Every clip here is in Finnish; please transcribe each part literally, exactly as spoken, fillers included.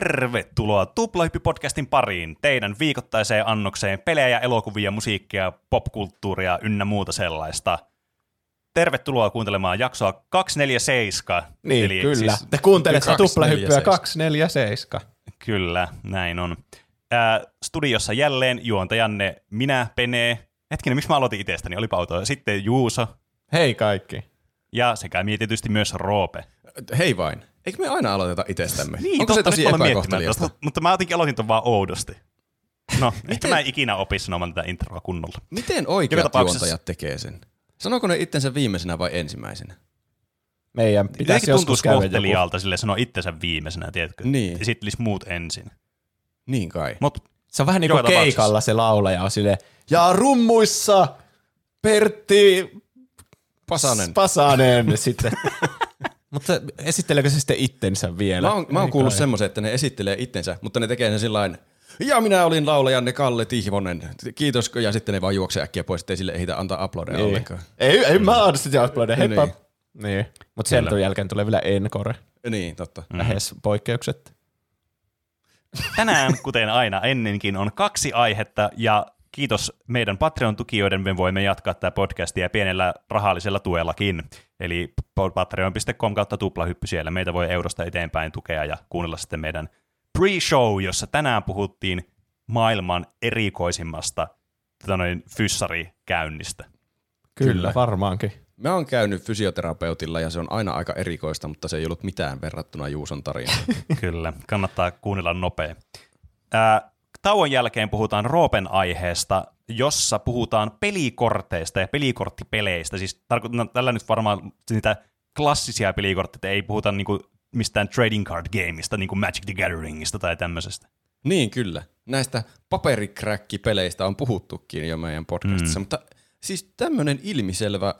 Tervetuloa Tuplahyppy-podcastin pariin, teidän viikoittaiseen annokseen pelejä, elokuvia, musiikkia, popkulttuuria ynnä muuta sellaista. Tervetuloa kuuntelemaan jaksoa kaksisataaneljäkymmentäseitsemän. Niin, eli kyllä. Siis te kuuntelette Tuplahyppyä kaksisataaneljäkymmentäseitsemän. Kyllä, näin on. Ää, studiossa jälleen juontajanne minä, Pene. Hetkinen, miksi mä aloitin itsestäni? Olipa autoa. Sitten Juuso. Hei kaikki. Ja sekä tietysti myös Roope. Hei vain. Eikö me aina aloiteta itsestämme? Niin, onko totta, se tosi epäkohteliasta? Mutta mä jotenkin aloitin ton vaan oudosti. No, ehkä mä en ikinä opi sanomaan tätä introa kunnolla. Miten oikeat tapauksessa... juontajat tekee sen? Sanoiko ne itsensä viimeisenä vai ensimmäisenä? Meidän pitäisi joskus käydä joku. Kohtelijalta silleen sanoa itsensä viimeisena, tiedätkö? Niin. Ja sit olisi muut ensin. Niin kai. Mut se on vähän niin kuin keikalla se laulaja on silleen, ja rummuissa Pertti Pasanen. Pasanen sitten. Mutta esitteleekö se sitten itsensä vielä? Mä oon, mä oon kuullut semmoisen, että ne esittelee itsensä, mutta ne tekee sen sillain, ja minä olin laulajanne Kalle Tihvonen, kiitos, ja sitten ne vaan juoksee äkkiä pois, ettei sille ehitä antaa aplodeja niin. ollenkaan. Ei, ei mm. mä anna sitä aplodeja, heippa. Niin. niin. Mutta sen tuon jälkeen tulee vielä encore. Niin, totta. Lähes mm. poikkeukset. Tänään, kuten aina ennenkin, on kaksi aihetta, ja kiitos meidän Patreon-tukijoiden, me voimme jatkaa tätä podcastia pienellä rahallisella tuellakin. Eli patreon piste com kautta tuplahyppy siellä. Meitä voi eurosta eteenpäin tukea ja kuunnella sitten meidän pre-show, jossa tänään puhuttiin maailman erikoisimmasta fyssarikäynnistä. Kyllä, Kyllä, varmaankin. Mä oon käynyt fysioterapeutilla ja se on aina aika erikoista, mutta se ei ollut mitään verrattuna Juuson tarinaan. Kyllä, kannattaa kuunnella nopea. Ää, tauon jälkeen puhutaan Roopen aiheesta, jossa puhutaan pelikorteista ja pelikorttipeleistä. Siis tarkoitan tällä nyt varmaan niitä klassisia pelikortteja, ei puhuta niinku mistään trading card gameista, niinku Magic the Gatheringista tai tämmöisestä. Niin kyllä. Näistä paperikräkkipeleistä on puhuttukin jo meidän podcastissa, mm. mutta siis tämmöinen ilmiselvä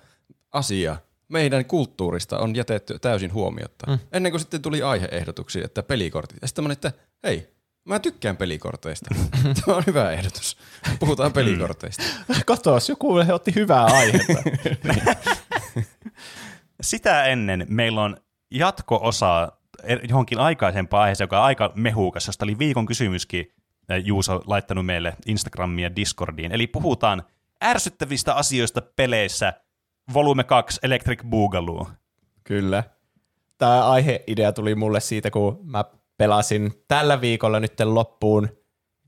asia meidän kulttuurista on jätetty täysin huomiotta. Mm. Ennen kuin sitten tuli aiheehdotuksia, että pelikortit. Ja sitten mä olin, että hei, mä tykkään pelikorteista. Tämä on hyvä ehdotus. Puhutaan pelikorteista. Katos, joku otti hyvää aihetta. Sitä ennen meillä on jatko-osa johonkin aikaisempaan aiheeseen, joka on aika mehukas, josta oli viikon kysymyskin Juuso laittanut meille Instagramiin ja Discordiin. Eli puhutaan ärsyttävistä asioista peleissä, volume kaksi, Electric Boogaloo. Kyllä. Tämä aiheidea tuli mulle siitä, kun mä pelasin tällä viikolla nyt loppuun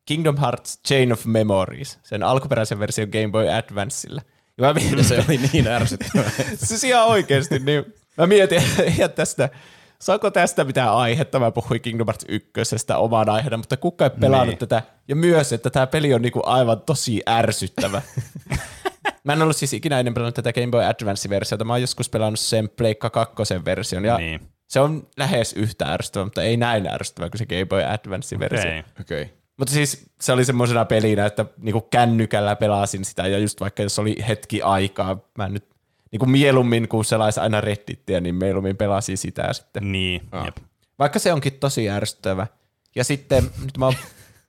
Kingdom Hearts: Chain of Memories, sen alkuperäisen version Game Boy Advancella. Ja mä mietin, se oli niin ärsyttävää. Siis ihan oikeasti, niin mä mietin, että tästä, saanko tästä mitään aihetta? Mä puhuin Kingdom Hearts ykkösestä omaan aiheena, mutta kuka ei pelannut niin. tätä. Ja myös, että tämä peli on niinku aivan tosi ärsyttävä. Mä en ollut siis ikinä ennen pelannut tätä Game Boy Advance-versiota. Mä oon joskus pelannut sen Pleikka kakkosen version. Ja niin. Se on lähes yhtä ärsyttävä, mutta ei näin ärsyttävä kuin se Game Boy Advance-versio. Okay. Okay. Mutta siis se oli semmoisena pelinä, että niinku kännykällä pelasin sitä, ja just vaikka jos oli hetki aikaa, mä nyt niinku mieluummin, kun selaisi aina Reddittiä, niin mieluummin pelasin sitä sitten. Niin. Oh. Vaikka se onkin tosi ärsyttävä. Ja sitten nyt mä oon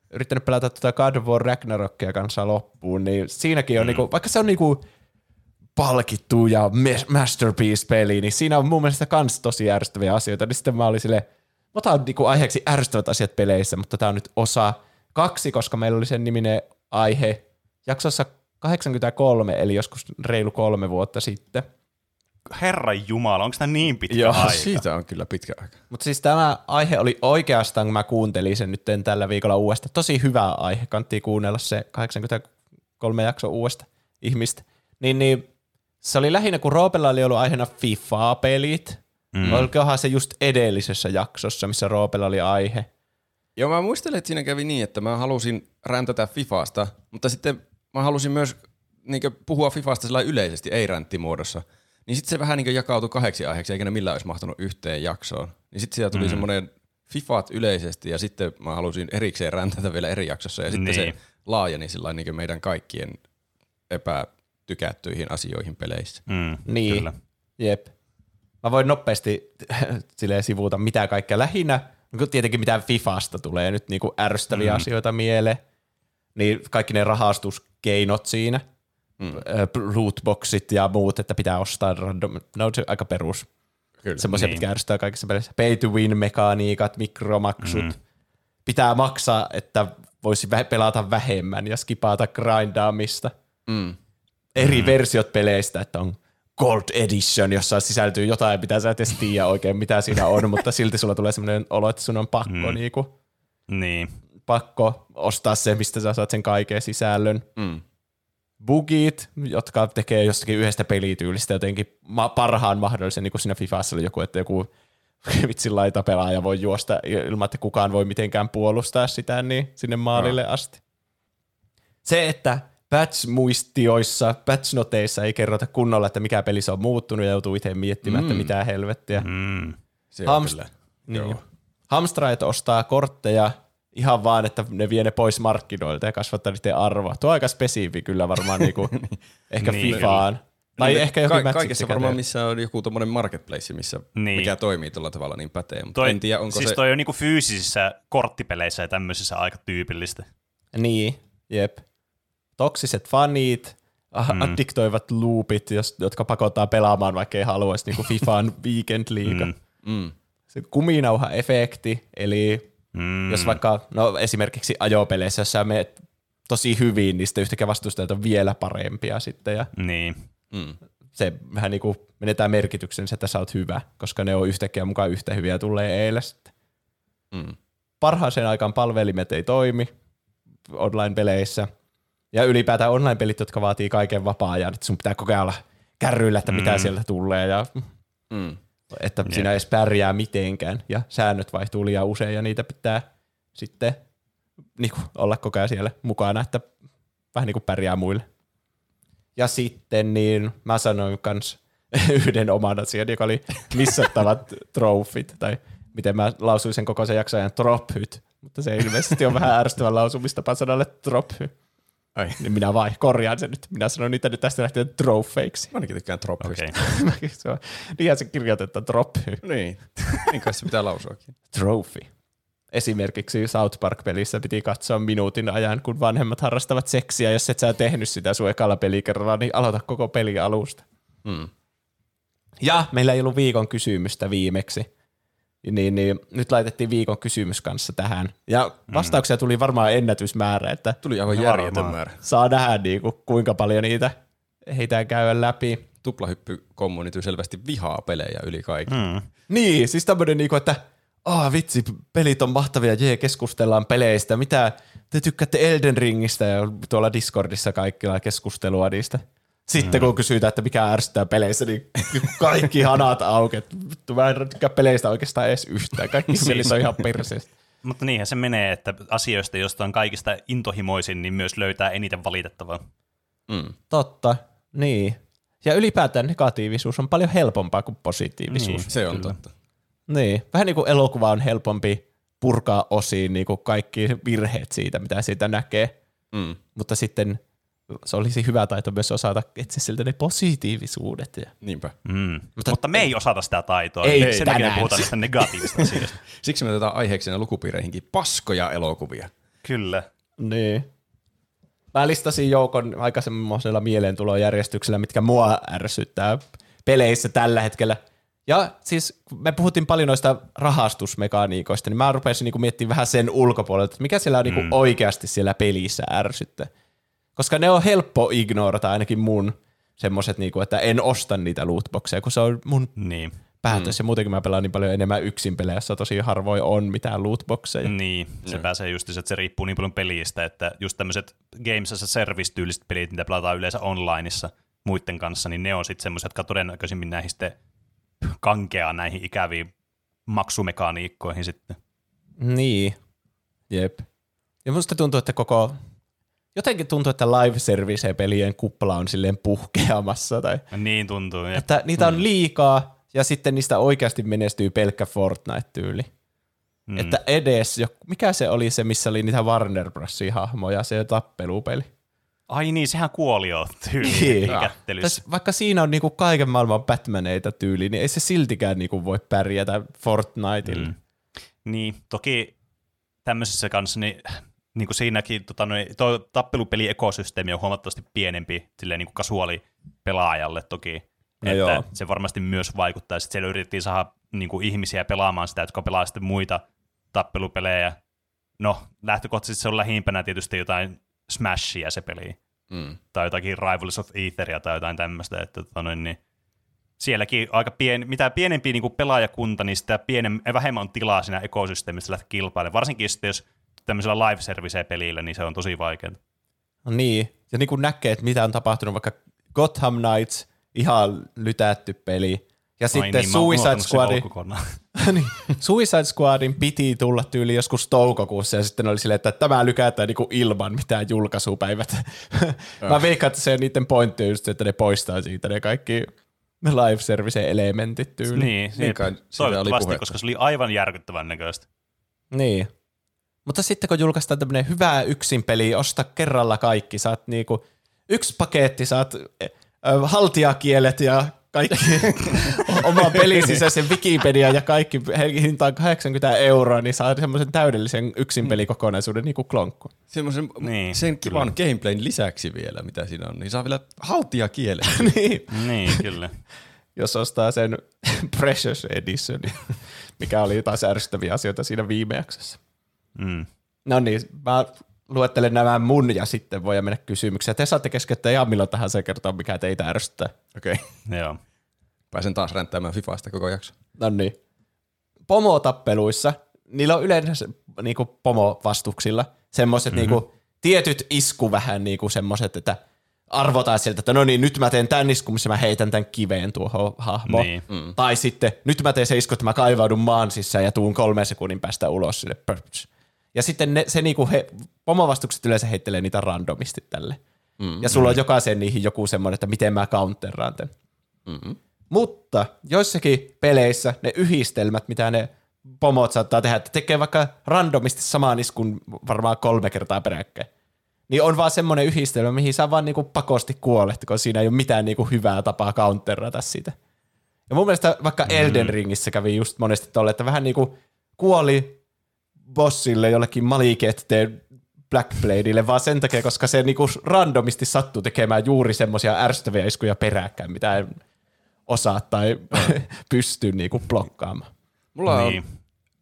yrittänyt pelata tuota God of War Ragnarökkiä kanssa loppuun, niin siinäkin on, mm. niinku, vaikka se on niinku... palkittu ja masterpiece-peli, niin siinä on mun mielestä kans tosi ärsyttäviä asioita. Niin sitten mä olin silleen, mä otan niinku aiheeksi ärsyttävät asiat peleissä, mutta tää on nyt osa kaksi, koska meillä oli sen niminen aihe jaksossa kahdeksankymmentäkolme, eli joskus reilu kolme vuotta sitten. Herran jumala, onko tää niin pitkä Joo, aika? Siitä on kyllä pitkä aika. Mutta siis tämä aihe oli oikeastaan, kun mä kuuntelin sen nyt tällä viikolla uudestaan, tosi hyvä aihe, kannattiin kuunnella se kahdeksankymmentäkolme jaksoa uudesta ihmistä. Niin, niin se oli lähinnä, kun Roopella oli ollut aiheena FIFA-pelit. Mm. Olikohan se just edellisessä jaksossa, missä Roopella oli aihe? Joo, mä muistelen, että siinä kävi niin, että mä halusin räntätä FIFAsta, mutta sitten mä halusin myös niin kuin puhua FIFAsta yleisesti, ei ränttimuodossa. Niin sitten se vähän niin kuin jakautui kahdeksi aiheeksi, eikä ne millään olisi mahtunut yhteen jaksoon. Niin sitten siellä tuli mm. semmoinen FIFAt yleisesti, ja sitten mä halusin erikseen räntätä vielä eri jaksossa, ja sitten niin. se laajeni sillain niin kuin meidän kaikkien epä... tykättyihin asioihin peleissä. Mm, niin, kyllä. Jep. Mä voin nopeasti silleen sivuuta mitä kaikkea lähinnä, tietenkin mitä FIFAsta tulee nyt niinku ärsyttäviä mm. asioita mieleen, niin kaikki ne rahastuskeinot siinä, mm. lootboxit ja muut, että pitää ostaa random, no se on aika perus. Semmoisia, niin. mitkä ärsyttää kaikissa peleissä. Pay to win -mekaniikat, mikromaksut, mm. pitää maksaa, että voisi pelata vähemmän ja skipata grindaamista. Mm. Eri mm. versiot peleistä, että on Gold Edition, jossa sisältyy jotain, mitä sä et edes tiedä oikein, mitä siinä on, mutta silti sulla tulee sellainen olo, että sun on pakko, mm. niinku, niin. pakko ostaa se, mistä sä saat sen kaiken sisällön. Mm. Bugit, jotka tekee jostakin yhdestä pelityylistä jotenkin ma- parhaan mahdollisen, niin kuin siinä Fifassa oli joku, että joku vitsin laita pelaaja voi juosta ilman, että kukaan voi mitenkään puolustaa sitä niin sinne maalille no. asti. Se, että patch-muistioissa, patch-noteissa ei kerrota kunnolla, että mikä peli se on muuttunut ja joutuu itse miettimään, mm. että mitä helvettiä. Mm. Hamst- niin. Hamstrait ostaa kortteja ihan vaan, että ne vie ne pois markkinoilta ja kasvattaa niiden arvoa. Tuo on aika spesifi kyllä varmaan niinku, ehkä niin, Fifaan. Kyllä. Tai niin, ehkä jokin ka- kaikessa varmaan, missä on joku tommoinen marketplace, missä niin. mikä toimii tuolla tavalla, niin pätee. Mutta toi, en tiedä, onko siis se... toi on niinku fyysisissä korttipeleissä ja tämmöisissä aika tyypillistä. Niin, jep. Toksiset fanit, mm. addiktoivat loopit, jotka pakottaa pelaamaan, vaikka ei haluaisi, niin kuin Fifan Weekend League. Mm. Mm. Se kuminauha-efekti, eli mm. jos vaikka no, esimerkiksi ajopeleissä, jos sä menet tosi hyvin, niin sitten yhtäkkiä vastustajat on vielä parempia sitten. Ja niin. Mm. Se vähän niin kuin menetään merkityksensä, että sä oot hyvä, koska ne on yhtäkkiä mukaan yhtä hyviä tulee eilen sitten. Mm. Parhaaseen aikaan palvelimet ei toimi online-peleissä. Ja ylipäätään online-pelit, jotka vaatii kaiken vapaa-ajan, että sun pitää koko ajan olla kärryillä, että mitä mm. sieltä tulee ja mm. että yeah. siinä edes pärjää mitenkään. Ja säännöt vaihtuu liian usein ja niitä pitää sitten niin kuin, olla koko ajan siellä mukana, että vähän niin kuin pärjää muille. Ja sitten niin mä sanoin kans yhden oman asian, joka oli missattavat trofit, tai miten mä lausuin sen koko sen jaksajan trophyt, mutta se ilmeisesti on vähän ärsyttävän lausumistapa sanalle trophy. Ai. Niin minä vai, korjaan sen nyt. Minä sanon niitä nyt tästä lähtien trofeiksi. Mä ainakin tykkään trofeista. Okay. Niinhän se kirjoitetaan trophy. Niin, niin kai se pitää lausuakin. Trophy. Esimerkiksi South Park-pelissä piti katsoa minuutin ajan, kun vanhemmat harrastavat seksiä. Jos et sä tehnyt sitä sun ekalla pelikerralla, niin aloita koko peli alusta. Mm. Ja meillä ei ollut viikon kysymystä viimeksi. Niin, niin nyt laitettiin viikon kysymys kanssa tähän. Ja vastauksia tuli varmaan ennätysmäärä, että tuli aivan järjetön määrä. Saa nähdä niin kuin, kuinka paljon niitä heitään käydä läpi. Tuplahyppy-kommunity selvästi vihaa pelejä yli kaiken. Mm. Niin, siis tämmöinen, niin kuin, että aah vitsi, pelit on mahtavia, jee, keskustellaan peleistä. Mitä te tykkäätte Elden Ringistä ja tuolla Discordissa kaikilla keskustelua niistä. Sitten kun kysytään, että mikä ärsyttää peleissä, niin kaikki hanat aukeat. Vittu, mä en tykkää peleistä oikeastaan edes yhtään. Kaikki pelit on ihan perseistä. Mutta niinhän se menee, että asioista, joista on kaikista intohimoisin, niin myös löytää eniten valitettavaa. Mm. Totta, niin. Ja ylipäätään negatiivisuus on paljon helpompaa kuin positiivisuus. Niin, se on kyllä. Totta. Niin, vähän niin kuin elokuva on helpompi purkaa osiin niin kuin kaikki virheet siitä, mitä siitä näkee. Mm. Mutta sitten... se olisi hyvä taito myös osata etsiä siltä ne positiivisuudet. Ja. Niinpä. Mm. Mutta, Mutta me ei osata sitä taitoa. Ei sen takia puhutaan niistä negatiivista asioista. Siksi me otetaan aiheeksi lukupiireihinkin paskoja elokuvia. Kyllä. Niin. Mä listasin joukon aika semmoisella mieleentulo-järjestyksellä, mitkä mua ärsyttää peleissä tällä hetkellä. Ja siis me puhuttiin paljon noista rahastusmekaniikoista, niin mä rupesin niinku miettimään vähän sen ulkopuolelta, että mikä siellä on mm. niinku oikeasti siellä pelissä ärsyttää. Koska ne on helppo ignorata ainakin mun semmoiset, niinku, että en osta niitä lootboxeja, kun se on mun niin. päätös. Mm. Ja muutenkin mä pelaan niin paljon enemmän yksin pelejä, jossa tosi harvoin on mitään lootboxeja. Niin, se mm. pääsee just, että se riippuu niin paljon pelistä, että just tämmöiset games as a service-tyyliset pelit, mitä pelataan yleensä onlineissa muiden kanssa, niin ne on sitten semmoiset, jotka todennäköisimmin näihin sitten kankeaa näihin ikäviin maksumekaniikkoihin sitten. Niin, jep. Ja musta tuntuu, että koko... jotenkin tuntuu, että live-service-pelien kupla on silleen puhkeamassa. Tai, niin tuntuu. Ja. Että niitä on liikaa ja sitten niistä oikeasti menestyy pelkkä Fortnite-tyyli. Mm. Että edes, mikä se oli se, missä oli niitä Warner Bros.-hahmoja, se tappelupeli? Ai niin, sehän kuoli jo tyyliin kättelyssä. Vaikka siinä on niinku kaiken maailman Batmaneita tyyli, niin ei se siltikään niinku voi pärjätä Fortniteille. Mm. Niin, toki tämmöisessä kanssa... niin niin kuin siinäkin tota, no, tuo tappelupeliekosysteemi on huomattavasti pienempi silleen, niin kuin kasuaalipelaajalle toki. No että joo. Se varmasti myös vaikuttaa. Sitten siellä yritettiin saada niin kuin ihmisiä pelaamaan sitä, jotka pelaa sitten muita tappelupelejä no, lähtökohtaisesti se on lähimpänä tietysti jotain Smashia se peli. Mm. Tai jotakin Rivals of Aetheria tai jotain tämmöistä, että no, niin sielläkin aika pieni, mitä pienempi niin kuin pelaajakunta, niin sitä pienem, vähemmän on tilaa siinä ekosysteemissä lähteä kilpailemaan. Varsinkin sitten, jos tämmöisellä live service pelillä, niin se on tosi vaikeaa. No niin, ja niin kuin näkee, että mitä on tapahtunut, vaikka Gotham Knights, ihan lytätty peli, ja no sitten niin, Suicide Squadin, niin, Suicide Squadin piti tulla tyyli joskus toukokuussa, ja sitten oli silleen, että tämä lykätään niinku ilman mitään julkaisupäivät. Mä veikkaan, että se niiden pointti on just se, että ne poistaa siitä ne kaikki live-service-elementit tyyli. Niin, niin kai, toivottavasti, koska se oli aivan järkyttävän näköistä. Niin. Mutta sitten kun julkaistaan tämmöinen hyvä yksin peli, osta kerralla kaikki, saat niinku, yksi paketti, saat haltijakielet ja kaikki oma pelin sisäisen Wikipedia ja kaikki hintaan kahdeksankymmentä euroa, niin saa semmoisen täydellisen yksin pelikokonaisuuden niin kuin klonkku. Semmoisen niin, sen kivan gameplayn lisäksi vielä, mitä siinä on, niin saa vielä haltijakielet. Niin. Niin, kyllä. Jos ostaa sen Precious Edition, mikä oli jotain ärsyttäviä asioita siinä viime jaksossa. Mm. No niin, mä luettelen nämä mun ja sitten voi mennä kysymyksiä. Te saatte keskeyttää ihan milloin tahansa ja kertoa, mikä teitä ärsyttää. Okei. Okay. Joo. Pääsen taas ränttäämään FIFAista koko jakso. No niin. Pomotappeluissa, niillä on yleensä niinku pomovastuksilla semmoiset mm-hmm. niinku, tietyt isku vähän niinku semmoiset, että arvotaan sieltä, että no niin, nyt mä teen tämän iskun, missä mä heitän tämän kiveen tuohon hahmoon. Niin. Mm. Tai sitten, nyt mä teen se isku, että mä kaivaudun maan sisään ja tuun kolmen sekunnin päästä ulos sille. Ja sitten ne, se niinku he, pomovastukset yleensä heittelee niitä randomisti tälle. Mm, ja sulla mm. on jokaisen niihin joku semmoinen, että miten mä counterraan tämän. Mm-hmm. Mutta joissakin peleissä ne yhdistelmät, mitä ne pomot saattaa tehdä, että tekee vaikka randomisti samaan iskun varmaan kolme kertaa peräkkäin. Niin on vaan semmoinen yhdistelmä, mihin saa vaan niinku pakosti kuolehti, kun siinä ei ole mitään niinku hyvää tapaa counterrata sitä. Ja mun mielestä vaikka mm-hmm. Elden Ringissä kävi just monesti tolle, että vähän niinku kuoli bossille jollekin maliketteen Blackbladeille, vaan sen takia, koska se niinku randomisti sattuu tekemään juuri semmoisia ärsyttäviä iskuja peräkkäin, mitä en osaa tai pysty niinku blokkaamaan. Mulla niin. on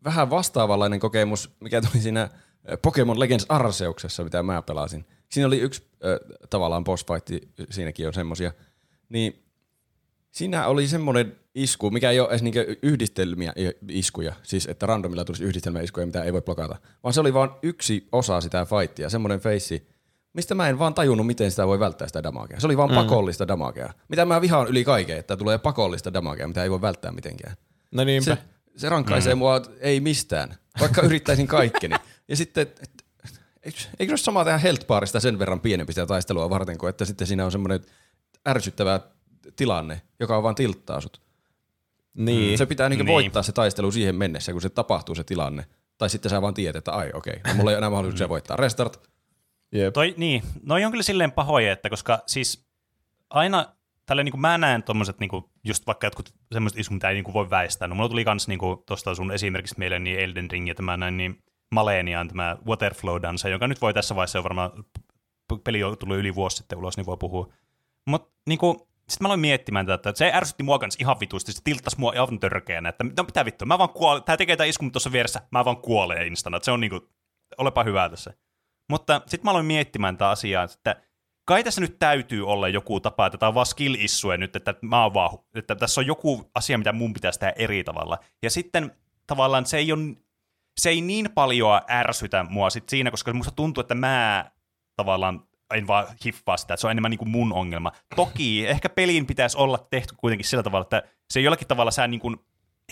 vähän vastaavanlainen kokemus, mikä tuli siinä Pokémon Legends Arseuksessa, mitä mä pelasin. Siinä oli yksi äh, tavallaan boss fight, siinäkin on semmosia. Niin siinä oli semmoinen isku, mikä ei ole edes niinkö yhdistelmiä iskuja, siis että randomilla tulisi yhdistelmäiskuja, mitä ei voi blokata, vaan se oli vaan yksi osa sitä fightia, semmoinen feissi, mistä mä en vaan tajunnut, miten sitä voi välttää sitä damagea. Se oli vaan mm. pakollista damagea, mitä mä vihaan yli kaiken, että tulee pakollista damagea, mitä ei voi välttää mitenkään. No niinpä. Se, se rankkaisee mm. mua ei mistään, vaikka yrittäisin kaikkeni. Ja sitten, et, eikö ole sama tehdä healthbarista sen verran pienempi sitä taistelua varten, kuin että sitten siinä on semmoinen ärsyttävä tilanne, joka on vaan tilttaa sut. Niin. Se pitää niinku niin. voittaa se taistelu siihen mennessä, kun se tapahtuu se tilanne. Tai sitten sä vaan tiedät, että ai okei, okay, mulla ei enää mahdollisuuksia voittaa. Restart. Yep. Toi, niin. Noi on kyllä silleen pahoja, että koska siis aina tällä niinku mä näen tommoset niinku just vaikka jotkut semmoiset iskut, mitä ei niinku voi väistää. No mulla tuli kans niinku tosta sun esimerkiksi meille niin Elden Ring ja tämä näin niin Maleniaan tämä Waterflow Dance, jonka nyt voi tässä vaiheessa on varmaan peli on tullut yli vuosi sitten ulos, niin voi puhua. Mut niinku sitten mä aloin miettimään tätä, että se ärsytti mua kanssa ihan vitusti, se tilttasi mua ihan törkeänä, että no mitä vittua, mä vaan kuolen, tää tekee tää iskun tuossa vieressä, mä vaan kuolen instana, että se on niinku, olepa hyvä tässä. Mutta sitten mä aloin miettimään tää asiaa, että kai tässä nyt täytyy olla joku tapa, että tää on vaan skill-issue nyt, että mä oon vaan, että tässä on joku asia, mitä mun pitäisi tehdä eri tavalla. Ja sitten tavallaan se ei, on, se ei niin paljon ärsytä mua sit siinä, koska musta tuntuu, että mä tavallaan en vaan hiffaa sitä, että se on enemmän niin kuin mun ongelma. Toki ehkä peliin pitäisi olla tehty kuitenkin sillä tavalla, että se jollakin tavalla sä niin kuin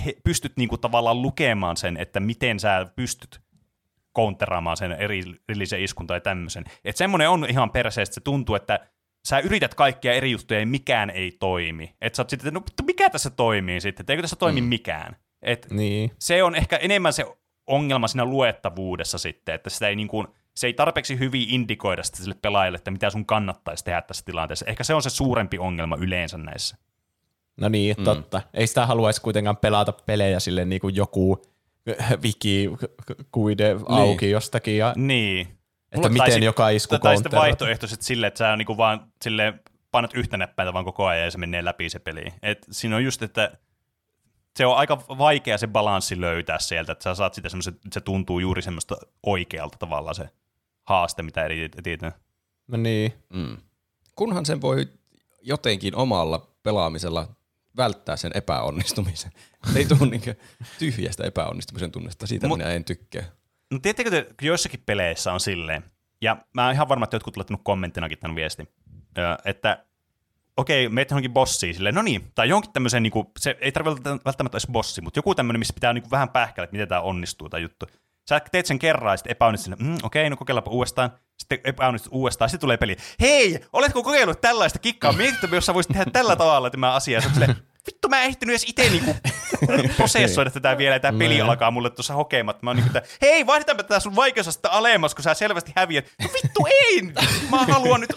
he, pystyt niin kuin tavallaan lukemaan sen, että miten sä pystyt counteraamaan sen erillisen iskun tai tämmöisen. Että semmoinen on ihan perseestä, se tuntuu, että sä yrität kaikkia eri juttuja ja mikään ei toimi. Että sä oot sitten, että no mikä tässä toimii sitten, että eikö tässä toimi mm. mikään. Että niin. Se on ehkä enemmän se ongelma siinä luettavuudessa sitten, että sitä ei niin kuin se ei tarpeeksi hyvin indikoida sitä sille pelaajalle, että mitä sun kannattaisi tehdä tässä tilanteessa. Ehkä se on se suurempi ongelma yleensä näissä. No niin, mm. totta. Ei sitä haluaisi kuitenkaan pelata pelejä sille niin kuin joku wiki kuide auki niin. jostakin. Ja, niin. Että miten taisi, joka isku konteroita. Tai sitten vaihtoehtoiset silleen, että sä niin kuin vaan silleen painat yhtä näppäintä vaan koko ajan ja se menee läpi se peli. Et siinä on just, että se on aika vaikea se balanssi löytää sieltä, että sä saat sitä semmoista, että se tuntuu juuri semmoista oikealta tavallaan se haaste, mitä eri tietää. No niin. Mm. Kunhan sen voi jotenkin omalla pelaamisella välttää sen epäonnistumisen. Ei tule niinkö tyhjästä epäonnistumisen tunnesta, siitä Mut, minä en tykkää. No tiedättekö te, joissakin peleissä on silleen, ja mä oon ihan varma, että jotkut laittanut kommenttinakin tämän viestin, että okei, meitä johonkin bossiin silleen, no niin, tai johonkin tämmöiseen, niin kuin, se ei tarvitse välttämättä edes bossi, mutta joku tämmöinen, missä pitää niin kuin vähän pähkällä, että miten tämä onnistuu tämä juttu. Sä teet sen kerran ja sitten epäonnistut, mm, okei, no kokeillaanpa uudestaan, sitten epäonnistut uudestaan, sitten tulee peli. Hei, oletko kokeillut tällaista kikkaa? Mietitäpä, jos sä voisit tehdä tällä tavalla tämä asia. Silleen, vittu, mä en ehtinyt edes itse niinku prosessoida tätä vielä, ja tämä peli alkaa mulle tuossa hokeemat. Mä oon niinku, että hei, vaihdetäänpä tätä sun vaikeusastetta alemmas, kun sä selvästi häviät. No vittu, ei! Mä haluan nyt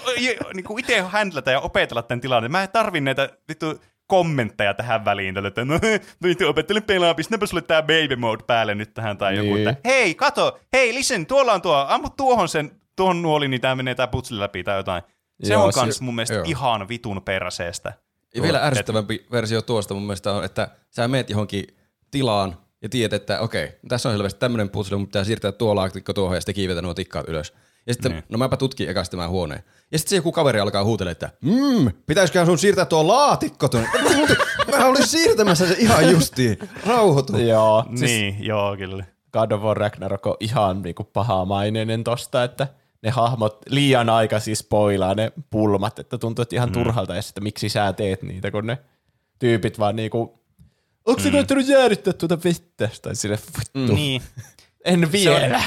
niinku itse händlätä ja opetella tämän tilanteen. Mä en tarvi näitä vittu kommentteja tähän väliin, että no nyt opettelen pelaa, pistäpä sulle tää baby mode päälle nyt tähän tai niin. Joku, että hei, kato, hei, listen, tuolla on tuo, ammu tuohon sen, tuohon nuoli, niin tää menee tää putsille läpi tai jotain. Se joo, on se, kans mun mielestä joo. Ihan vitun perseestä. Ja vielä ärsyttävämpi versio tuosta mun mielestä on, että sä meet johonkin tilaan ja tiedät, että okei, tässä on selvästi tämmönen putsille, mun pitää siirtää tuo laatikko tuohon ja sitten kiivetä nuo tikkaat ylös. Ja sitten, niin. No mäpä tutkin ekas tämän huoneen. Ja sitten se joku kaveri alkaa huutelemaan, että mmm, pitäisiköhän sun siirtää tuo laatikko tuonne. Mä olin siirtämässä se ihan justiin. Rauhoitu. Joo. Siis niin, joo, kyllä. God of War Ragnarök on ihan niinku pahamaineinen tosta, että ne hahmot liian aikaisin spoilaa ne pulmat, että tuntuu, että ihan mm. turhalta ja sitten miksi sä teet niitä, kun ne tyypit vaan niinku, onko se mm. koittanut jäädyttää tuota vettä? Tai sille vittu. Mm. Niin. En vielä.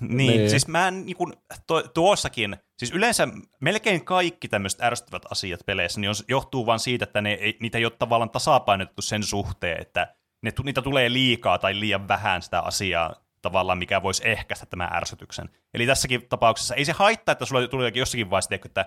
niin, niin, siis mä en niin kuin, to, tuossakin, siis yleensä melkein kaikki tämmöiset ärsyttävät asiat peleissä niin on, johtuu vaan siitä, että ne, ei, niitä ei ole tavallaan tasapainotettu sen suhteen, että ne, niitä tulee liikaa tai liian vähän sitä asiaa tavallaan, mikä voisi ehkäistä tämän ärsytyksen. Eli tässäkin tapauksessa ei se haittaa, että sulla tulee jossakin vaiheessa, että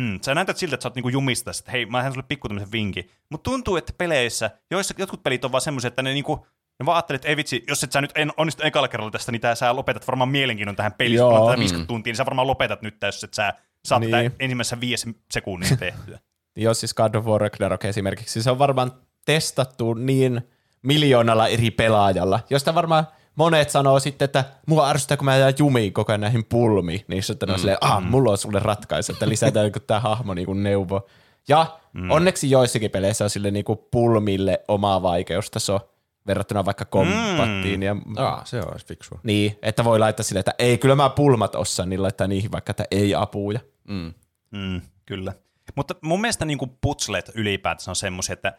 hmm, sä näytät siltä, että sä oot niinku jumista, että hei, mä hän sulle pikku tämmöisen vinkin. Mutta tuntuu, että peleissä, joissa jotkut pelit on vaan semmoisia, että ne niinku ja vaan ajattelin, että ei vitsi, jos et sä nyt en onnistu ekalla kerralla tästä, niin tää, sä lopetat varmaan mielenkiinnon tähän peliin. Joo. Kun on tätä viisikymmentä tuntia, niin sä varmaan lopetat nyt, jos et sä saat niin. Tätä ensimmäisessä viisi sekunnin tehtyä. Jos siis God of War Ragnarök esimerkiksi, se on varmaan testattu niin miljoonalla eri pelaajalla, josta varmaan monet sanoo sitten, että mua ärsyttää, kun mä jää jumiin koko ajan näihin pulmiin. Niin sitten mm. on silleen, ah, mulla on sulle ratkaisu, että lisätään tää hahmo niin kuin neuvo. Ja mm. onneksi joissakin peleissä on sille niin kuin pulmille oma vaikeustaso. Verrattuna vaikka kompattiin. Mm. Ja, Aa, se on fiksua. Niin, että voi laittaa silleen, että ei, kyllä mä pulmat osaan, niin laittaa niihin vaikka, että ei apuja. Mm. Mm, kyllä. Mutta mun mielestä niin kuin putslet ylipäätänsä on semmoisia, että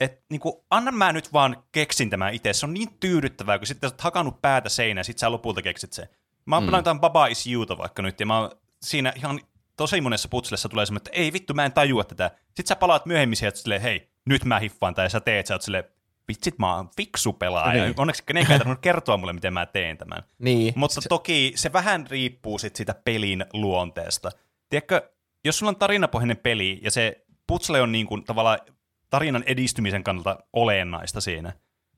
et, niin kuin, annan mä nyt vaan keksin tämän itse. Se on niin tyydyttävää, kun sitten sä oot hakannut päätä seinään, ja sit sä lopulta keksit sen. Mä oon mm. pelannut Baba is Youta vaikka nyt, ja mä oon siinä ihan tosi monessa putslessa tulee semmoinen, että ei vittu, mä en tajua tätä. Sit sä palaat myöhemmin sieltä silleen, hei, nyt mä hiffaan tai sä teet, sä oot silleen, vitsit, mä oon fiksu pelaaja. Niin. Onneksi kenenkään ei tarvinnut kertoa mulle, miten mä teen tämän. Niin. Mutta toki se vähän riippuu sit siitä pelin luonteesta. Tiedätkö, jos sulla on tarinapohjainen peli, ja se putsle on niin kuin tavallaan tarinan edistymisen kannalta olennaista siinä,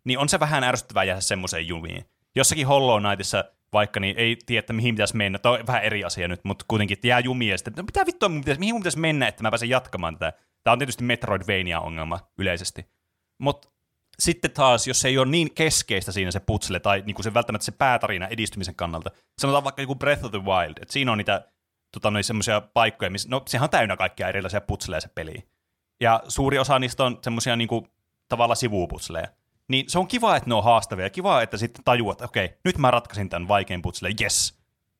niin on se vähän ärsyttävää jäädä semmoiseen jumiin. Jossakin Hollow Knightissa vaikka niin ei tiedä, mihin pitäisi mennä. Tämä on vähän eri asia nyt, mutta kuitenkin jää jumiin. Sitten, mitä vittua, mihin mun pitäisi, mihin mun pitäisi mennä, että mä pääsen jatkamaan tätä. Tämä on tietysti Metroidvania-ongelma yleisesti. Mutta sitten taas, jos se ei ole niin keskeistä siinä se putsle, tai niin kuin se välttämättä se päätarina edistymisen kannalta, sanotaan vaikka joku Breath of the Wild, että siinä on niitä tota, no, semmoisia paikkoja, missä, no sehän on täynnä kaikkia erilaisia putsleja se peli. Ja suuri osa niistä on semmoisia niin kuin tavallaan sivuputsleja. Niin se on kiva, että ne on haastavia, kiva, että sitten tajuat, että okei, nyt mä ratkaisin tämän vaikean putsleen, jes,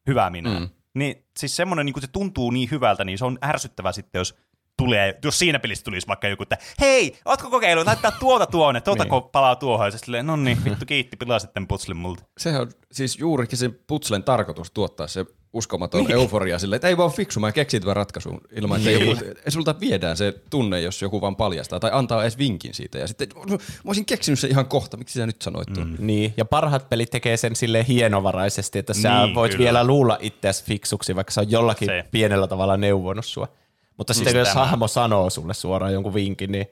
hyvä minä. Mm. Niin siis semmoinen, niin kuin se tuntuu niin hyvältä, niin se on ärsyttävää sitten, jos tulee, jos siinä pelissä tulisi vaikka joku, että hei, ootko kokeillut, laittaa tuolta tuonne, tuolta niin. Palaa tuohon, ja se silleen, no niin, vittu kiitti, pilasit tämän putslen multa. Sehän on siis juurikin sen putslen tarkoitus tuottaa se uskomaton niin. Euforia silleen, että ei vaan fiksu, mä keksin tämän ratkaisun ilman, että niin. Joku, sulta viedään se tunne, jos joku vaan paljastaa, tai antaa edes vinkin siitä, ja sitten no, mä olisin keksinyt sen ihan kohta, miksi sä nyt sanoit tuon? Mm. Niin, ja parhaat pelit tekee sen silleen hienovaraisesti, että sä niin, voit kyllä. Vielä luulla itseäsi fiksuksi, vaikka sä on jollakin se. Pienellä tavalla neuvonut sua. Mutta sitten jos hahmo sanoo sulle suoraan jonkun vinkin, niin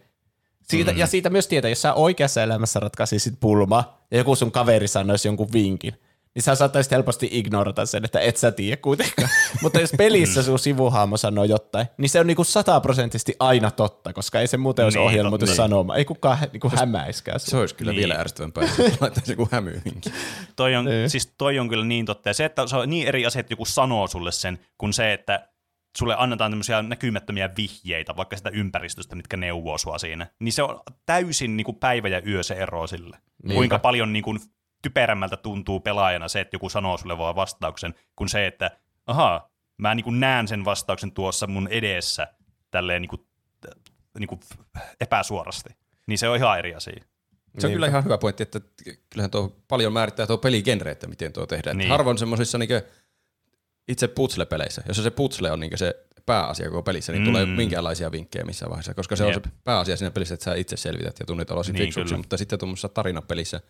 siitä, mm. ja siitä myös tietää, jos sä oikeassa elämässä ratkaisisit pulmaa ja joku sun kaveri sanoisi jonkun vinkin, niin sä saattaisit helposti ignorata sen, että et sä tiedä kuitenkaan. Mutta jos pelissä sun sivuhaamo sanoo jotain, niin se on niinku sataprosenttisesti aina totta, koska ei se muuten olisi niin, ohjelmoitu niin. sanomaan. Ei kukaan niinku hämäiskään. Se olisi kyllä niin. vielä ärsyttävämpää, että laittaisi joku hämyyhinkin. Toi on, niin. siis toi on kyllä niin totta. Ja se, että se on niin eri asia, että joku sanoo sulle sen, kun se, että sulle annetaan tämmöisiä näkymättömiä vihjeitä, vaikka sitä ympäristöstä, mitkä neuvoo sua siinä. Niin se on täysin niinku päivä ja yö se ero sille. Niinpä. Kuinka paljon niinku typerämmältä tuntuu pelaajana se, että joku sanoo sulle vaan vastauksen, kun se, että ahaa, mä niin kuin näen sen vastauksen tuossa mun edessä tälleen niin kuin, niin kuin epäsuorasti. Niin se on ihan eri asia. Se on niin. kyllä ihan hyvä pointti, että kyllähän tuo paljon määrittää tuo peligenre, että miten tuo tehdään. Niin. Harvoin semmoisissa niin itse putsle-peleissä, jos se putsle on niin se pääasia koko pelissä, niin mm. tulee minkäänlaisia vinkkejä missään vaiheessa, koska se Jep. on se pääasia siinä pelissä, että sä itse selvität ja tunnit olosi niin, fiksuksi, mutta sitten tuommoisessa tarinapelissä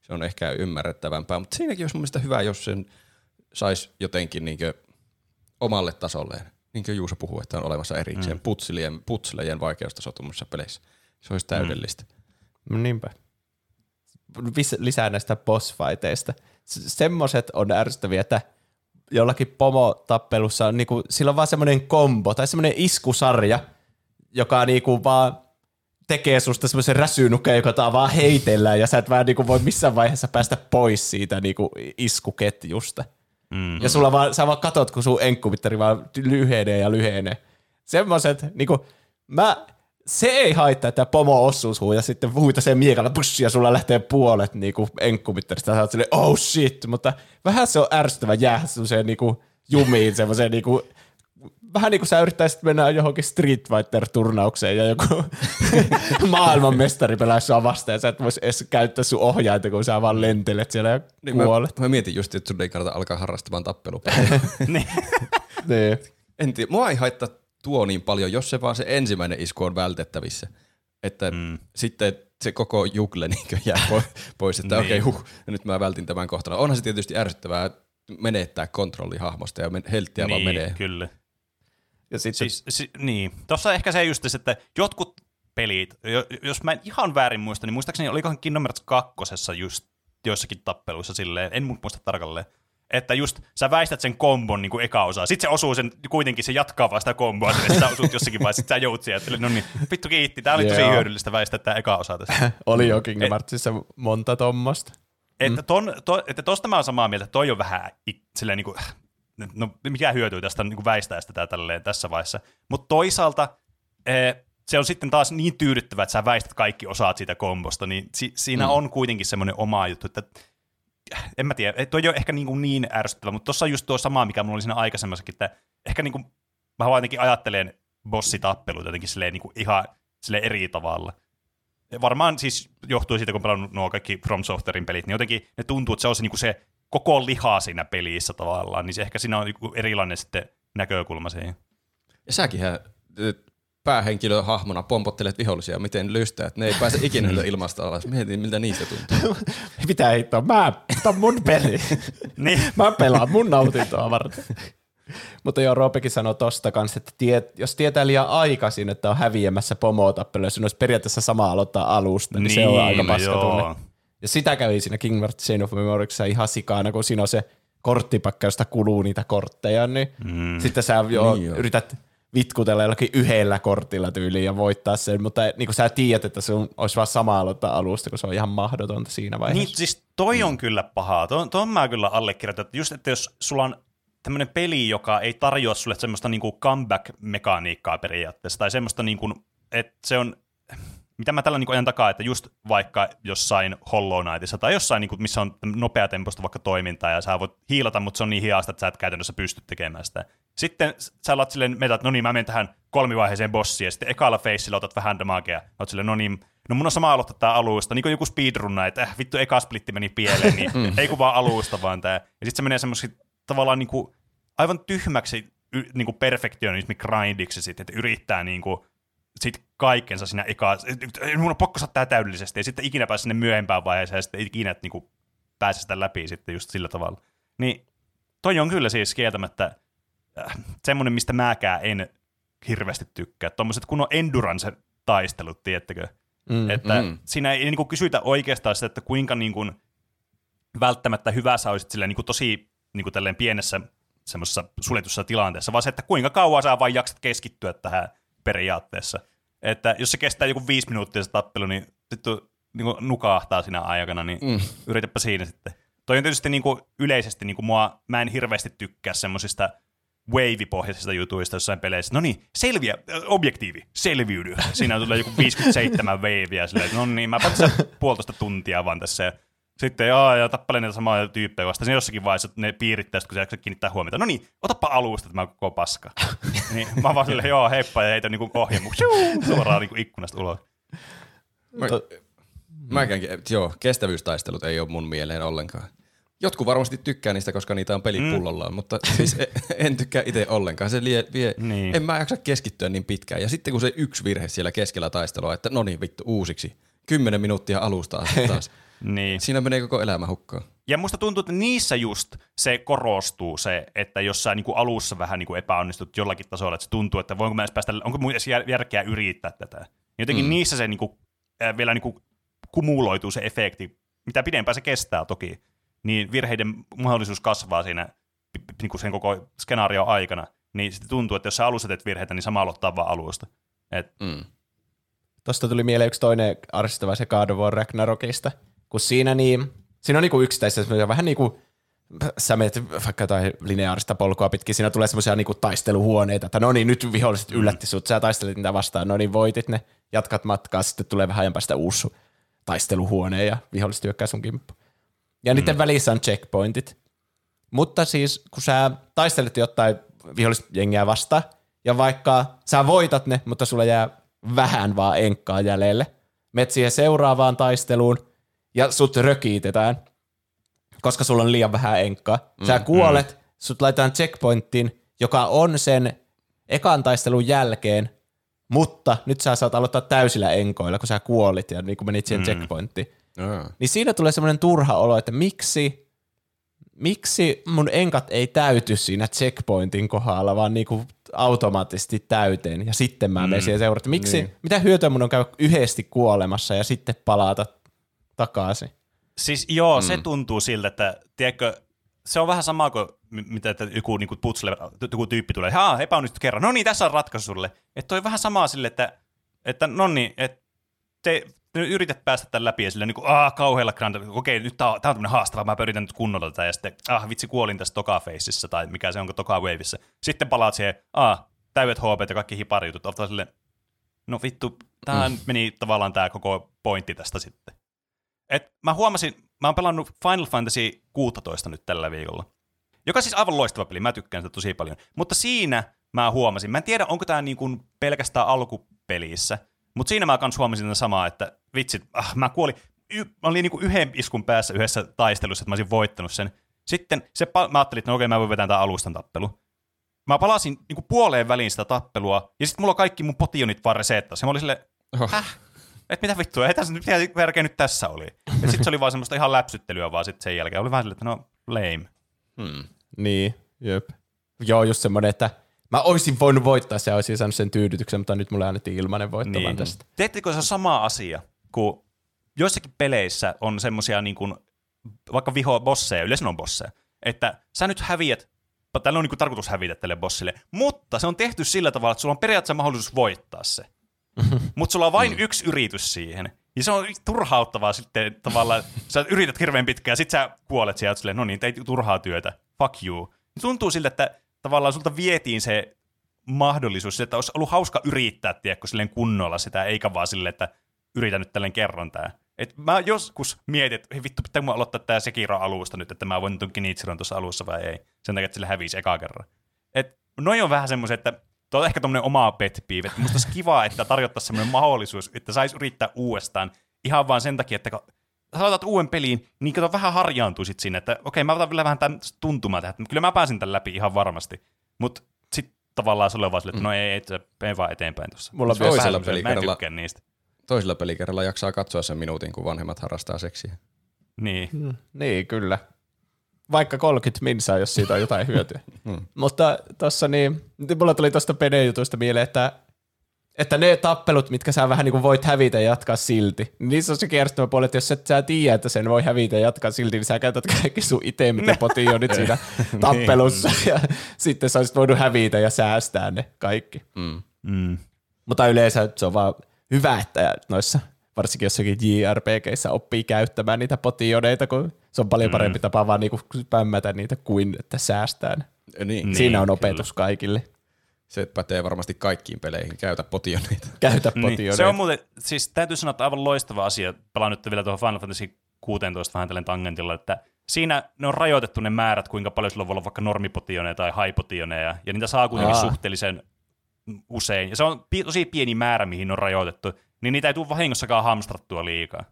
se on ehkä ymmärrettävämpää, mutta siinäkin olisi mun mielestä hyvä, jos sen saisi jotenkin niinkö omalle tasolleen. Niin kuin Juuso puhuu, että on olemassa erikseen mm. putslejen, putslejen vaikeustasot tuommoisissa peleissä. Se olisi täydellistä. Mm. Niinpä. Lisää näistä boss-fighteista. Semmoiset on ärsyttäviä, että jollakin pomotappelussa on, niin kuin, sillä on vaan semmoinen kombo tai semmoinen iskusarja, joka niin kuin vaan tekee susta semmoisen räsynukkeen, joka vaan heitellään, ja sä et vähän niin kuin voi missään vaiheessa päästä pois siitä niin kuin iskuketjusta. Mm-hmm. Ja sulla vaan, sä vaan katot, kun sun enkkumittari vaan lyhenee ja lyhenee. Semmoiset, niin kuin, mä, se ei haittaa, että pomo osuu suhun, ja sitten huita sen miekalla, push, ja sulla lähtee puolet niin kuin enkkumittarista, ja sä oot silleen, oh shit, mutta vähän se on ärsyttävä jäädä semmoiseen niin kuin jumiin, semmoiseen niin kuin vähän niin kuin sä yrittäisit mennä johonkin Street Fighter-turnaukseen ja joku maailmanmestari pelaa sua vastaan, ja sä et vois edes käyttää sun ohjainta, kun sä vaan lentelet siellä ja niin kuolet. Mä, mä mietin just, että sun ei kannata alkaa harrastamaan tappelupeliä. niin. niin. En tiedä, mua ei haittaa tuo niin paljon, jos se vaan se ensimmäinen isku on vältettävissä. Että mm. sitten se koko jugle niin jää pois, että niin. okei, huh, nyt mä vältin tämän kohtana. Onhan se tietysti ärsyttävää menettää kontrolli hahmosta ja helttiä niin, vaan menee. Kyllä. Ja sitten siis, si, niin, tuossa ehkä se just, että jotkut pelit, jos mä en ihan väärin muista, niin muistaakseni olikohan Kingdom Hearts kakkosessa just joissakin tappeluissa silleen, en muista tarkalleen, että just sä väistät sen kombon niin kuin eka osaa, sit se osuu sen, kuitenkin se jatkaa vaan sitä komboa, että sä osut jossakin vaiheessa, sit sä jout sieltä, no niin, vittu kiitti, tää oli tosi yeah. hyödyllistä väistää tää eka osa tässä. Oli jo Kingdom Heartsissa monta tommosta. Että mm. tuosta mä oon samaa mieltä, että toi on vähän silleen niin kuin no mikä hyötyy tästä niin kuin väistää sitä tälleen tässä vaiheessa. Mutta toisaalta se on sitten taas niin tyydyttävä, että sä väistät kaikki osaat siitä kombosta, niin si- siinä mm. on kuitenkin semmoinen oma juttu, että en mä tiedä, toi ei ole ehkä niin, niin ärsyttävä, mutta tossa on just tuo sama, mikä mulla oli siinä aikaisemmassakin, että ehkä niin kuin, mä vaan jotenkin ajattelen bossitappeluita jotenkin silleen niin kuin ihan silleen eri tavalla. Varmaan siis johtuu siitä, kun pelannut nuo kaikki From Softwarein pelit, niin jotenkin ne tuntuu, että se on se, niin kuin se koko lihaa siinä pelissä tavallaan, niin se ehkä siinä on erilainen sitten näkökulma siihen. Ja säkinhän päähenkilön hahmona pompottelet vihollisia, miten lystäät. Ne ei pääse ikinä ilmasta alas. Mietin, miltä niistä tuntuu. Mitä heittoa? Mä otan mun peli. niin. Mä pelaan mun nautintoa varten. Mutta joo, Roopekin sanoi tosta kanssa, että tiet, jos tietää liian aikaisin, että on häviämässä pomotappelu, jos olisi periaatteessa sama aloittaa alusta, niin, niin se on aika paskatuinen. Ja sitä kävi siinä Kingdom Hearts Chain of Memoriesissa ihan sikana, kun siinä on se korttipakka, josta kuluu niitä kortteja, niin mm. sitten sä jo niin yrität vitkutella jollakin yhdellä kortilla tyyliin ja voittaa sen, mutta niin kun sä tiedät, että se olisi vaan sama aloittaa alusta, kun se on ihan mahdotonta siinä vaiheessa. Niin, siis toi on mm. kyllä pahaa. Tuon, tuon mä kyllä allekirjoitan, että just, että jos sulla on tämmöinen peli, joka ei tarjoa sulle semmoista niin kuin comeback-mekaniikkaa periaatteessa, tai semmoista, niin kuin, että se on mitä mä tällä niin ajan takaa, että just vaikka jossain Hollow Knightissa tai jossain, niin missä on nopeatempoista vaikka toimintaa ja sä voit hiilata, mutta se on niin hiasta, että sä et käytännössä pysty tekemään sitä. Sitten sä alat silleen, meitä, että no niin, mä menen tähän kolmivaiheeseen bossiin ja sitten ekalla feissillä otat vähän damagea. Oot silleen, no niin, no mun on sama aloittaa tää alusta, niin kuin joku speedrunna, että äh, vittu eka splitti meni pieleen, niin ei kun vaan alusta vaan tää. Ja sit se menee semmoisesti tavallaan niin kuin aivan tyhmäksi niin kuin perfektionismi grindiksi sitten, että yrittää niinku sitten kaikkensa siinä ekaa, mun on pakko saattaa täydellisesti, ja sitten ikinä pääse sinne myöhempään vaiheeseen, ja sitten ikinä et niinku pääse sitä läpi sitten just sillä tavalla. Niin toi on kyllä siis kieltämättä äh, semmoinen, mistä mäkään en hirveästi tykkää. Tuommoiset kun on endurance-taistelut, tiettäkö? Mm, että mm. siinä ei niinku kysytä oikeastaan sitä, että kuinka niinku välttämättä hyvä sä olisit silleen, niin kuin tosi niin kuin tälleen pienessä semmoisessa suljetussa tilanteessa, vaan se, että kuinka kauan sä vain jaksat keskittyä tähän periaatteessa. Että jos se kestää joku viisi minuuttia se tappelu, niin sitten niin nukahtaa sinä aikana, niin mm. yritäpä siinä sitten. Toi on tietysti niin kuin yleisesti, niin kuin mua, mä en hirveästi tykkää semmoisista wave-pohjaisista jutuista jossain peleissä. No niin, selviä, objektiivi, selviydy. Siinä tulee joku viisikymmentäseitsemän waveä silleen, no niin, mä päätän puolitoista tuntia vaan tässä. Sitten joo, ja tappelen niitä samaa tyyppejä vastaan. Siinä jossakin vaiheessa ne piirittää, kun se kiinnittää huomiota. No niin, otapa alusta, että mä koko paska. Niin, mä vaan silleen, joo, heippa, ja heitä niinku ohje mun suoraan niinku ikkunasta ulos. Mä, mä enkä, joo, kestävyystaistelut ei ole mun mieleen ollenkaan. Jotkut varmasti tykkää niistä, koska niitä on pelipullolla, mm. mutta siis en tykkää itse ollenkaan. Se lie, vie, niin. En mä jaksa keskittyä niin pitkään. Ja sitten kun se yksi virhe siellä keskellä taistelua, että no niin vittu, uusiksi. Kymmenen minuuttia alusta taas. Niin. Siinä menee koko elämä hukkaan. Ja musta tuntuu, että niissä just se korostuu se, että jos sä niinku alussa vähän niinku epäonnistut jollakin tasolla, että se tuntuu, että voinko mä edes päästä, onko mun edes järkeä yrittää tätä. Jotenkin mm. niissä se niinku, äh, vielä niinku kumuloituu se efekti, mitä pidempään se kestää toki, niin virheiden mahdollisuus kasvaa siinä niinku sen koko skenaarion aikana. Niin sitten tuntuu, että jos sä alussa teet virheitä, niin sama aloittaa vaan alusta. Et... Mm. Tuosta tuli mieleen yksi toinen arvostava se God of War Ragnarökistä. Kun siinä, niin, siinä on niinku yksittäisiä, vähän niin kuin sä menet vaikka jotain lineaarista polkua pitkin, siinä tulee semmoisia niinku taisteluhuoneita, että no niin, nyt viholliset yllätti sut, sä taistelit niitä vastaan, no niin voitit ne, jatkat matkaa, sitten tulee vähän ajan päästä uusi taisteluhuone ja viholliset hyökkää sun kimppu. Ja niiden mm. välissä on checkpointit. Mutta siis, kun sä taistelet jotain vihollista jengiä vastaan, ja vaikka sä voitat ne, mutta sulla jää vähän vaan enkkaa jäljelle, menet siihen seuraavaan taisteluun, ja sut rökiitetään, koska sulla on liian vähän enkkaa. Sä mm, kuolet, mm. sut laitetaan checkpointtiin, joka on sen ekan taistelun jälkeen, mutta nyt sä saat aloittaa täysillä enkoilla, kun sä kuolit ja niin kun menit siihen mm. checkpointtiin. Mm. Niin siinä tulee semmoinen turha olo, että miksi, miksi mun enkat ei täyty siinä checkpointin kohdalla, vaan niinku automaattisesti täyteen ja sitten mä menen mm. siihen seuraan. Miksi, niin. Mitä hyötyä mun on käydä yhdesti kuolemassa ja sitten palata takaisin. Siis joo, mm. se tuntuu siltä, että tiedätkö, se on vähän sama kuin mitä että joku niinku putsle, joku tyyppi tulee, haa, epäonnistut kerran, no niin, tässä on ratkaisu sulle. Että toi vähän samaa sille, että, että no niin, että te yrität päästä tämän läpi ja silleen, niin kuin, aah, kauhealla grandalla, okei, nyt tää on, tää on tämmönen haastava, mä pyritän nyt kunnolla tätä ja sitten, ah, vitsi, kuolin tässä toka-feississä tai mikä se onko toka-waveissa. Sitten palaat siihen, aah, täydet H P ja kaikki hiparjutut, ottaa silleen, no vittu, tämähän mm. meni tavallaan tää koko pointti tästä sitten. Et mä huomasin, mä oon pelannut Final Fantasy kuusitoista nyt tällä viikolla, joka siis aivan loistava peli, mä tykkään sitä tosi paljon. Mutta siinä mä huomasin, mä en tiedä onko tää niin kuin pelkästään alkupelissä, mutta siinä mä kans huomasin tätä samaa, että vitsit, ah, mä kuolin, y- mä olin niin kuin yhden iskun päässä yhdessä taistelussa, että mä olisin voittanut sen. Sitten se pal- mä ajattelin, että no okei, mä voin vetää tää alustan tappelu. Mä palasin niin kuin puoleen väliin sitä tappelua, ja sitten mulla kaikki mun potionit vaan reseettasi, ja mä olin silleen, häh? Että mitä vittua, ei tässä, mitä verkeä nyt tässä oli. Ja sit se oli vaan semmoista ihan läpsyttelyä vaan sit sen jälkeen. Oli vähän silleen, että no lame. Hmm. Niin, jep. Joo, just semmoinen, että mä oisin voinut voittaa se ja oisin saanut sen tyydytyksen, mutta nyt mulle annettiin ilmanen voittomaan niin. Tästä. Teettekö se sama asia, kun joissakin peleissä on semmoisia niin kuin, vaikka viho bosseja, yleensä on bosseja, että sä nyt häviät, täällä on niin kuin tarkoitus hävitä tälle bossille, mutta se on tehty sillä tavalla, että sulla on periaatteessa mahdollisuus voittaa se. Mutta sulla on vain mm. yksi yritys siihen. Ja se on turhauttavaa sitten tavallaan. Sä yrität hirveän pitkään ja sit sä kuolet siellä, silleen, no niin, teit turhaa työtä. Fuck you. Tuntuu siltä, että tavallaan sulta vietiin se mahdollisuus, että olisi ollut hauska yrittää, tiedätkö, silleen kunnolla sitä, eikä vaan silleen, että yritä nyt tälleen kerran tää. Et mä joskus mietin, että hei vittu, pitää mun aloittaa tää Sekiro alusta nyt, että mä voin nyt Kinichiron tuossa alussa vai ei. Sen takia, että sille hävisi ekaa kerran. Et noi on vähän semmoiset, että tuo on ehkä tommoinen oma pet peeve, että musta olisi kiva, että tarjottaisiin semmoinen mahdollisuus, että saisi yrittää uudestaan ihan vaan sen takia, että kun sä otat uuden peliin, niin kato vähän harjaantuu sit siinä, että okei, mä otan vielä vähän tämän tuntumaan tähän, kyllä mä pääsin tämän läpi ihan varmasti, mutta sit tavallaan se oli vaan sille, että no ei, ei, ei vaan eteenpäin tuossa. Mulla on toisella pelikerralla, toisella pelikerralla jaksaa katsoa sen minuutin, kun vanhemmat harrastaa seksiä. Niin. Mm, niin, kyllä. Vaikka kolmekymmentä minsaa, jos siitä on jotain hyötyä. Mm. Mutta tuossa niin, mulla tuli tuosta pedejutusta mieleen, että että ne tappelut, mitkä sä vähän niin kuin voit hävitä ja jatkaa silti, niin niissä on se kiertämä puoli, että jos et sä tiedä, että sen voi hävitä ja jatkaa silti, niin sä käytät kaikki sun itse, mitä poti on nyt siinä tappelussa, niin. Ja sitten sä olisit voinut hävitä ja säästää ne kaikki. Mm. Mm. Mutta yleensä se on vaan hyvä, että noissa, varsinkin jossakin J R P G:issä oppii käyttämään niitä potioneita, kun se on paljon parempi mm. tapa vaan niinku pämmätä niitä kuin että säästää ne. Niin, siinä on opetus kyllä. Kaikille. Se pätee varmasti kaikkiin peleihin. Käytä potioneita. Käytä potioneita. Niin. Se on muuten, siis täytyy sanoa, että aivan loistava asia. Palaan nyt vielä tuohon Final Fantasy kuusitoista vähän tälleen tangentilla, että siinä ne on rajoitettu ne määrät, kuinka paljon sillä voi olla vaikka normipotioneja tai high-potioneja, ja niitä saa kuitenkin Aa. suhteellisen usein. Ja se on tosi pieni määrä, mihin ne on rajoitettu, niin niitä ei tule vahingossakaan hamstrattua liikaa.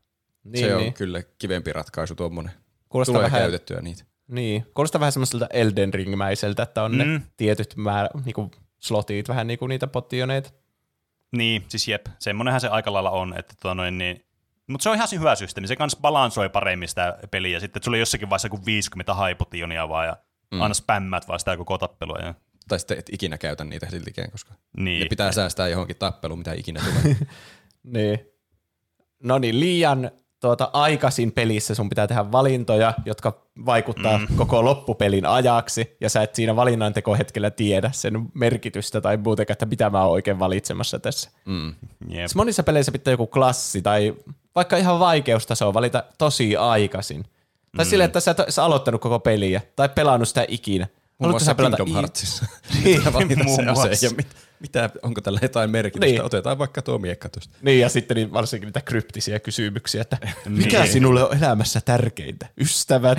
Niin, se on niin. Kyllä kivempi ratkaisu tuommoinen. Kuulostaa tulee vähän käytettyä niitä. Niin, kuulostaa vähän semmoiselta Elden Ring-mäiseltä, että on mm. ne tietyt määrä, niinku slotit, vähän niinku niitä potioneita. Niin, siis jep, semmonenhan se aika lailla on, että tota noin niin, mutta se on ihan hyvä systeemi, se kans balansoi paremmin sitä peliä, sitten sulla oli jossakin vaiheessa kuin viisikymmentä high-potionia vaan, ja mm. aina spämmät vaan sitä koko tappelua. Ja... Tai sitten et ikinä käytä niitä siltikään, koska niin. Ne pitää säästää johonkin tappeluun, mitä ikinä tulee. Niin. No niin, liian... Tuota, aikaisin pelissä sun pitää tehdä valintoja, jotka vaikuttaa mm. koko loppupelin ajaksi, ja sä et siinä valinnantekohetkellä tiedä sen merkitystä tai muutenkaan, että mitä mä oon oikein valitsemassa tässä. Mm. Yep. Monissa peleissä pitää joku klassi tai vaikka ihan vaikeustaso valita tosi aikaisin. Tai mm. silleen, että sä et ole aloittanut koko peliä tai pelannut sitä ikinä. Muun muassa Kingdom Heartsissa. Niin, muun muassa. Mitä, onko tällä jotain merkitystä? Niin. Otetaan vaikka tuo miekka tuosta. Niin, ja sitten niin varsinkin niitä kryptisiä kysymyksiä, että mikä niin. sinulle on elämässä tärkeintä? Ystävät,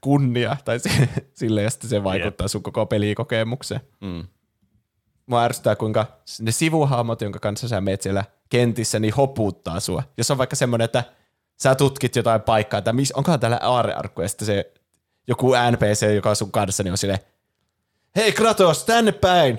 kunnia, tai se, sille, ja sitten se vaikuttaa yeah. sun koko pelikokemukseen. Mm. Mua ärsyttää, kuinka ne sivuhahmot, jonka kanssa sä meet siellä kentissä, niin hopuuttaa sua. Jos on vaikka semmoinen, että sä tutkit jotain paikkaa, että onkohan täällä aarearkku, ja sitten se joku N P C, joka on sun kanssa, niin on silleen, hei Kratos, tänne päin!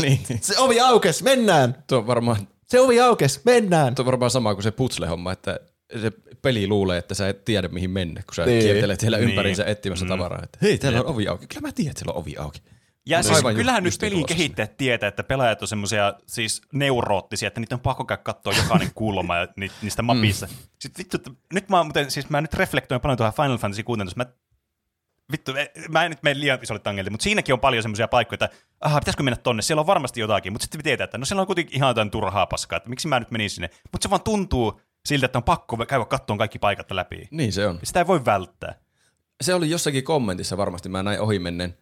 Niin. Se ovi aukes, mennään! Tuo varmaan, se ovi aukes, mennään! Tuo on varmaan sama kuin se putsle-homma, että se peli luulee, että sä et tiedä mihin mennä, kun sä niin. kiertelet siellä niin. ympärinsä etsimässä mm. tavaraa. Että, hei, täällä on ovi auki. Kyllä mä tiedän, että siellä on ovi auki. Ja siis kyllähän nyt pelin kehittäjät tietää, että pelaajat on semmoisia siis neuroottisia, että niitä on pakko käydä katsoa jokainen kulma ja ni, niistä mapissa. Mm. Sitten vittu, nyt mä, muuten, siis mä nyt reflektoin paljon tuohon Final Fantasy kuusitoista. Mä Vittu, mä en nyt mene liian isolle tangelille, mutta siinäkin on paljon semmoisia paikkoja, että aha, pitäisikö mennä tonne, siellä on varmasti jotakin, mutta sitten tietää, että no siellä on kuitenkin ihan jotain turhaa paskaa, että miksi mä nyt menin sinne. Mutta se vaan tuntuu siltä, että on pakko käydä katsomaan kaikki paikat läpi. Niin se on. Sitä ei voi välttää. Se oli jossakin kommentissa varmasti, mä näin ohimennen,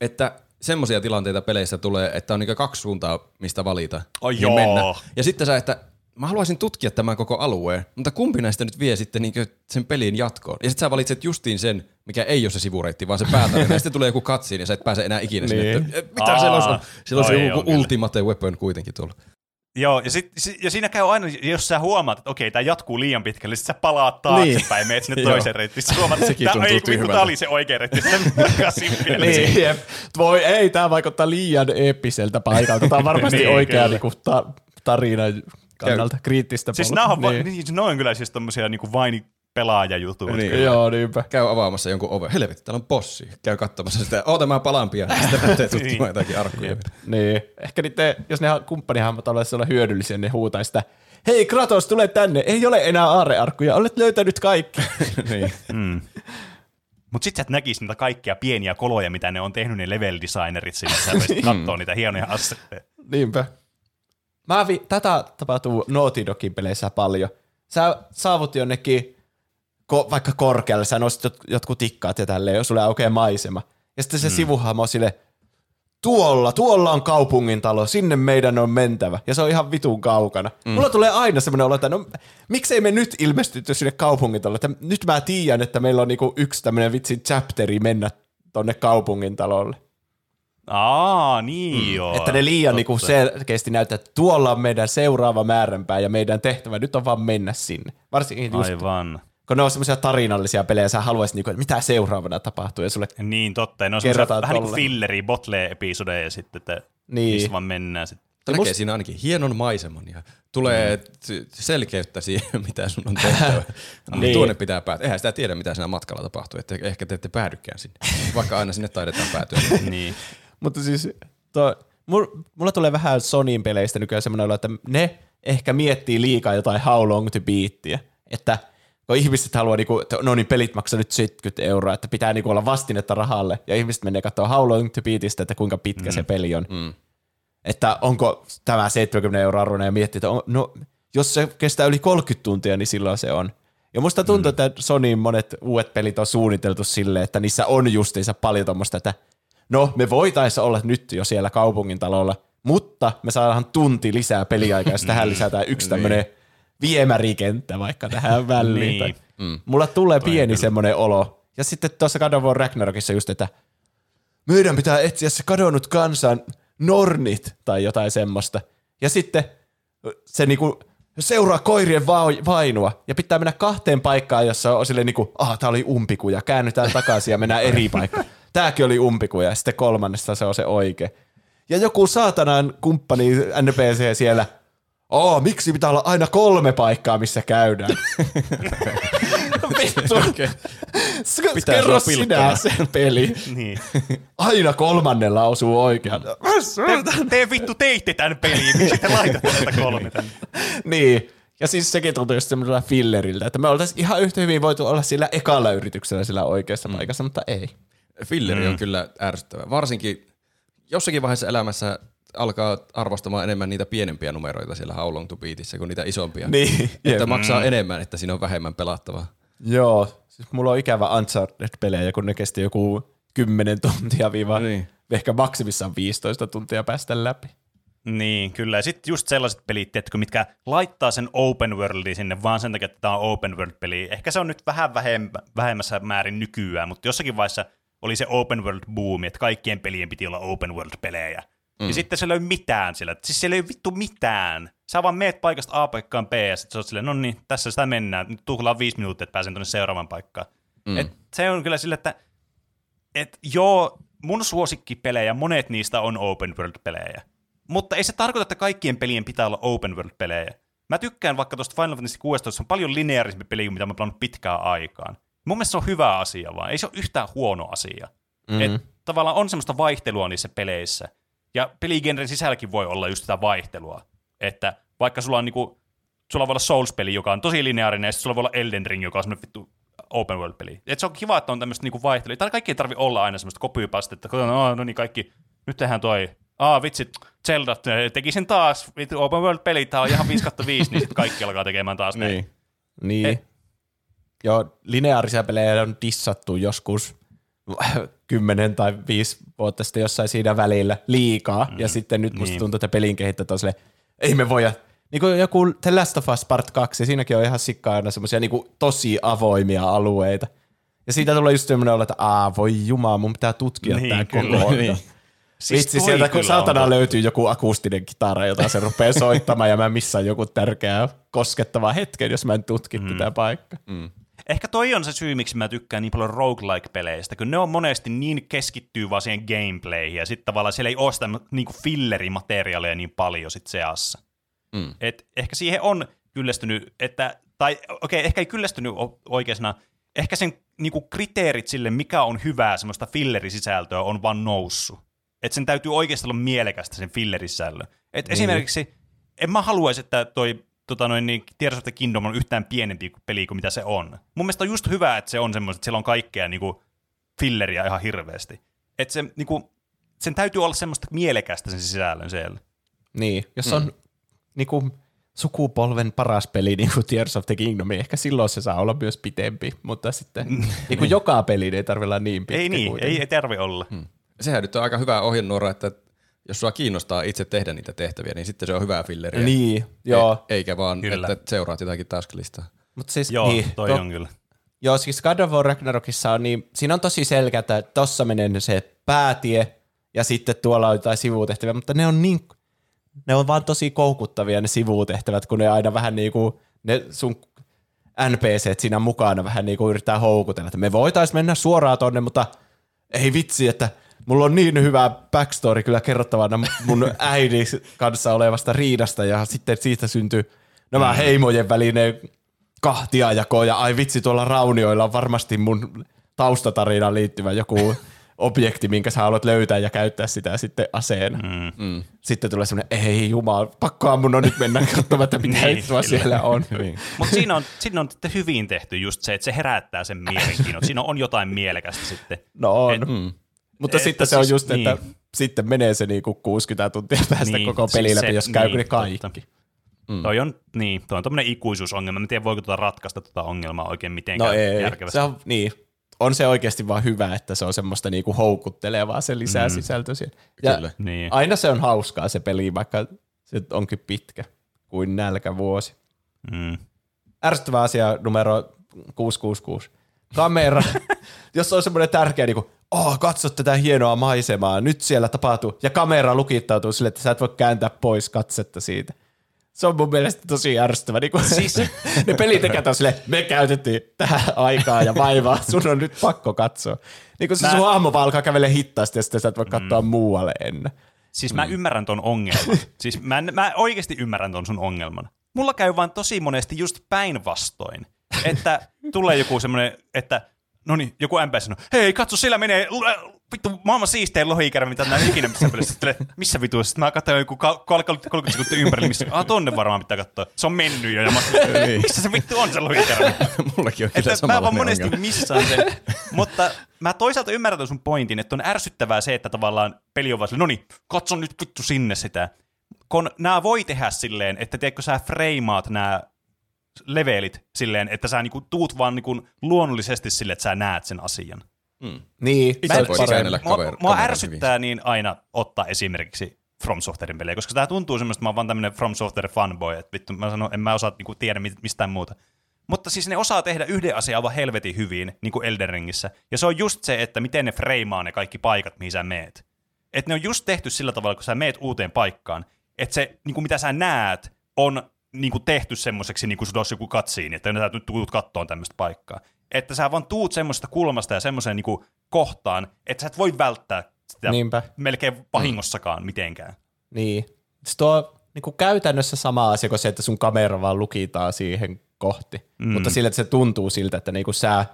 että semmoisia tilanteita peleissä tulee, että on niinkö kaksi suuntaa, mistä valita. Oh, niin joo. Mennä. Ja sitten sä, että mä haluaisin tutkia tämän koko alueen, mutta kumpi näistä nyt vie sitten niinkö sen pelin jatkoon? Ja sit sä valitset justiin sen, mikä ei ole se sivureitti, vaan se päätarina. Ja sitten tulee joku katsiin ja sä et pääse enää ikinä sinne. Niin. Mitä Aa, siellä on? Siellä on joku on ultimate weapon kuitenkin tullut. Joo, ja, sit, ja siinä käy aina, jos sä huomaat, että okei, tää jatkuu liian pitkälle, sit sä palaat taaksepäin, niin. meet sinne toisen reittiin, sä huomaat, että tää, ei, kun, kun tää oli se oikea reitti, sen niin. Voi ei, tää vaikuttaa liian eeppiseltä paikalta, tää on varmasti niin, oikea niinku, ta, tarina kannalta, kriittistä siis puolella. Siis niin. ne on kyllä siis tommosia niinku vaini... pelaajajutut. Niin, joo, niinpä. Käy avaamassa jonkun oven. Helvetti, täällä on bossi. Käy katsomassa sitä. Oota, mä palaan pian. Sitten lähtee tutkimaan jotakin arkkuja. Niin. Ehkä niiden, jos ne kumppanihammat olisivat olla hyödyllisiä, ne huutaisi sitä, hei Kratos, tule tänne. Ei ole enää aarrearkkuja. Olet löytänyt kaikki. Niin. Mm. Mut sit sä et näkis niitä kaikkia pieniä koloja, mitä ne on tehnyt ne level designerit sinne. Sä voisit katsoa niitä hienoja assetteja. Niinpä. Mä vi- Tätä tapahtuu Naughty Dogin peleissä paljon. Sä saavut jonnekin Ko, vaikka korkealle, sä nostit jotkut tikkaat ja tälleen, jos sulle aukeaa maisema. Ja sitten se mm. sivuhahmo on sille, tuolla, tuolla on kaupungin talo, sinne meidän on mentävä. Ja se on ihan vitun kaukana. Mm. Mulla tulee aina semmoinen olo, että no miksei me nyt ilmestytty sinne kaupungin talolle. Että nyt mä tiedän, että meillä on niinku yksi tämmöinen vitsin chapteri mennä tonne kaupungin talolle. Aa, niin mm. joo. Että ne liian niinku selkeästi näyttää, että tuolla on meidän seuraava määränpää ja meidän tehtävä nyt on vaan mennä sinne. Varsinkin just aivan. Kun ne on semmoisia tarinallisia pelejä, sä haluaisit, niinku, mitä seuraavana tapahtuu. Ja sulle niin totta, ja ne on semmoisia vähän tolle. Niin kuin filleria, botle-episodeja ja sitten, että niin. Niissä vaan mennään sitten. Näkee must... siinä ainakin hienon maiseman ja tulee mm. selkeyttä siihen, mitä sun on tehtävä. Niin. Tuonne pitää päätyä. Eihän sitä tiedä, mitä siinä matkalla tapahtuu, että ehkä te ette päädykään sinne, vaikka aina sinne taidetaan päätyä. Niin. Mutta siis... To... mulla tulee vähän Sonyin peleistä nykyään semmoinen olo, että ne ehkä miettii liikaa jotain how long to beattiä, että kun ihmiset haluaa, niinku, että no niin, pelit maksaa nyt seitsemänkymmentä euroa, että pitää niinku olla vastinetta rahalle, ja ihmiset menee katsoa how long to beatistä, että kuinka pitkä mm. se peli on. Mm. Että onko tämä seitsemänkymmentä euroa arvoinen, ja miettii, että on, no, jos se kestää yli kolmekymmentä tuntia, niin silloin se on. Ja musta tuntuu, mm. että Sonyin monet uudet pelit on suunniteltu silleen, että niissä on justiinsa paljon tommoista, että no, me voitaisiin olla nyt jo siellä kaupungintalolla, mutta me saadaan tunti lisää peliaikaa, jos tähän lisätään yksi tämmöinen viemärikenttä vaikka tähän väliin. Tai. Mm. Mulla tulee toi pieni semmoinen olo. Ja sitten tuossa God of War Ragnarokissa just, että meidän pitää etsiä se kadonnut kansan nornit tai jotain semmoista. Ja sitten se niinku seuraa koirien vainua ja pitää mennä kahteen paikkaan, jossa on silleen niinku, ah, tää oli umpikuja, käännytään takaisin ja mennään eri paikkaan. Tääkin oli umpikuja ja sitten kolmannesta se on se oikee. Ja joku saatanan kumppani N P C siellä, oh, miksi pitää olla aina kolme paikkaa, missä käydään? Vittu. Okay. Kerro sinä sen peli. Niin. Aina kolmannella osuu oikean. Te, te vittu teitte tämän peliin, miksi te laitatte tätä kolme tänne? Niin. Ja siis sekin tuntuu just semmoisella filleriltä, että me oltaisiin ihan yhtä hyvin voitu olla sillä ekalla yrityksellä sillä oikeassa mm. paikassa, mutta ei. Filleri mm. on kyllä ärsyttävä. Varsinkin jossakin vaiheessa elämässä alkaa arvostamaan enemmän niitä pienempiä numeroita siellä How Long to Beatissä kuin niitä isompia. Niin. Että maksaa mm. enemmän, että siinä on vähemmän pelattavaa. Joo. Siis mulla on ikävä Uncharted-pelejä, kun ne kesti joku kymmenen tuntia viiva niin. Ehkä maksimissaan viisitoista tuntia päästä läpi. Niin, kyllä. Ja sitten just sellaiset pelit, tietkö, mitkä laittaa sen open worldin sinne vaan sen takia, että tämä on open world-peli. Ehkä se on nyt vähän vähemmä, vähemmässä määrin nykyään, mutta jossakin vaiheessa oli se open world boomi, että kaikkien pelien piti olla open world-pelejä. Mm. Ja sitten siellä ei ole mitään siellä. Siis siellä ei ole vittu mitään. Sä vaan meet paikasta A paikkaan B ja sitten sä oot silleen, no niin, tässä sitä mennään. Nyt tuhlaan viisi minuuttia, että pääsen tuonne seuraavaan paikkaan. Mm. Et se on kyllä sille, että et joo, mun suosikkipelejä, monet niistä on open world-pelejä. Mutta ei se tarkoita, että kaikkien pelien pitää olla open world-pelejä. Mä tykkään vaikka tuosta Final Fantasy kuusitoista, se on paljon lineaarisempi peli kuin mitä mä oon pelannut pitkään aikaan. Mun mielestä se on hyvä asia vaan, ei se ole yhtään huono asia. Mm-hmm. Et tavallaan on semmoista vaihtelua niissä peleissä. Ja peligenren sisälläkin voi olla just sitä vaihtelua. Että vaikka sulla on niinku, sulla voi olla Souls-peli, joka on tosi lineaarinen, ja sulla voi olla Elden Ring, joka on semmoinen vittu open world-peli. Et se on kiva, että on tämmöistä niinku vaihtelua. Tai kaikki ei tarvi olla aina semmoista copy-pastetta, että no, no niin kaikki, nyt tehdään toi, aa vitsi, Zelda teki sen taas, vittu open world-peli, tää on ihan viisi kaksi viisi, niin sitten kaikki alkaa tekemään taas näin. Niin. niin. Et, joo, lineaarisia pelejä on dissattu joskus kymmenen tai viisi vuotta sitten jossain siinä välillä liikaa, mm, ja sitten nyt musta niin. tuntuu, että pelin kehittäjät on silleen, ei me voida, niin kuin joku The Last of Us Part kaksi, siinäkin on ihan sikkaa aina semmoisia niin tosi avoimia alueita, ja siitä tulee just semmoinen olla, että aah, voi jumaa, mun pitää tutkia niin, tää koko ajan. Niin. Siis vitsi, sieltä kun saatana on. Löytyy joku akustinen kitara, jota se rupeaa soittamaan, ja mä missään joku tärkeä koskettava hetken, jos mä en tutki mm. tätä paikkaa. Mm. Ehkä toi on se syy, miksi mä tykkään niin paljon roguelike-peleistä, kun ne on monesti niin keskittyy vaan siihen gameplayhin, ja sitten tavallaan siellä ei ole sitä niin kuin fillerimateriaalia niin paljon sit seassa. Mm. Et ehkä siihen on kyllästynyt, että, tai okei, okay, ehkä ei kyllästynyt oikeastaan, ehkä sen niin kuin kriteerit sille, mikä on hyvää semmoista fillerisisältöä, on vaan noussut. Että sen täytyy oikeasti olla mielekästä sen fillerisällön. Et mm. esimerkiksi, en mä haluaisi, että toi Tota noin, niin Tears of the Kingdom on yhtään pienempi peli kuin mitä se on. Mun mielestä on just hyvä, että se on semmoista, että siellä on kaikkea niin kuin filleria ihan hirveästi. Että se, niin kuin, sen täytyy olla semmoista mielekästä sen sisällön siellä. Niin, jos on mm. niin kuin sukupolven paras peli niin kuin Tears of the Kingdom, ehkä silloin se saa olla myös pitempi, mutta sitten niin kuin joka peli ei tarvitse olla niin pitkä. Ei niin, ei, ei tarvitse olla. Hmm. Sehän nyt on aika hyvä ohjenuora, että jos sua kiinnostaa itse tehdä niitä tehtäviä, niin sitten se on hyvää filleriä. Niin, joo. E- eikä vaan, kyllä. että seuraat jotakin tasklistaa. Mut siis, joo, niin, toi to- on kyllä. Joo, siis God of War Ragnarokissa on niin, siinä on tosi selkeä, että tossa menee se päätie ja sitten tuolla on jotain sivutehtäviä, mutta ne on niin, ne on vaan tosi koukuttavia ne sivutehtävät, kun ne aina vähän niinku, ne sun N P C:t siinä mukana vähän niinku yrittää houkutella, että me voitais mennä suoraan tonne, mutta ei vitsi, että mulla on niin hyvä backstory kyllä kerrottavana mun äidin kanssa olevasta riidasta ja sitten siitä syntyy nämä heimojen välineen kahtiajako ja ai vitsi tuolla raunioilla on varmasti mun taustatarina liittyvä joku objekti, minkä sä haluat löytää ja käyttää sitä sitten aseena. Mm. Mm. Sitten tulee semmoinen, ei jumala, pakkoa mun on nyt mennä katsomaan, että mitä hittoa siellä on. Mutta siinä on, siinä on hyvin tehty just se, että se herättää sen mielenkiinnon. Siinä on jotain mielekästä sitten. No on. Et, mm. Mutta et, sitten se on just, niin. Että sitten menee se niinku kuusikymmentä tuntia päästä niin, koko peli läpi, jos käy niin, ne kaikki. Mm. Toi on, niin, toi on tommoinen ikuisuusongelma. Mä tiedän, voiko tuota ratkaista tuota ongelmaa oikein mitenkään no ei, järkevästi. Se on, niin. On se oikeasti vaan hyvä, että se on semmoista niinku houkuttelevaa, se lisää mm. sisältöä siihen. Ja kyllä. Niin. Aina se on hauskaa se peli, vaikka se onkin pitkä kuin nälkävuosi. Mm. Ärsyttävä asia numero kuusi kuusi kuusi. Kamera. Jos on semmoinen tärkeä, niin kuin, oh, katso tätä hienoa maisemaa, nyt siellä tapahtuu. Ja kamera lukittautuu sille, että sä et voi kääntää pois katsetta siitä. Se on mun mielestä tosi ärsyttävä. Niin siis ne pelitekijät on silleen, me käytettiin tähän aikaa ja vaivaa, sun on nyt pakko katsoa. Niin kun se mä... sun hahmo vaan alkaa kävellä hittaasti ja sitten sä et voi katsoa mm. muualle ennen. Siis mm. mä ymmärrän ton ongelman. Siis mä, mä oikeasti ymmärrän ton sun ongelman. Mulla käy vaan tosi monesti just päinvastoin, että tulee joku semmoinen, että no niin, joku M P sanoo, hei katso, siellä menee... vittu, maailman siistein lohikärä, mitä näin ikinä missään pelissä. Missä vitu? Sitten mä katsoin joku kolmekymmentä sekuntia ympärille, missä, ah tonne varmaan pitää katsoa. Se on mennyt jo. Ja mä, missä se vittu on se lohikärä? Mullakin on kyllä samanlainen. Mä vaan monesti ongelma. Missään sen. Mutta mä toisaalta ymmärrän sun pointin, että on ärsyttävää se, että tavallaan peli on vaan silleen, no niin, katso nyt vittu sinne sitä. Kun nää voi tehdä silleen, että tiedätkö sä freimaat nää levelit silleen, että sä niinku tuut vaan niinku luonnollisesti silleen, että sä näet sen asian. Mm. Niin, mä en, siis, mua, mua ärsyttää hyvin. Niin aina ottaa esimerkiksi From Softwaren pelejä, koska tää tuntuu semmoista, mä oon vaan tämmönen From Software fanboy, että vittu mä sanon, en mä osaa niinku tiedä mistään muuta. Mutta siis ne osaa tehdä yhden asian aivan helvetin hyvin, niin kuin Elden Ringissä, ja se on just se, että miten ne freimaa ne kaikki paikat, mihin sä meet. Että ne on just tehty sillä tavalla, kun sä meet uuteen paikkaan, että se, niinku mitä sä näet, on niinku tehty semmoiseksi, niin kuin se olisi joku katsiin, että sä nyt tuut kattoon tämmöistä paikkaa. Että sä vaan tuut semmoisesta kulmasta ja semmoiseen niinku kohtaan, että sä et voi välttää sitä niinpä. Melkein vahingossakaan mm. mitenkään. Niin. Se tuo niinku käytännössä sama asia kuin se, että sun kamera vaan lukitaan siihen kohti. Mm. Mutta sillä, että se tuntuu siltä, että niinku sä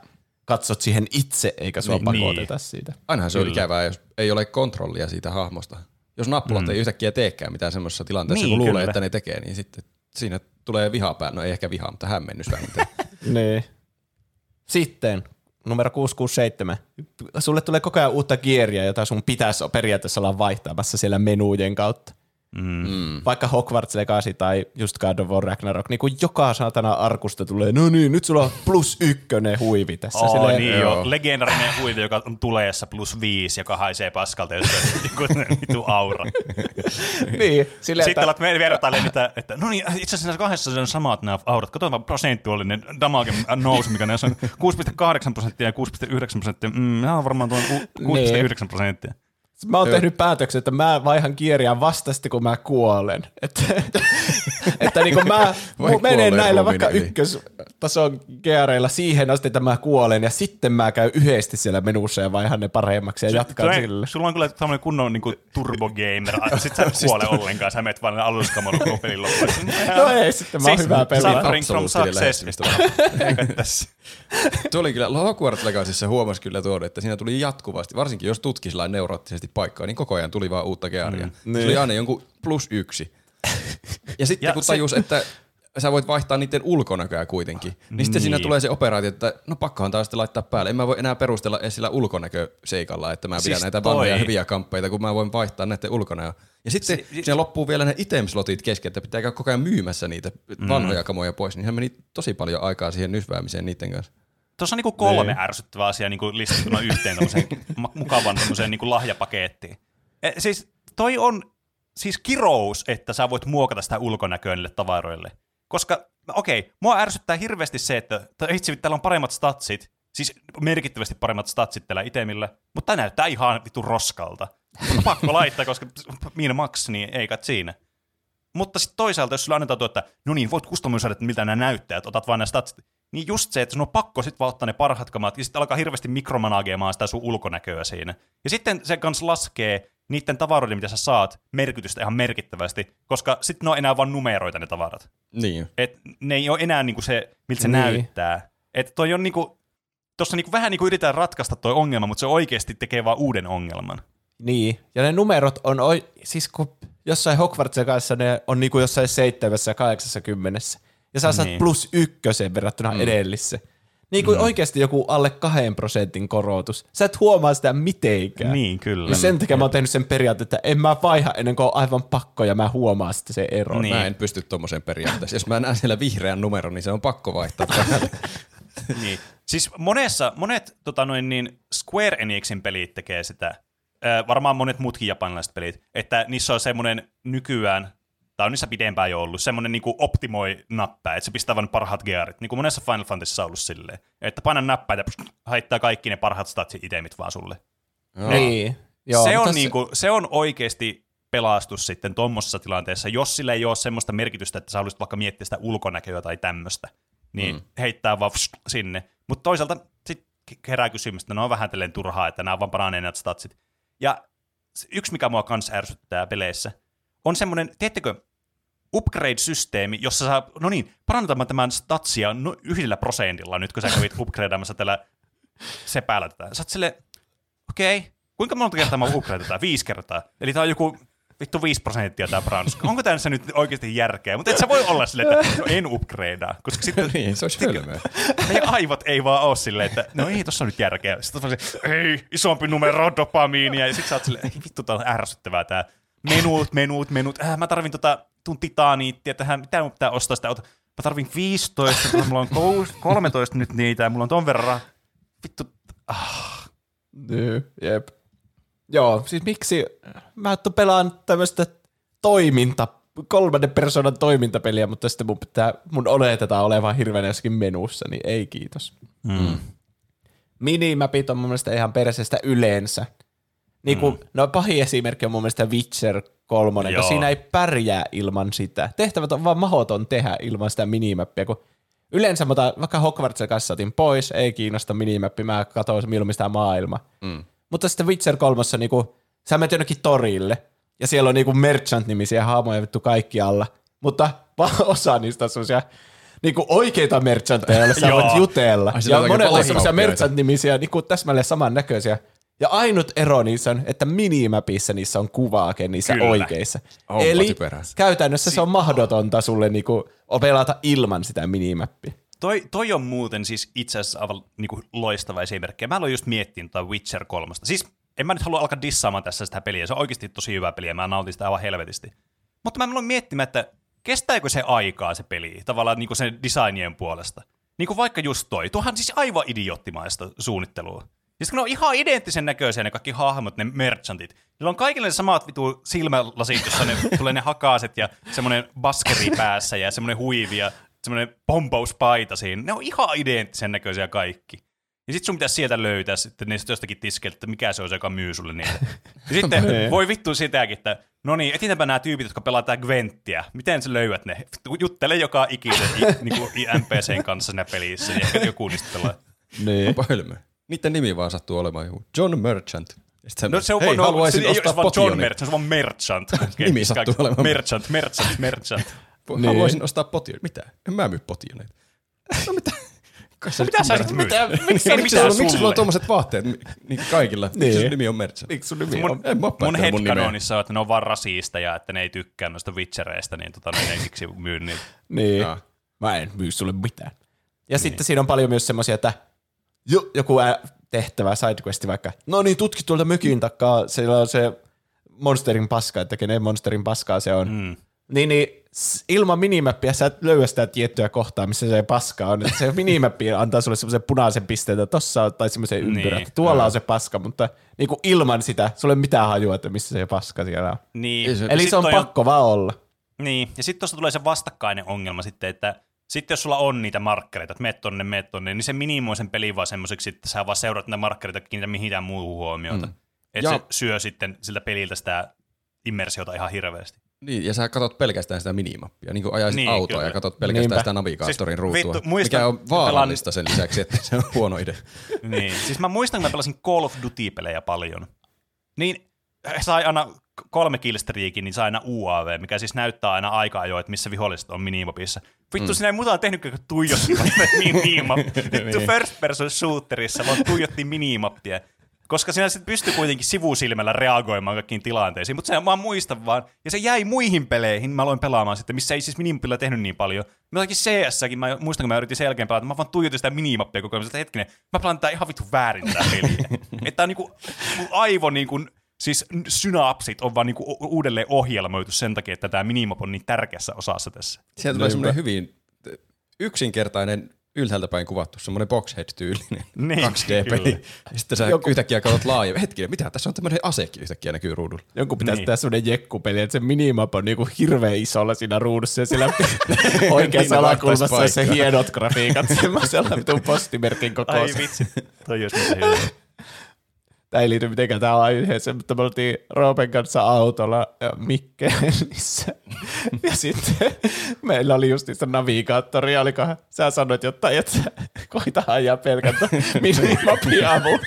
katsot siihen itse, eikä sua niin, pakoteta niin. siitä. Ainahan se on ikävää, jos ei ole kontrollia siitä hahmosta. Jos nappulat mm. ei yhtäkkiä teekään mitään semmoisessa tilanteessa, niin, kun luulee, kyllä. että ne tekee, niin sitten siinä tulee vihaa päälle. No ei ehkä vihaa, mutta hämmennys vähintään. Niin. Sitten numero kuusi kuusi seitsemän. Sulle tulee koko ajan uutta gearia, jota sun pitäisi periaatteessa olla vaihtaamassa siellä menujen kautta. Mm. Vaikka Hogwarts Legacy tai just God of War Ragnarök, niin kuin joka saatana arkusta tulee, no niin, nyt sulla on plus ykkönen huivi tässä. Oh, silleen, niin joo, legendarinen huivi, joka on tuleessa plus viisi, joka haisee paskalta, jos on vitu aura. Niin, silleen, sitten alat meidän vertailemaan, että, että no niin, itse asiassa kahdessa on samat nämä aurat. Katsotaan vaan prosentuaalinen damage nousu, mikä näissä on kuusi pilkku kahdeksan prosenttia ja kuusi pilkku yhdeksän prosenttia. Mm, nämä on varmaan tuon kuusi pilkku yhdeksän prosenttia. Mä oon tehnyt päätöksen, että mä vaihan kierriään vasta sitten, kun mä kuolen. Että, että niin kun mä menen näillä vaikka ykköstason geareilla siihen asti, että mä kuolen, ja sitten mä käyn yhdesti siellä menussa ja vaihan ne paremmaksi ja jatkan sillä. Sulla on kyllä tämmöinen kunnon niin kuin turbogamer, sit sä et kuole ollenkaan, sä menet vaan aluskamoon koko pelin loppuun. No ei, sitten mä oon hyvää peliä. Suffering from success. Tuo oli kyllä, Hogwarts Legacyssa huomasi kyllä tuon, että siinä tuli jatkuvasti, varsinkin jos tutki sellainen neuroottisesti paikkaa, niin koko ajan tuli vaan uutta gearia. Mm, niin. Se oli aina jonkun plus yksi. Ja sitten ja kun tajus, se... että sä voit vaihtaa niiden ulkonäköä kuitenkin, niin, niin sitten siinä tulee se operaatio, että no pakkohan taas sitten laittaa päälle. En mä voi enää perustella edes sillä ulkonäköseikalla, että mä pidän siis näitä vanhoja hyviä kamppeita, kun mä voin vaihtaa näiden ulkonäöä. Ja sitten si- siinä loppuu vielä ne item-slotit kesken, että pitää käydä koko ajan myymässä niitä vanhoja mm. kamoja pois. Niinhän meni tosi paljon aikaa siihen nysväämiseen niiden kanssa. Tuossa on niinku kolme ne. ärsyttävää asiaa niinku listattuna yhteen tommoseen mukavan tommoseen niinku lahjapakettiin. E, siis toi on siis kirous, että sä voit muokata sitä ulkonäköä niille tavaroille. Koska, okei, okay, mua ärsyttää hirveästi se, että itse täällä on paremmat statsit, siis merkittävästi paremmat statsit tällä itemillä, mutta tämä näyttää ihan vittu roskalta. Pakko laittaa, koska minä maks, niin ei kat siinä. Mutta sitten toisaalta, jos sulla annetaan tuo, että no niin, voit kustomisoida, että miltä nämä näyttää, että otat vaan nämä statsit, niin just se, että sun on pakko sitten vaan ottaa ne parhaat kamat, ja sitten alkaa hirveästi mikromanageemaan sitä sun ulkonäköä siinä. Ja sitten se kanssa laskee niiden tavaroiden, mitä sä saat, merkitystä ihan merkittävästi, koska sitten ne on enää vaan numeroita ne tavarat. Niin. Et ne ei ole enää niinku se, miltä se niin. näyttää. Että toi on niinku, tuossa niinku vähän niinku yritetään ratkaista toi ongelma, mutta se oikeasti tekee vaan uuden ongelman. Niin, ja ne numerot on, oi, siis kun jossain Hogwartsin kanssa ne on niinku jossain seitsemässä ja kahdeksassa kymmenessä. Ja sä saat niin. plus ykkösen verrattuna mm. edellisessä. Niin kuin mm. oikeasti joku alle kahden prosentin korotus. Sä et huomaa sitä mitenkään. Niin, kyllä. Ja sen takia mä oon tehnyt sen periaatteen, että en mä vaiha ennen kuin on aivan pakko ja mä huomaan sitten sen eron. Niin. Mä en pysty tommoseen periaatteeseen. Jos mä näen siellä vihreän numeron, niin se on pakko vaihtaa. Niin. Siis monessa, monet tota noin niin Square Enixin pelit tekee sitä. Ö, varmaan monet muutkin japanilaiset pelit. Että niissä on semmoinen nykyään, tai on niissä pidempään jo ollut, semmoinen niin optimoi nappää, että se pistää vain parhaat gearit. Niin kuin monessa Final Fantasyssa on ollut silleen, että paina nappaa ja haittaa kaikki ne parhaat statsit itemit vaan sulle. Joo. Niin. Joo, se, on niin kuin, se on oikeasti pelastus sitten tuommoisessa tilanteessa, jos sillä ei ole semmoista merkitystä, että sä haluaisit vaikka miettiä sitä ulkonäköä tai tämmöistä, niin mm. heittää vaan pst, sinne. Mutta toisaalta sit herää kysymys, että ne on vähän tälleen turhaa, että nämä on vaan paranee näitä statsit. Ja yksi, mikä mua kans ärsyttää peleissä, on semmoinen, tiedättekö, upgrade-systeemi, jossa saa, no niin, parannetaan tämän statsia no, yhdellä prosentilla nyt, kun sä kävit upgradeamassa tällä sepäällä tätä. Sä oot silleen, okei, okay, kuinka monta kertaa mä upgradeataan? Viisi kertaa. Eli tää on joku vittu viisi prosenttia tää parannus. Onko tää nyt oikeasti järkeä? Mutta et sä voi olla silleen, että no, en upgradeaa. Koska sitten niin, se olisi hölmöä. Meidän aivot ei vaan ole silleen, että no ei, tossa on nyt järkeä. Sitten on silleen, ei, isompi numero, dopamiinia. Ja sit sä oot silleen, vittu, tää on ärsyttävää tää. Menut, menut, menut. Äh, mä tarvin tota, tuun titaniittia tähän. Mitä mun pitää ostaa sitä? Mä tarvin viisitoista, kun mulla on kolmetoista nyt niitä ja mulla on ton verran. Vittu. Ah. Niin, jep. Joo, siis miksi mä pelaan tämmöistä toiminta, kolmannen persoonan toimintapeliä, mutta sitten mun pitää, mun oletetaan olevan hirveänä jossakin menussa, niin ei kiitos. Mm. Minimapit on mun mielestä ihan perseestä yleensä. Niin kuin, mm. No pahin esimerkki on mun mielestä Witcher kolme, kun siinä ei pärjää ilman sitä. Tehtävät on vaan mahdoton tehdä ilman sitä minimäppiä, kun yleensä mä otan, vaikka Hogwartsin kanssa otin pois, ei kiinnosta minimäppi, mä katsoin milloin sitä maailma. Mm. Mutta sitten Witcher kolme, niin kuin, sä menet jonnekin torille, ja siellä on niin kuin merchant-nimisiä haamoja vittu kaikkialla, mutta vaan osa niistä on semmosia niinku oikeita merchantteja, joilla sä voit jutella. Ai, ja monet on semmosia merchant-nimisiä, niin kuin täsmälleen samannäköisiä. Ja ainut ero niissä on, että minimäpissä niissä on kuvaake niissä kyllä. oikeissa. Onpa eli typeräs. Käytännössä si- se on mahdotonta sulle niinku pelata ilman sitä minimäppiä. Toi, toi on muuten siis itse asiassa aivan niinku loistava esimerkki. Mä aloin just miettiä tuota Witcher kolme. Siis en mä nyt halua alkaa dissaamaan tässä sitä peliä. Se on oikeasti tosi hyvä peli ja mä nautin sitä aivan helvetisti. Mutta mä aloin miettimään, että kestääkö se aikaa se peli tavallaan niinku sen designien puolesta. Niinku vaikka just toi. Tuohan siis aivan idioottimaista suunnittelua. Siis kun ne on ihan identtisen näköisiä ne kaikki hahmot, ne merchantit. Niillä on kaikille ne samat vitu silmälasit, jossa ne tulee ne hakaset ja semmoinen baskeri päässä ja semmoinen huivi ja semmoinen pompauspaita siinä. Ne on ihan identtisen näköisiä kaikki. Ja sit sun pitäisi sieltä löytää sitten ne sit jostakin tiskeltä, että mikä se on se, joka myy sulle niitä. Ja sitten voi vittua sitäkin, että no niin, etinäpä nämä tyypit, jotka pelaa tää Gwenttiä. Miten sä löydät ne? Juttele joka ikinen niinku N P C:n kanssa siinä pelissä ja joku niistä pelaa. Niin. Onpa hölmöä. Niiden nimi vaan sattuu olemaan joku. John Merchant. No se on hei, no, haluaisin se ostaa potioni. John Merchant, se on vaan Merchant. Okay. Nimi sattuu olemaan. Merchant, Merchant, Merchant. Niin. Haluaisin ostaa potioni. Mitä? En mä myy potioneita. No mitä? No mitä sä nyt myyt? Miksi ei mitään sulle? Miksi sulla on tuommoiset vaatteet niin kaikilla? Niin. Miksi sun nimi on Merchant? Miksi sun nimi on? En mä mun headcanonissa on, että ne on vaan rasiisteja, että ne ei tykkää noista Witchereistä, niin tota ne ei siksi myy niitä. Niin. Mä en myy sulle mitään. Ja sitten siinä on paljon myös semmoisia, että joku tehtävä, sidequesti vaikka. No niin, tutki tuolta mökin takaa, siellä on se monsterin paska, että kenen monsterin paskaa se on. Mm. Niin, niin ilman minimäppiä sä et löydä sitä tiettyä kohtaa, missä se paska on. Se minimäppi antaa sulle semmoisen punaisen pisteen, että tossa on, tai semmoisen ympyrän, niin. Tuolla on se paska, mutta niin kuin ilman sitä sulle mitään hajua, että missä se paska siellä on. Niin. Eli se on pakko on... vaan olla. Niin, ja sitten tuossa tulee se vastakkainen ongelma sitten, että sitten jos sulla on niitä markkereita, että meet tonne, meet tonne, niin se minimoi sen pelin vaan semmoiseksi, että sä vaan seurat niitä markkereita, kiinnitä mihinkään muuhun huomiota. Mm. Että se syö sitten siltä peliltä sitä immersiota ihan hirveästi. Niin, ja sä katot pelkästään sitä minimappia, niin kuin ajaisit niin, autoa kyllä. Ja katot pelkästään niinpä. Sitä navigaattorin siis, ruutua, vittu, muistan, mikä on vaarallista sen lisäksi, että se on huono idea. Niin, siis mä muistan, kun mä pelasin Call of Duty-pelejä paljon, niin sai aina kolme killstreakin, niin saa aina U A V, mikä siis näyttää aina aikaa jo, että missä viholliset on minimapissa. Vittu, mm. sinä ei muuta ole tehnytkään, kun tuijottivat minimap. Vittu first person shooterissa, vaan tuijottiin minimappia. Koska sinä sitten pystyy kuitenkin sivusilmällä reagoimaan kaikkiin tilanteisiin, mutta sen mä muistan vaan. Ja se jäi muihin peleihin, mä aloin pelaamaan sitten, missä ei siis minimapilla tehnyt niin paljon. Jotakin C S:säkin, mä muistan, kun mä yritin sen jälkeen pelata, mä vaan tuijotin sitä minimappia koko ajan, että hetkinen, mä pelaan tää ihan vittu väärin tää peliä. Että on niinku, mun aivo niinku, siis synapsit on vaan niinku uudelleen ohjelmoitu sen takia, että tää minimap on niin tärkeässä osassa tässä. Sieltä tulee semmoinen hyvin yksinkertainen, ylhäältä päin kuvattu, semmoinen boxhead-tyylinen niin, kaksi D-peli. Sitten sä Joku... yhtäkkiä katsot laajemmin. Hetkinen, mitä? Tässä on tämmöinen asekin yhtäkkiä näkyy ruudulla. Jonkun pitäisi niin. tehdä semmoinen jekkupeli, että se minimap on niinku hirveän isolla siinä ruudussa ja siellä oikeassa alakulmassa on se hienot grafiikat semmoisella vitun postimerkin kokoisella. Ai vitsi, toi olisi mitä hyvää. Tämä ei liity mitenkään tähän aiheessa, mutta me oltiin Roopen kanssa autolla Mikkelissä. Ja sitten meillä oli just niissä navigaattoria, olikohan sä sanoit jotain, että koita ajaa pelkän tuon minimapin avulla.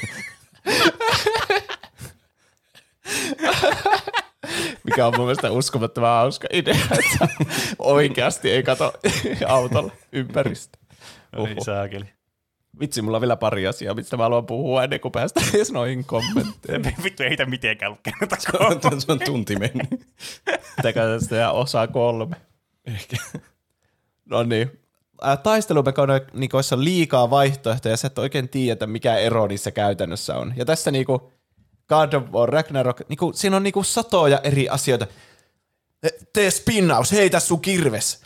Mikä on mun mielestä uskomattoman hauska idea, että oikeasti ei kato autolla ympäristöä. Ei saakeli. Vitsi, mulla on vielä pari asiaa, mistä mä haluan puhua ennen kuin päästään noihin kommentteihin. Vittu, ei hitä mitenkään lukenneta kommentteja. Se on tunti mennyt. Tekä sitä osa kolme. Ehkä. No niin. Taistelumekaniikoissa on liikaa vaihtoehtoja, ja sä et oikein tiedä, mikä ero niissä käytännössä on. Ja tässä niinku God of War Ragnarök, niinku, siinä on niinku satoja eri asioita. Tee spinnaus, heitä sun kirves.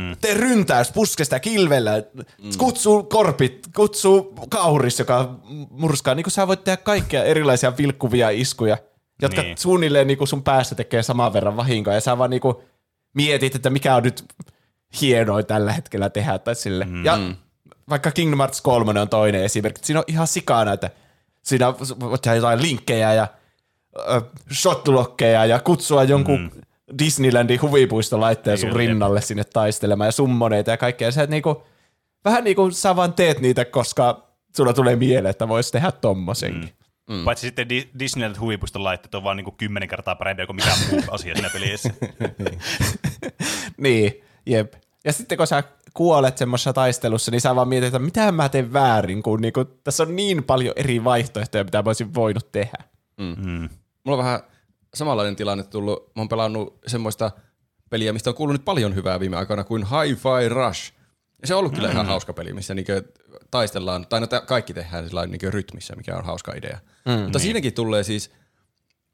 Mm. Tee ryntäys, puske sitä kilvellä, mm. kutsuu korpit, kutsuu kauris, joka murskaa. Niin kuin sä voit tehdä kaikkia erilaisia vilkkuvia iskuja, jotka niin. suunnilleen niin kuin sun päässä tekee saman verran vahinkoa. Ja sä vaan niin kuin mietit, että mikä on nyt hienoa tällä hetkellä tehdä tai sille. Mm. Ja vaikka Kingdom Hearts kolme on toinen esimerkki, siinä on ihan sikana, että siinä on jotain linkkejä ja äh, shotlockeja ja kutsua jonkun... Mm. Disneylandin huvipuisto laittaa sun rinnalle sinne taistelemaan ja summoneita ja kaikkea. Sä et niinku, vähän niin kuin sä vaan teet niitä, koska sulla tulee mieleen, että vois tehdä tommosenkin. Mm. Mm. Paitsi sitten Di- Disneylandin huvipuiston laitteet on vaan niinku kymmenen kertaa parempi kuin mikään muu asia siinä pelissä. Niin, jep. Ja sitten kun sä kuolet semmoisessa taistelussa, niin sä vaan mietit, että mitä mä teen väärin, kun niinku, tässä on niin paljon eri vaihtoehtoja, mitä mä olisin voinut tehdä. Mm. Mm. Mulla on vähän... samanlainen tilanne tullut. Mä oon pelannut semmoista peliä, mistä on kuulunut paljon hyvää viime aikoina, kuin Hi-Fi Rush. Ja se on ollut kyllä mm-hmm. ihan hauska peli, missä niinkö taistellaan, tai no te- kaikki tehdään sillä niinkö rytmissä, mikä on hauska idea. Mm, mutta niin. siinäkin tulee siis,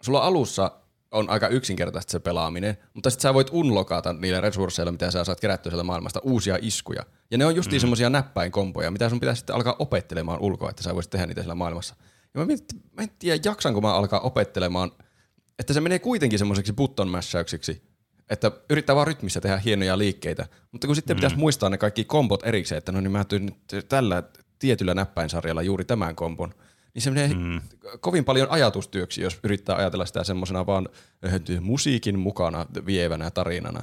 sulla alussa on aika yksinkertaisesti se pelaaminen, mutta sit sä voit unlockata niillä resursseilla, mitä sä saat kerättyä sieltä maailmasta, uusia iskuja. Ja ne on justiin mm. semmoisia näppäinkompoja, mitä sun pitää sitten alkaa opettelemaan ulkoa, että sä voisit tehdä niitä siellä maailmassa. Ja mä, mietin, mä en tiedä, jaksanko mä alkaa opettelemaan, että se menee kuitenkin semmoiseksi button-mässäyksiksi, että yrittää vaan rytmissä tehdä hienoja liikkeitä, mutta kun sitten mm. pitäisi muistaa ne kaikki kombot erikseen, että no niin mä tyyn nyt tällä tietyllä näppäinsarjalla juuri tämän kombon, niin se menee mm. kovin paljon ajatustyöksi, jos yrittää ajatella sitä semmoisena vaan musiikin mukana vievänä tarinana.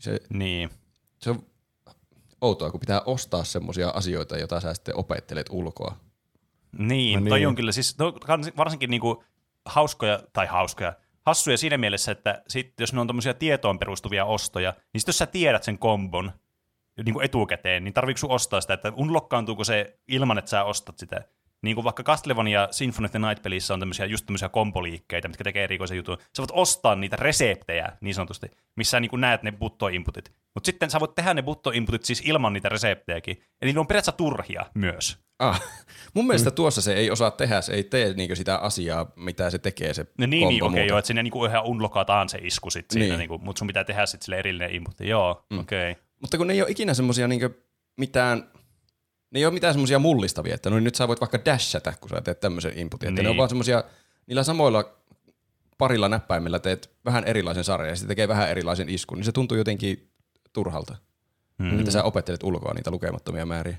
Se, niin. se on outoa, kun pitää ostaa semmoisia asioita, joita sä sitten opettelet ulkoa. Niin, no niin. toi on kyllä siis, varsinkin niinku hauskoja tai hauskoja, hassuja siinä mielessä, että sit, jos ne on tommosia tietoon perustuvia ostoja, niin sit jos sä tiedät sen kombon niin kuin etukäteen, niin tarviiko sun ostaa sitä, että unlockkaantuuko se ilman, että sä ostat sitä. Niin kuin vaikka Castlevania Symphony of the Night -pelissä on tämmöisiä, just tämmöisiä komboliikkeitä, mitkä tekee erikoisen jutun. Sä voit ostaa niitä reseptejä niin sanotusti, missä sä niin kuin näet ne buttoinputit. Mutta sitten sä voit tehdä ne buttoinputit siis ilman niitä reseptejäkin. Eli ne on periaatteessa turhia myös. Ah, mun mielestä mm. tuossa se ei osaa tehdä, se ei tee niinku sitä asiaa, mitä se tekee se no niin, niin okei okay, joo, että sinne niinku ihan unlockataan se isku sit siinä, niin. niinku, mutta sun pitää tehdä sit sille erillinen inputti, joo, mm. okei. Okay. Mutta kun ne ei ole ikinä semmosia niinku mitään... Ne ei ole mitään semmoisia mullistavia, että no niin nyt sä voit vaikka dashata, kun sä teet tämmöisen inputin. Että niin. ne on vaan semmoisia, niillä samoilla parilla näppäimellä teet vähän erilaisen sarjan ja se tekee vähän erilaisen iskun, niin se tuntuu jotenkin turhalta. Mm. Että sä opettelet ulkoa niitä lukemattomia määriä.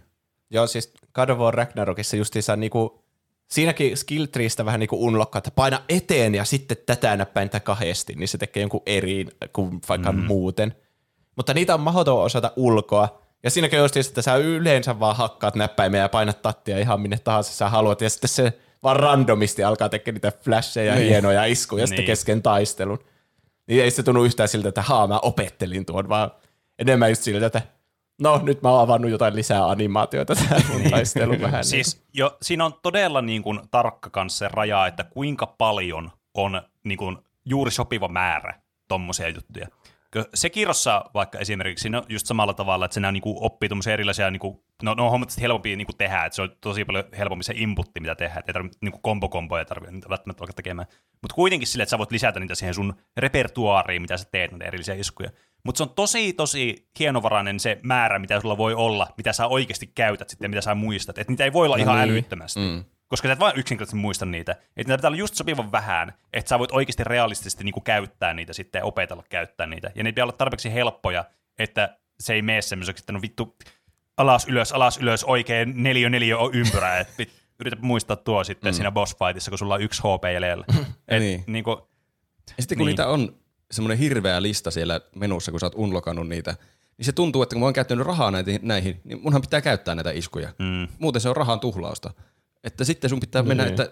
Joo, siis God of War Ragnarokissa justiinsa niinku, siinäkin skill treeistä vähän niinku unlockkaa, että paina eteen ja sitten tätä näppäintä kahdesti, niin se tekee jonkun eri kuin vaikka mm. muuten. Mutta niitä on mahdoton osata ulkoa. Ja siinäkin on just, että sä yleensä vaan hakkaat näppäimiä ja painat tattia ihan minne tahansa sä haluat. Ja sitten se vaan randomisti alkaa tekemään niitä flasheja, niin. hienoja iskuja niin. sitten kesken taistelun. Niin ei se tunnu yhtään siltä, että haa, mä opettelin tuon, vaan enemmän just siltä, että no nyt mä oon avannut jotain lisää animaatioita tähän mun taisteluun vähän. Siis jo, siinä on todella niin kuin tarkka kanssa se raja, että kuinka paljon on niin kuin juuri sopiva määrä tommosia juttuja. Sekirossa vaikka esimerkiksi on just samalla tavalla, että se niinku oppii tuommoisia erilaisia, niinku, no, no on huomattavasti helpompi niinku tehdä, että se on tosi paljon helpompi se inputti, mitä tehdään, että ei tarvitse niinku kombokomboja tarvitse välttämättä alkaa tekemään. Mutta kuitenkin sille, että sä voit lisätä niitä siihen sun repertuaariin, mitä sä teet, näitä erillisiä iskuja. Mutta se on tosi, tosi hienovarainen se määrä, mitä sulla voi olla, mitä sä oikeasti käytät sitten, mitä sä muistat. Että niitä ei voi olla no ihan niin. älyttömästi. Mm. Koska sä et vaan yksinkertaisesti muista niitä. Että niitä pitää olla just sopivan vähän, että sä voit oikeasti realistisesti niinku käyttää niitä sitten ja opetella käyttää niitä. Ja ne pitää olla tarpeeksi helppoja, että se ei mene semmoiseksi, että no vittu, alas ylös, alas ylös, oikein neljö neljö on ympyrää. Et yritä muistaa tuo sitten mm. siinä boss fightissa, kun sulla on yksi H P jäljellä. Et niin. niinku, ja sitten kun niin. niitä on semmoinen hirveä lista siellä menussa, kun sä oot unlokannut niitä, niin se tuntuu, että kun mä oon käyttänyt rahaa näihin, niin munhan pitää käyttää näitä iskuja. Mm. Muuten se on rahan tuhlausta. Että sitten sun pitää mennä, niin. että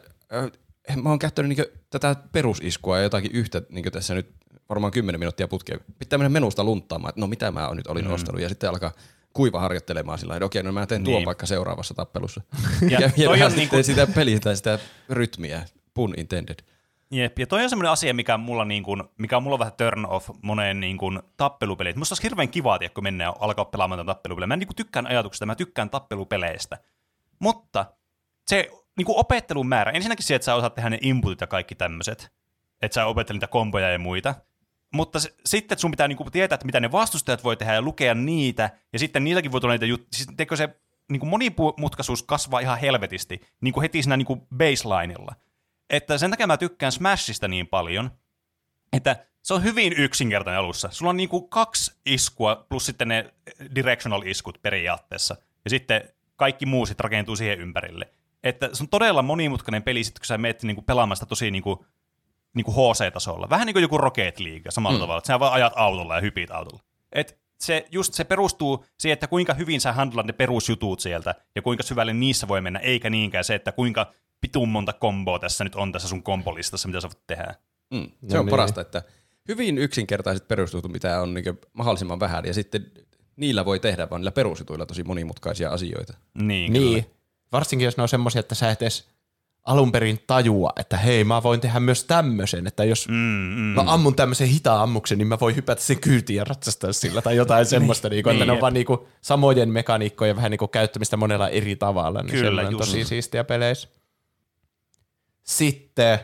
äh, mä oon käyttänyt niinku tätä perusiskua ja jotakin yhtä niinku tässä nyt varmaan kymmenen minuuttia putkea. Pitää mennä menusta lunttaamaan, että no mitä mä nyt olin mm. ostanut ja sitten alkaa kuiva harjoittelemaan sillä lailla, että okei, no mä teen tuon niin. vaikka seuraavassa tappelussa. Ja, ja toi on niinku sitä peliä tai sitä rytmiä, pun intended. Jep, ja toi on semmoinen asia, mikä, mulla niin kun, mikä on mulla vähän turn off moneen niin tappelupeliin. Musta olisi hirveän kivaa, kun mennään alkaa pelaamaan tappelupelejä. Mä niin tykkään ajatuksesta, mä tykkään tappelupeleistä, mutta se niin kuin opettelun määrä, ensinnäkin se, että sä osaat tehdä ne inputit ja kaikki tämmöiset, että sä opettelet niitä komboja ja muita, mutta se, sitten sun pitää niin kuin tietää, että mitä ne vastustajat voi tehdä ja lukea niitä, ja sitten niitäkin voi tulla niitä juttuja, siis teikö se niin kuin monimutkaisuus kasvaa ihan helvetisti, niin kuin heti siinä niin kuin baselineilla. Että sen takia mä tykkään Smashista niin paljon, että se on hyvin yksinkertainen alussa. Sulla on niin kuin kaksi iskua plus sitten ne directional iskut periaatteessa, ja sitten kaikki muu sit rakentuu siihen ympärille. Että se on todella monimutkainen peli, sit, kun sä menet niinku pelaamaan sitä tosi niinku, niinku H C-tasolla. Vähän niin kuin joku Rocket League samalla mm. tavalla, että sä vaan ajat autolla ja hypit autolla. Et se, just se perustuu siihen, että kuinka hyvin sä handlaat ne perusjutut sieltä ja kuinka syvälle niissä voi mennä, eikä niinkään se, että kuinka pitun monta komboa tässä nyt on tässä sun kombolistassa, mitä sä voit tehdä. Mm. Se no on niin. parasta, että hyvin yksinkertaiset perusjutut, mitä on niinku mahdollisimman vähän, ja sitten niillä voi tehdä vaan niillä perusjutuilla tosi monimutkaisia asioita. Niin, niin. Varsinkin jos ne on semmoisia, että sä et edes alun perin tajua, että hei, mä voin tehdä myös tämmöisen, että jos mm, mm. mä ammun tämmöisen hitaan-ammuksen, niin mä voin hypätä sen kyytiin ja ratsastaa sillä tai jotain semmoista, niin, että niin, ne on vaan niin kuin samojen mekaniikkojen vähän niin kuin käyttämistä monella eri tavalla. Niin kyllä, just. Tosi siistiä peleissä. Sitten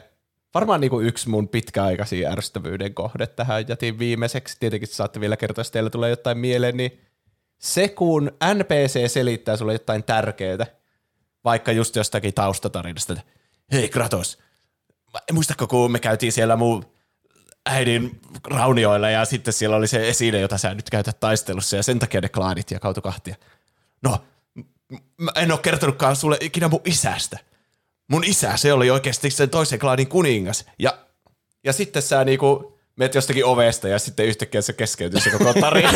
varmaan niin kuin yksi mun pitkäaikaisia ärsyttävyyden kohde tähän jätin viimeiseksi. Tietenkin saatte vielä kertoa, jos teillä tulee jotain mieleen, niin se kun N P C selittää sulle jotain tärkeää, vaikka just jostakin taustatarinasta, että hei Kratos, muistatko kun me käytiin siellä mun äidin raunioilla ja sitten siellä oli se esine, jota sä nyt käytät taistelussa ja sen takia ne klaanit jakautu kahtia. No, mä en oo kertonutkaan sulle ikinä mun isästä. Mun isä, se oli oikeasti sen toisen klaanin kuningas. Ja, ja sitten sä niinku meet jostakin ovesta ja sitten yhtäkkiä se keskeytyy se koko tarina.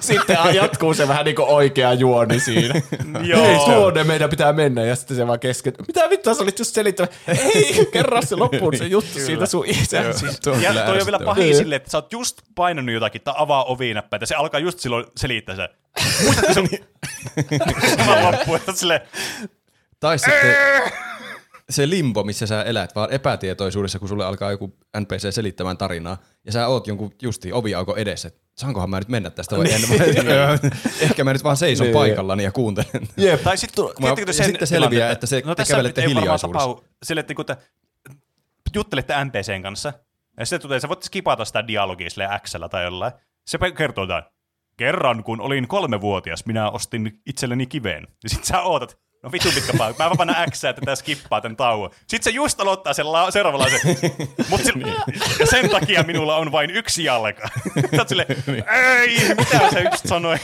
Sitten jatkuu se vähän niin kuin oikea juoni siinä. Hei, suone, meidän pitää mennä ja sitten se vaan keskeytyy. Mitä vittua, sä olit just selittävä. Ei, kerro se loppuun se juttu kyllä. siitä sun isäsi. Ja toi on vielä pahin silleen, että sä oot just painanut jotakin tai avaa ovinäppäin ja se alkaa just silloin selittää se. Muistatko sun? Mä loppuun, että silleen. Tai sitten se limbo, missä sä elät, vaan epätietoisuudessa, kun sulle alkaa joku N P C selittämään tarinaa, ja sä oot jonkun justiin oviauko edessä, että saankohan mä nyt mennä tästä vai en? Ehkä mä nyt vaan seison niin. paikallani ja kuuntelen. Jep. Tai sit, mä, ja sitten selviää, että se no, te kävelette hiljaisuudessa. Sille, että, että juttelette N P C:n kanssa, ja sitten tulee, sä voit skipata sitä dialogia silleen X:llä tai jollain. Se kertoo jotain. Kerran, kun olin kolmevuotias, minä ostin itselleni kiveen. Ja sit sä ootat. No vittu pitkä paikka. Mä vaan panna äksää, että tää skippaa tän tauon. Sitten se just aloittaa sen la- seuraavanlaisen. Mut se, ja sen takia minulla on vain yksi jalka. Sä oot silleen, ei, mitä sä just sanoit?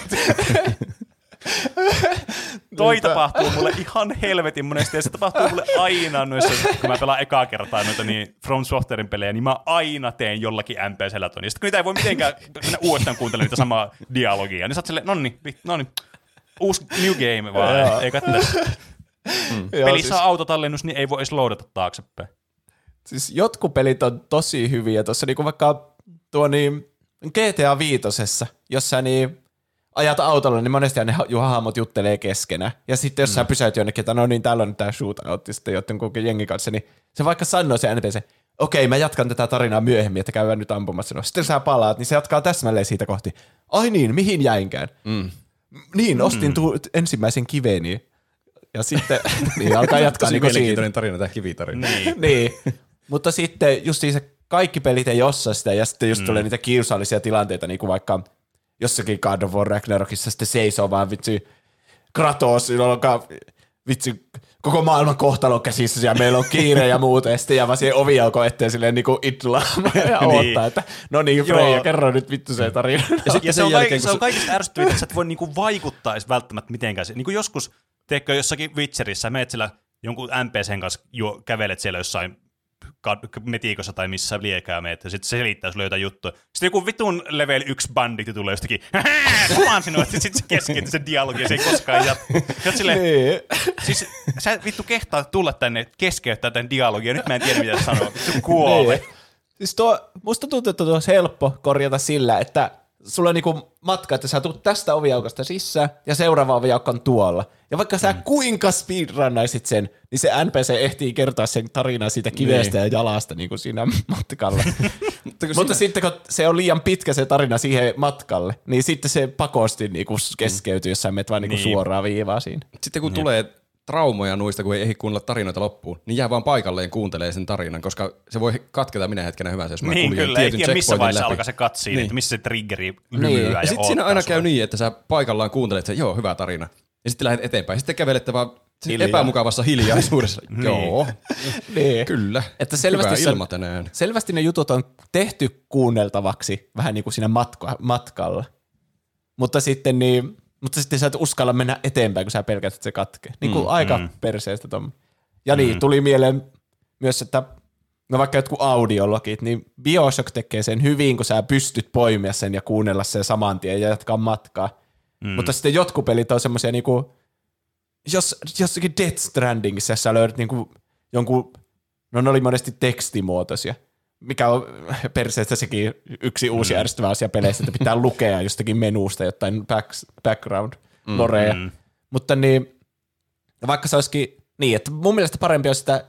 Toi tapahtuu mulle ihan helvetin monesti, ja se tapahtuu mulle aina noissa, kun mä pelaan ekaa kertaa noita niin From Softwaren pelejä, niin mä aina teen jollakin M P-sellä ton. Ja sit kun niitä ei voi mitenkään mennä uudestaan kuuntelemaan niitä samaa dialogia, niin sä oot silleen, nonni, nonni. Uusi new game vaan, ei katso. Mm. Pelissä siis... on autotallennus, niin ei voi edes loadata taaksepäin. Siis jotkut pelit on tosi hyviä. Tuossa niin kuin vaikka tuo niin G T A viitosessa, jossa niin ajat autolla, niin monesti ne hahmot juttelee keskenään. Ja sitten jos mm. sä pysäyt jonnekin, että no niin, täällä on tämä shootout, ja sitten jotenkin jengin kanssa, niin se vaikka sanoo se N P C, okei, mä jatkan tätä tarinaa myöhemmin, että käydään nyt ampumassa. No, sitten sä palaat, niin se jatkaa täsmälleen siitä kohti. Ai niin, mihin jäinkään? Mm. Niin, ostin mm. tu- ensimmäisen kiveni. Ja sitten niin, alkaa jatkaa niin kuin siinä. Mielenkiintoinen tarina, tämä kivitarina. Niin. niin. Mutta sitten just se kaikki pelit ei osaa sitä, ja sitten just mm. tulee niitä kiusallisia tilanteita, niin kuin vaikka jossakin God of War Ragnarökissä sitten seisoo vaan vitsi Kratos, joka vitsi koko maailman kohtalon käsissä, ja meillä on kiire ja muuten, ja sitten jää siihen ovijalkoon eteen silleen niin kuin idlaamaan ja odottaa, niin. että no niin Freija, kerro nyt vittu se tarina. Ja, se, ja se, on jälkeen, se, se on kaikista ärsyttävintä, että sä et voi niin kuin vaikuttaa edes välttämättä mitenkään. Niin kuin joskus, teekö jossakin Witcherissä, menet siellä jonkun N P C:n kanssa, juo, kävelet siellä jossain metiikossa tai missä liekää meitä, ja sitten se selittää sulle jotain juttua. Sitten joku vitun level yksi banditti tulee jostakin, kuvan sinua, että sitten se keskittyy sen dialogi, ja se ei koskaan jatku. Silleen, siis sä vittu kehtaa tulla tänne, keskeyttää tämän dialogin, ja nyt mä en tiedä, mitä sanoa. Vittu kuole. Siis tuo, musta tuntuu, että tuo olisi helppo korjata sillä, että sulla on niinku matka, että sä tulet tästä oviaukosta sisään, ja seuraava oviaukko on tuolla. Ja vaikka sä mm. kuinka speedrunnaisit sen, niin se N P C ehtii kertoa sen tarinaa siitä kivestä niin. ja jalasta niin kuin siinä matkalla. Mutta siinä... sitten kun se on liian pitkä se tarina siihen matkalle, niin sitten se pakosti niin kuin keskeytyy, jos sä menet vaan niin kuin niin. suoraan viivaa siinä. Sitten kun niin. tulee traumoja nuista, kun ei ehdi kuunnella tarinoita loppuun, niin jää vaan paikalleen kuuntelee sen tarinan, koska se voi katketa minä hetkenä hyvänsä, jos mä niin, kuljun tietyn checkpointin missä vaiheessa läpi. Alkaa se katsiin, niin. että missä se triggeri lyhyää niin. ja, ja sitten siinä aina käy sulle. Niin, että sä paikallaan kuuntelet sen, joo, hyvä tarina. Ja sitten lähdet eteenpäin. Sitten kävelette vaan hiljaa. Epämukavassa hiljaisuudessa. niin. Joo, niin. kyllä. Että selvästi hyvä ilma tänään. Selvästi ne jutut on tehty kuunneltavaksi vähän niin kuin siinä matka- matkalla. Mutta sitten niin... Mutta sitten sä et uskalla mennä eteenpäin, kun sä pelkät, että se katkee. Niin kuin mm, aika mm. perseestä tuon. Ja niin, mm. tuli mieleen myös, että no vaikka jotkut audiologit, niin BioShock tekee sen hyvin, kun sä pystyt poimia sen ja kuunnella sen saman tien ja jatkaa matkaa. Mm. Mutta sitten jotkut pelit on semmoisia niinku, jos jossakin Death Strandingissa sä löydät niinku jonkun, no ne oli monesti tekstimuotoisia. Mikä on perseestä sekin yksi uusi mm. ärsyttävä asia peleissä, että pitää lukea jostakin menusta jotain back, background-loreja. Mm. Mutta niin, vaikka se olisikin niin, että mun mielestä parempi on sitä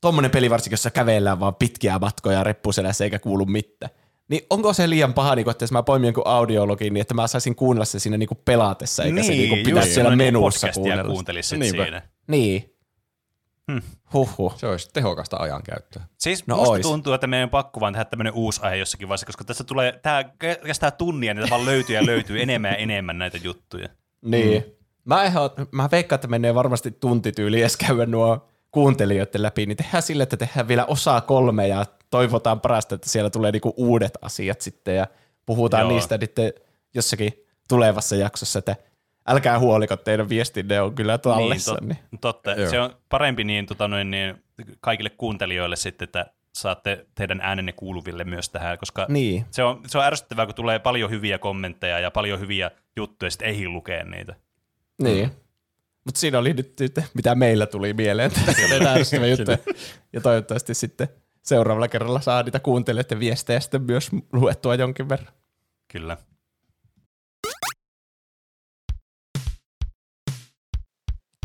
tommonen peli varsinkin, jossa kävellään vaan pitkiä matkoja reppuselässä eikä kuulu mitään. Niin onko se liian paha, niin kun, että jos mä poimin jonkun audiologin, niin että mä saisin kuunnella se siinä niin kuin pelatessa, eikä niin, se niin kuin pitäisi joo, siellä niin menussa kuunnella. Podcastia niin, siinä. Niin. Hmm. Huhhuh. Se olisi tehokasta ajankäyttöä. Siis no musta ois. Tuntuu, että meidän on pakko vaan tehdä tämmöinen uusi aihe jossakin vaiheessa, koska tässä tulee, tämä kestää tunnia, niin vaan löytyy ja löytyy enemmän ja enemmän näitä juttuja. Niin. Mm. Mä, ehdot, mä veikkaan, että menee varmasti tuntityyliin edes käydä nuo kuuntelijoiden läpi, niin tehdään sille, että tehdään vielä osaa kolme ja toivotaan parasta, että siellä tulee niinku uudet asiat sitten ja puhutaan Joo. niistä jossakin tulevassa jaksossa, että älkää huoliko, teidän viestinne on kyllä tallessa. Niin, tot, totta. Joo. Se on parempi niin, tota, noin, niin kaikille kuuntelijoille sitten, että saatte teidän äänenne kuuluville myös tähän, koska niin. se, on, se on ärsyttävää, kun tulee paljon hyviä kommentteja ja paljon hyviä juttuja, ja sitten ei lukea niitä. Niin. Mm. Mutta siinä oli nyt, mitä meillä tuli mieleen, että ärsyttävä juttu. Ja toivottavasti sitten seuraavalla kerralla saa niitä kuuntelijoiden viestejä sitten myös luettua jonkin verran. Kyllä.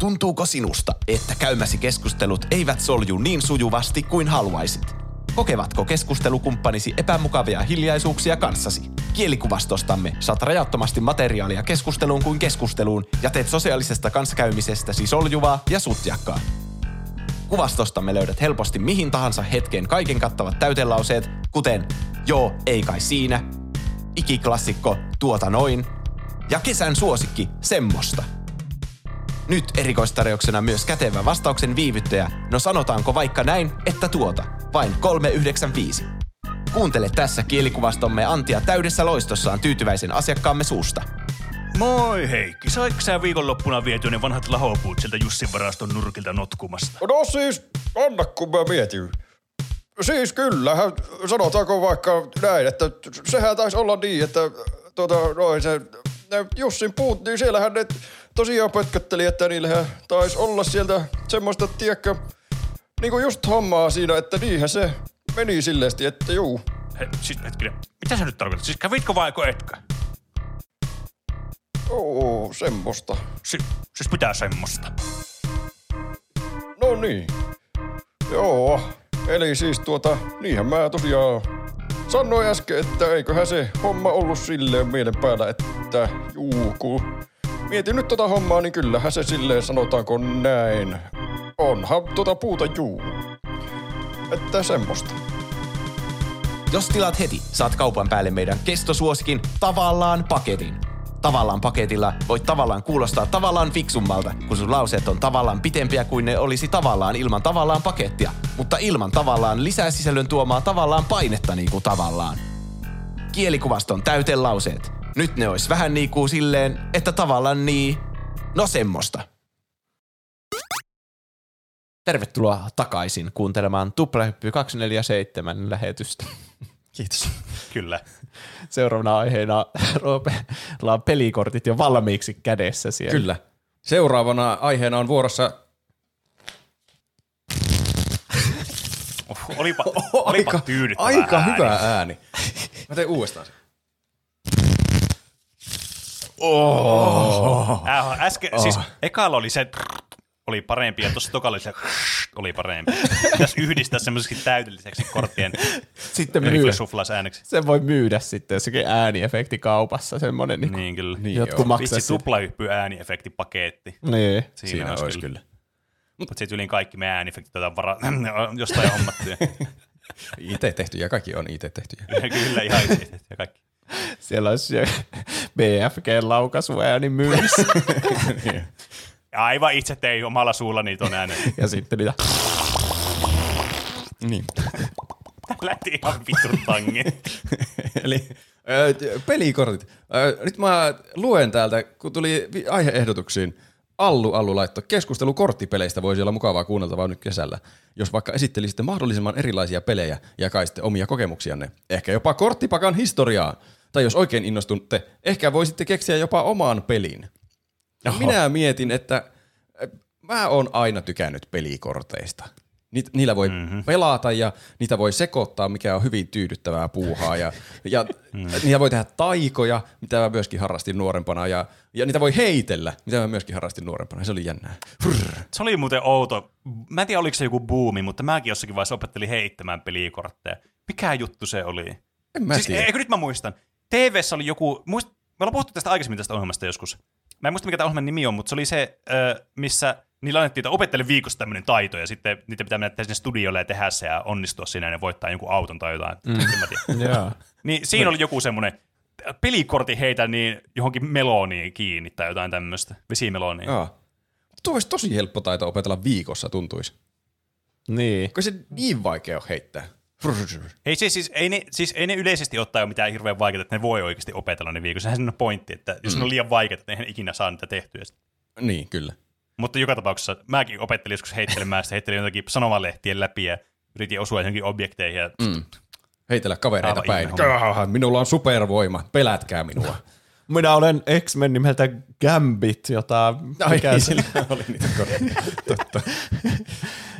Tuntuuko sinusta, että käymäsi keskustelut eivät solju niin sujuvasti kuin haluaisit? Kokevatko keskustelukumppanisi epämukavia hiljaisuuksia kanssasi? Kielikuvastostamme saat rajattomasti materiaalia keskusteluun kuin keskusteluun ja teet sosiaalisesta kanssakäymisestäsi soljuvaa ja sutjakkaa. Kuvastostamme löydät helposti mihin tahansa hetkeen kaiken kattavat täytelauseet, kuten joo, ei kai siinä, ikiklassikko, tuota noin ja kesän suosikki, semmosta. Nyt erikoistarjouksena myös kätevä vastauksen viivyttäjä, no sanotaanko vaikka näin, että tuota, vain kolme yhdeksän viisi. Kuuntele tässä kielikuvastomme Antia täydessä loistossaan tyytyväisen asiakkaamme suusta. Moi Heikki, saitko sä viikonloppuna vietyä ne vanhat lahopuut sieltä Jussin varaston nurkilta notkumasta? No siis, anna kun mä mietin. Siis kyllähän, sanotaanko vaikka näin, että sehän taisi olla niin, että tuota, noin se, ne Jussin puut, niin siellähän ne... tosiaan pötköttelijät niillähän taisi olla sieltä semmoista, tiedäkö, niinku just hommaa siinä, että niinhän se meni silleesti, että juu. He, siis hetkinen, mitä sä nyt tarkoitat? Siis kävitkö vaiko etkö? Oo, semmoista. Si, siis pitää semmoista. No niin. Joo, eli siis tuota, niinhän mä tosiaan sanoin äsken, että eiköhän se homma ollut silleen mielen päällä, että juu, kun mietin nyt tota hommaa, niin kyllähän se silleen sanotaanko näin. Onhan tota puuta juu. Että semmoista. Jos tilaat heti, saat kaupan päälle meidän kestosuosikin tavallaan paketin. Tavallaan paketilla voit tavallaan kuulostaa tavallaan fiksummalta, kun sun lauseet on tavallaan pitempiä kuin ne olisi tavallaan ilman tavallaan pakettia, mutta ilman tavallaan lisää sisällön tuomaa tavallaan painetta niinku tavallaan. Kielikuvaston täyteen lauseet. Nyt ne ois vähän niinkuu silleen, että tavallaan nii... No semmoista. Tervetuloa takaisin kuuntelemaan Tuplahyppy kaksisataaneljäkymmentäseitsemän lähetystä. Kiitos. Kyllä. Seuraavana aiheena Roopella on pelikortit jo valmiiksi kädessä siellä. Kyllä. Seuraavana aiheena on vuorossa... Olipa, olipa tyydyttävä ääni. Aika hyvä ääni. Mä teen uudestaan sen. Oho. Äsken, oh. Siis ekalla oli se... oli parempi, ja tuossa tokalla oli parempi. Pitäisi yhdistää semmoisiksi täydelliseksi korttien suflasääneksi. Sen voi myydä sitten jossakin ääniefekti kaupassa. Semmoinen, niin, niin kyllä. Niin jotkut maksaa. Vitsi tuplahyppy ääniefektipaketti. Niin. Siinä, Siinä olisi, olisi kyllä. kyllä. Mutta sitten yliin kaikki me ääniefektit otetaan varaa jostain hommattuja. Itse tehtyjä, kaikki on itse tehtyjä. Kyllä, ihan itse tehtyjä kaikki. Siellä olisi B F G-laukaisu ääni myynnissä. Niin. Aivan itse tein omalla suulla niitä on ääneen. Ja sitten niitä... Niin. Lähti ihan vittu tangi. Eli äh, pelikortit. Äh, nyt mä luen täältä, kun tuli aiheehdotuksiin. Allu Allu laittoi. Keskustelu korttipeleistä voisi olla mukavaa kuunneltavaa nyt kesällä. Jos vaikka esittelisitte mahdollisimman erilaisia pelejä ja kaisitte omia kokemuksianne. Ehkä jopa korttipakan historiaan. Tai jos oikein innostunette, ehkä voisitte keksiä jopa omaan pelin. Oho. Minä mietin, että mä oon aina tykännyt pelikorteista. Niillä voi mm-hmm. pelata ja niitä voi sekoittaa, mikä on hyvin tyydyttävää puuhaa. Ja, ja mm. niitä voi tehdä taikoja, mitä mä myöskin harrastin nuorempana. Ja, ja niitä voi heitellä, mitä mä myöskin harrastin nuorempana. Se oli jännää. Frrr. Se oli muuten outo. Mä en tiedä, oliko se joku buumi, mutta mäkin jossakin vaiheessa opettelin heittämään pelikortteja. Mikä juttu se oli? En mä siis, tiedä. Eikö nyt mä muistan? T V:ssä oli joku... Muist, me ollaan puhuttu tästä aikaisemmin tästä ohjelmasta joskus. Mä en muista, mikä tämä ohjelman nimi on, mutta se oli se, missä niillä annettiin, että opettele viikossa tämmöinen taito, ja sitten niitä pitää mennä sinne studiolle ja tehdä se ja onnistua siinä ja voittaa jonkun auton tai jotain. Mm. Yeah. Niin siinä oli joku semmoinen pelikortin heitä niin johonkin meloniin kiinni tai jotain tämmöistä, vesimeloniin. Joo. Tuo olisi tosi helppo taito opetella viikossa, tuntuisi. Niin. Kun se niin vaikea on heittää. Ei, siis, siis, ei ne, siis ei ne yleisesti ottaa jo mitään hirveän vaikeita, että ne voi oikeasti opetella ne viikossa. Sehän siinä on pointti, että jos mm. ne on liian vaikeita, niin eihän ikinä saa niitä tehtyä. Niin, kyllä. Mutta joka tapauksessa mäkin opettelin joskus heittelemään, sitten heittelin jotakin sanomalehtien läpi ja yritin osua johonkin objekteihin. Ja... Mm. Heitellä kavereita päin. Minulla on supervoima, pelätkää minua. Minä olen X-Men nimeltä Gambit, jota... Ai, sillä oli niitä kortteja. Totta.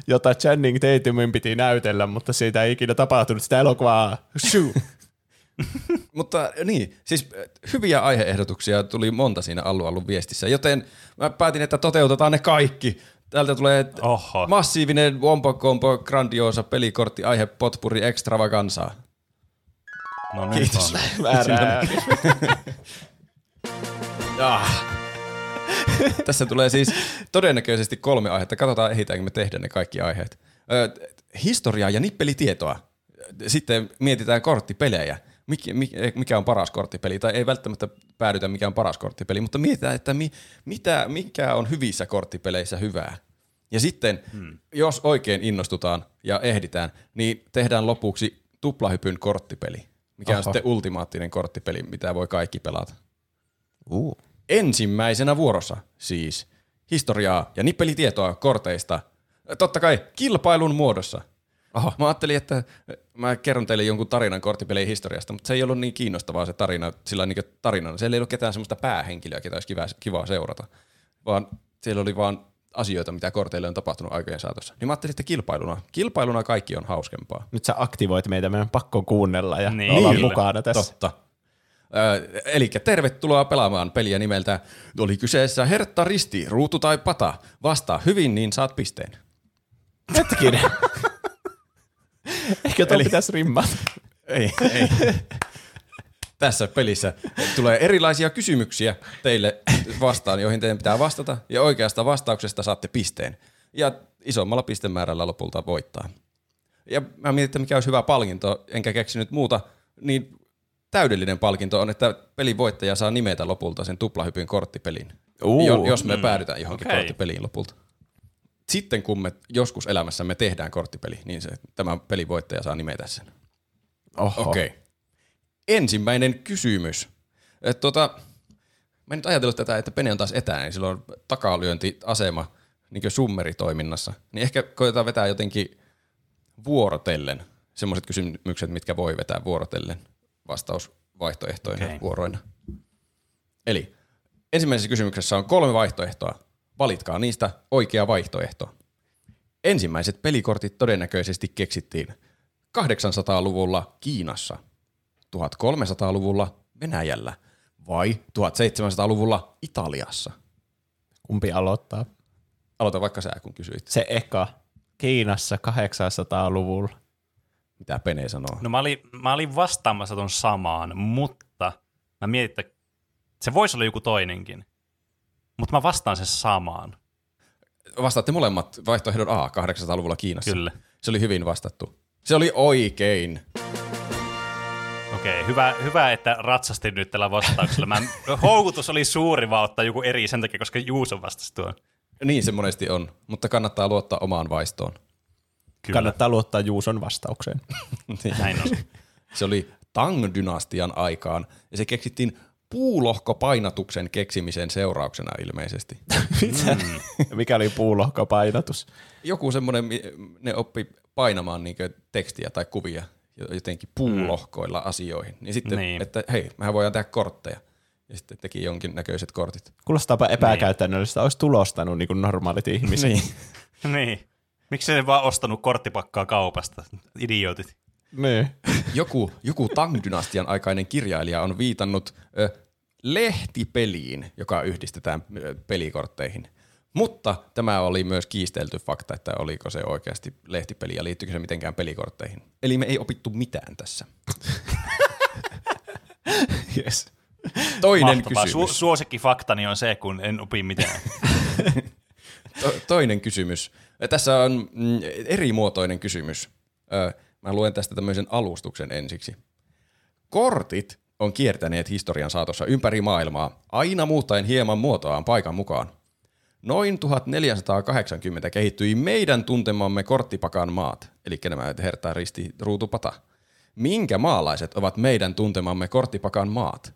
Jota Channing Tatumin piti näytellä, mutta siitä ei ikinä tapahtunut sitä elokuvaa. Mutta niin, siis hyviä aiheehdotuksia tuli monta siinä Allu-Allun viestissä, joten mä päätin, että toteutetaan ne kaikki. Täältä tulee Oho. massiivinen Wombo Combo Grandiosa pelikortti aihe potpuri extravagansaa. No niin. Kiitos. Ah. Tässä tulee siis todennäköisesti kolme aihetta. Katsotaan, ehditäänkö me tehdä ne kaikki aiheet. Ö, historiaa ja nippelitietoa. Sitten mietitään korttipelejä. Mik, mikä on paras korttipeli? Tai ei välttämättä päädytä, mikä on paras korttipeli, mutta mietitään, että mi, mitä, mikä on hyvissä korttipeleissä hyvää. Ja sitten, hmm. jos oikein innostutaan ja ehditään, niin tehdään lopuksi tuplahypyn korttipeli, mikä Oho. on sitten ultimaattinen korttipeli, mitä voi kaikki pelata. Uh. Ensimmäisenä vuorossa siis historiaa ja nippelitietoa korteista, totta kai kilpailun muodossa. Aha. Mä ajattelin, että mä kerron teille jonkun tarinan korttipelien historiasta, mutta se ei ollut niin kiinnostavaa se tarina sillä niin tarinana. Siellä ei ollut ketään semmoista päähenkilöä, ketä olisi kiva, kiva seurata. vaan siellä oli vaan asioita, mitä korteille on tapahtunut aikojen saatossa. Niin mä ajattelin, että kilpailuna. Kilpailuna kaikki on hauskempaa. Nyt sä aktivoit meitä, meidän on pakko kuunnella ja niin, olla mukana tässä. Totta. Öö, eli tervetuloa pelaamaan peliä nimeltä Oli kyseessä hertta, risti, ruutu tai pata. Vastaa hyvin, niin saat pisteen. Hetkinen. Ehkä tuolla eli... pitäisi rimmata. Ei, ei. Tässä pelissä tulee erilaisia kysymyksiä teille vastaan, joihin teidän pitää vastata. Ja oikeasta vastauksesta saatte pisteen. Ja isommalla pistemäärällä lopulta voittaa. Ja mä mietin, mikä olisi hyvä palkinto, enkä keksinyt muuta, niin täydellinen palkinto on, että pelin voittaja saa nimetä lopulta sen Tuplahypyn korttipelin, uh, jos me mm, päädytään johonkin okay. korttipeliin lopulta. Sitten kun me joskus elämässämme tehdään korttipeli, niin se, tämä pelin voittaja saa nimetä sen. Okei. Okay. Ensimmäinen kysymys. Et tota, mä en nyt ajatellut tätä, että Pene on taas etänä, niin silloin on takalyöntiasema niin summeritoiminnassa. Niin ehkä koetaan vetää jotenkin vuorotellen semmoiset kysymykset, mitkä voi vetää vuorotellen vastausvaihtoehtoina okay. vuoroina. Eli ensimmäisessä kysymyksessä on kolme vaihtoehtoa. Valitkaa niistä oikea vaihtoehto. Ensimmäiset pelikortit todennäköisesti keksittiin kahdeksansataa-luvulla Kiinassa, tuhatkolmesataa-luvulla Venäjällä vai tuhatseitsemänsataa-luvulla Italiassa. Kumpi aloittaa? Aloita vaikka sä, kun kysyit. Se eka. Kiinassa kahdeksansataa-luvulla. Mitä Pene sanoo? No mä olin, mä olin vastaamassa ton samaan, mutta mä mietin, että se voisi olla joku toinenkin. Mutta mä vastaan sen samaan. Vastaatte molemmat vaihtoehdon A kahdeksansataa-luvulla Kiinassa. Kyllä. Se oli hyvin vastattu. Se oli oikein. Okei, hyvä, hyvä että ratsastin nyt tällä vastauksella. Mä, houkutus oli suuri vaan ottaa joku eri sen takia, koska Juuso vastasi tuon. Niin se monesti on, mutta kannattaa luottaa omaan vaistoon. Kyllä. Kannattaa luottaa Juuson vastaukseen. Näin on. Se oli Tang-dynastian aikaan ja se keksittiin puulohkopainatuksen keksimisen seurauksena ilmeisesti. Mm. Mikä oli puulohkopainatus? Joku semmoinen, ne oppi painamaan niinkö tekstiä tai kuvia jotenkin puulohkoilla mm. asioihin. Niin sitten, niin. että hei, mehän voidaan tehdä kortteja. Ja sitten teki jonkinnäköiset kortit. Kuulostaapa epäkäytännöllistä, niin. olisi tulostanut niin kuin normaalit ihmiset. Niin. niin. Miksi ei vaan ostanut korttipakkaa kaupasta, idiotit? Niin. Joku, joku Tang-dynastian aikainen kirjailija on viitannut ö, lehtipeliin, joka yhdistetään ö, pelikortteihin. Mutta tämä oli myös kiistelty fakta, että oliko se oikeasti lehtipeli ja liittyykö se mitenkään pelikortteihin. Eli me ei opittu mitään tässä. Yes. Toinen Mahtavaa. Kysymys. Su- suosikkifaktani on se, kun en opi mitään. to- toinen kysymys. Tässä on mm, eri muotoinen kysymys. Ö, Mä luen tästä tämmöisen alustuksen ensiksi. Kortit on kiertäneet historian saatossa ympäri maailmaa, aina muuttaen hieman muotoaan paikan mukaan. Noin tuhatneljäsataakahdeksankymmentä kehittyi meidän tuntemamme korttipakan maat, eli nämä herta, risti, ruutu, pata. Minkä maalaiset ovat meidän tuntemamme korttipakan maat?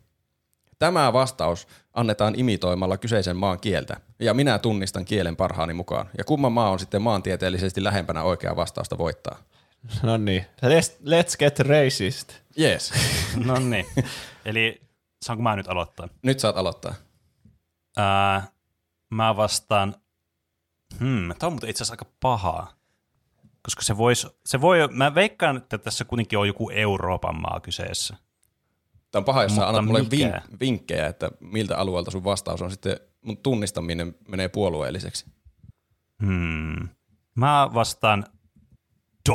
Tämä vastaus annetaan imitoimalla kyseisen maan kieltä, ja minä tunnistan kielen parhaani mukaan. Ja kumman maa on sitten maantieteellisesti lähempänä oikeaa vastausta voittaa? No niin. Let's, let's get racist. Yes. No niin. Eli saanko mä nyt aloittaa? Nyt saat aloittaa. Äh, mä vastaan... Hmm, tää on muuten itse asiassa aika pahaa. Koska se voisi... Se voi, mä veikkaan, että tässä kuitenkin on joku Euroopan maa kyseessä. Tää on paha, jos sä annat mulle vink- vinkkejä, että miltä alueelta sun vastaus on sitten... Mun tunnistaminen menee puolueelliseksi. Hmm. Mä vastaan...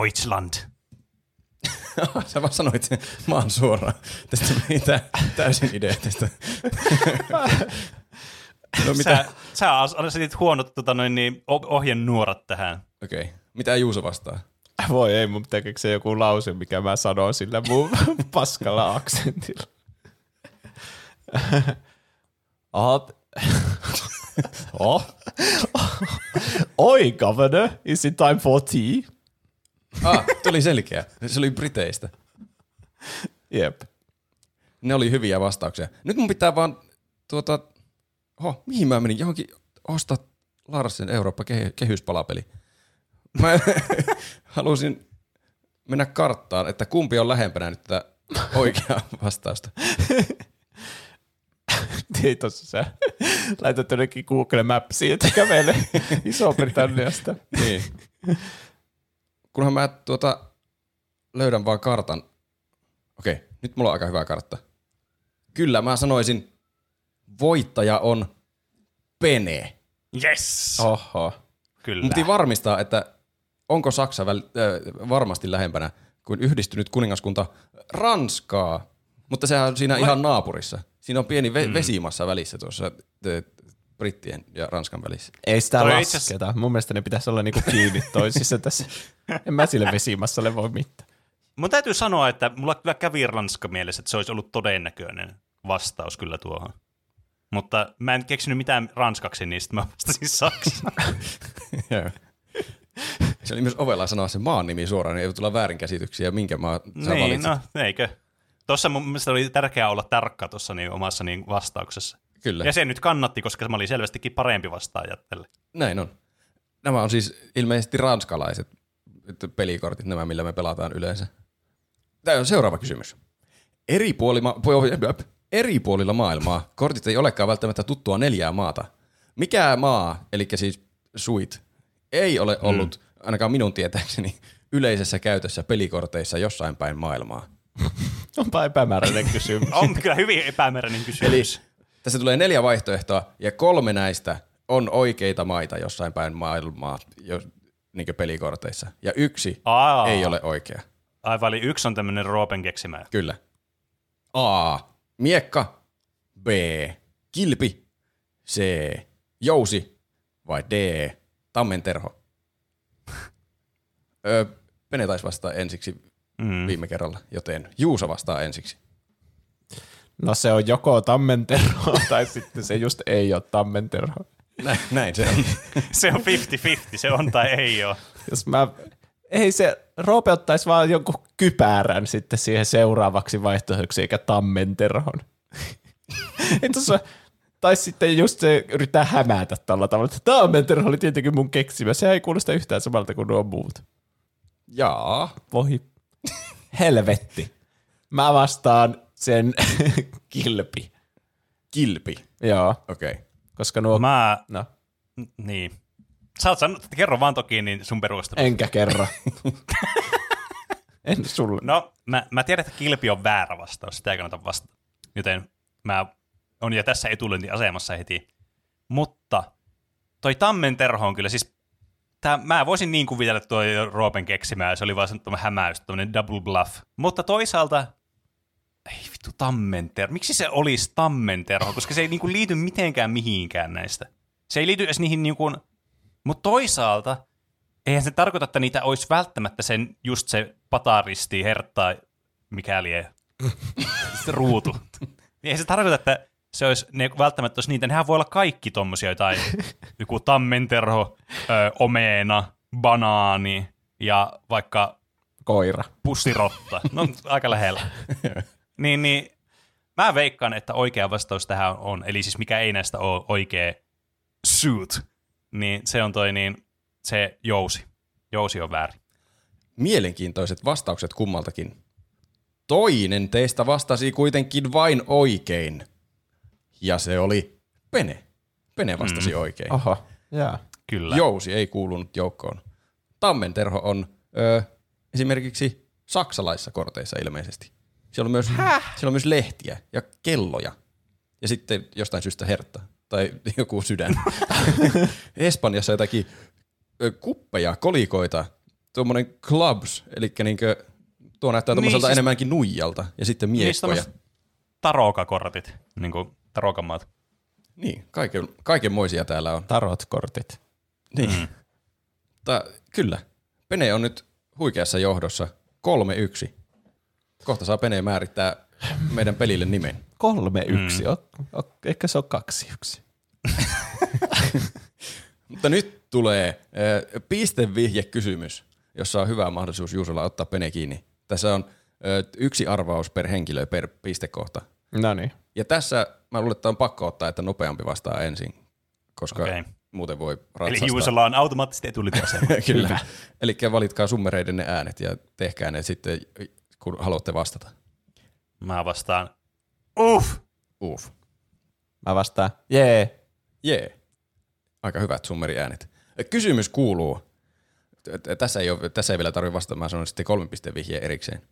Deutschland. Sä vaan sanoit sen maan suoraan. Tästä meni täysin idea tästä. No, mitä? Sä, sä asetit huonot tota, noin, niin, ohjenuorat tähän. Okei. Okay. Mitä Juuso vastaa? Voi ei, mun pitää keksiä joku lause, mikä mä sanon sillä mun paskalla aksentilla. Oot... Oh. Oi, governor, is it time for tea? Ah, tuli selkeä. Se oli Briteistä. Jep. Ne oli hyviä vastauksia. Nyt mun pitää vaan, tuota, oh, mihin mä menin? Johonkin ostaa Larsen Eurooppa-kehyspalapeli. Mä halusin mennä karttaan, että kumpi on lähempänä nyt tätä oikeaa vastausta. Kiitos sä. Laitat jonnekin Google Mapsiin, että kävele Iso-Britanniasta. Niin. Kunhan mä tuota, löydän vaan kartan. Okei, okay, nyt mulla on aika hyvä kartta. Kyllä, mä sanoisin, voittaja on Pene. Yes. Oho. Kyllä. Mutta varmistaa, että onko Saksa väl, äh, varmasti lähempänä kuin Yhdistynyt kuningaskunta Ranskaa. Mutta sehän on siinä Vai... ihan naapurissa. Siinä on pieni ve- mm. vesimassa välissä tuossa te, brittien ja Ranskan välissä. Ei sitä toi lasketa. Itseasi... Mun mielestä ne pitäisi olla niinku kiinni toisissa tässä. En mä sille vesimassalle voi mitään. Mun täytyy sanoa, että mulla kyllä kävi Ranska mielessä, että se olisi ollut todennäköinen vastaus kyllä tuohon. Mutta mä en keksinyt mitään ranskaksi, niin sitten mä vastasin saksaa. Se oli myös ovella sanoa se maan nimi suoraan, niin ei tulla väärinkäsityksiä, minkä maa sä niin, valitset. No, eikö? Tuossa mun mielestä oli tärkeää olla tarkka tuossa niin omassa niin vastauksessa. Kyllä. Ja se nyt kannatti, koska mä olin selvästikin parempi vastaaja tälle. Näin on. Nämä on siis ilmeisesti ranskalaiset pelikortit, nämä millä me pelataan yleensä. Tämä on seuraava kysymys. Eri puolima... Eri puolilla maailmaa kortit ei olekaan välttämättä tuttua neljää maata. Mikä maa, eli siis suit, ei ole ollut, mm. ainakaan minun tietääkseni, yleisessä käytössä pelikorteissa jossain päin maailmaa? Onpa epämääräinen kysymys. On kyllä hyvin epämääräinen kysymys. Eli tässä tulee neljä vaihtoehtoa ja kolme näistä on oikeita maita jossain päin maailmaa jo, niin kuin pelikorteissa. Ja yksi Aa. ei ole oikea. Aivan, eli yksi on tämmöinen Roopen keksimä. Kyllä. A. Miekka, B. Kilpi, C. Jousi vai D. Tammenterho? Öö, Pene taisi vastaa ensiksi mm. viime kerralla, joten Juuso vastaa ensiksi. No se on joko Tammenterho tai sitten se just ei ole Tammenterho. Näin, näin se on. Se on fifty fifty, se on tai ei ole. Jos mä... Ei se, Roope ottaisi vaan jonkun kypärän sitten siihen seuraavaksi vaihtoehdoksi, eikä tammenterhon. Tai sitten just se yrittää hämätä tällä tavalla, että tammenterho oli tietenkin mun keksimä. Sehän ei kuulosta yhtään samalta kuin nuo muut. Jaa. Voi helvetti. Mä vastaan sen kilpi. Kilpi? Joo. Okei. Okay. Koska nuo... Mä... No. N- niin. Sä oot sanonut, että kerro vaan toki, niin sun perustelut. Enkä kerro. En sulle. No, mä, mä tiedän, että kilpi on väärä vastaus, sitä ei kannata vastata. Joten mä on jo tässä etulentiasemassa heti. Mutta toi tammenterho on kyllä siis, tää, mä voisin niin kuvitella tuo Roopen keksimää, se oli vaan semmoinen hämäys, tämmöinen double bluff. Mutta toisaalta, ei vittu tammenterho, miksi se olisi tammenterho, koska se ei niinku liity mitenkään mihinkään näistä. Se ei liity edes niihin niinku... Mutta toisaalta, eihän se tarkoita, että niitä olisi välttämättä sen, just se pataristi, hertta, mikäli ei, ruutu. Eihän se tarkoita, että se olisi, ne välttämättä olisi niitä. Nehän voi olla kaikki tommosia jotain, joku tammenterho, ö, omena, banaani ja vaikka koira, pussirotta. No aika lähellä. niin, niin, mä veikkaan, että oikea vastaus tähän on, eli siis mikä ei näistä ole oikea suit. Niin se on toi niin, se jousi. Jousi on väärin. Mielenkiintoiset vastaukset kummaltakin. Toinen teistä vastasi kuitenkin vain oikein. Ja se oli Pene. Pene vastasi mm. oikein. Aha, yeah. Kyllä. Jousi ei kuulunut joukkoon. Tammenterho on ö, esimerkiksi saksalaisissa korteissa ilmeisesti. Siellä on, myös, siellä on myös lehtiä ja kelloja. Ja sitten jostain syystä herttaa. Tai joku sydän. Espanjassa jotakin kuppeja, kolikoita, tuommoinen clubs, eli niinkö, tuo näyttää tuommoiselta niin, siis, enemmänkin nuijalta, ja sitten miekkoja. Niin tarokakortit, niin kuin tarokamaat. Niin, kaiken, kaikenmoisia täällä on. Tarotkortit. Niin. Mm. Tää, kyllä, Pene on nyt huikeassa johdossa kolme yksi. Kohta saa Pene määrittää meidän pelille nimen. Kolme yksi. Mm. O, o, ehkä se on kaksi yksi. Mutta nyt tulee ö, pistevihjekysymys, jossa on hyvä mahdollisuus Juusolla ottaa Pene kiinni. Tässä on ö, yksi arvaus per henkilö per pistekohta. No niin. Ja tässä mä luulen, että on pakko ottaa, että nopeampi vastaa ensin, koska okay. muuten voi ratsastaa. Eli Juusolla on automaattisesti etulitiasema. Kyllä. Eli valitkaa summereidenne äänet ja tehkää ne sitten, kun haluatte vastata. Mä vastaan. Uff. Uff. Mä vastaan. Jee. Jee. Yeah. Aika hyvät summeriäänet. Kysymys kuuluu. Tässä ei, ole, tässä ei vielä tarvitse vastata, mä sanon sitten kolmen pisteen vihjeen erikseen.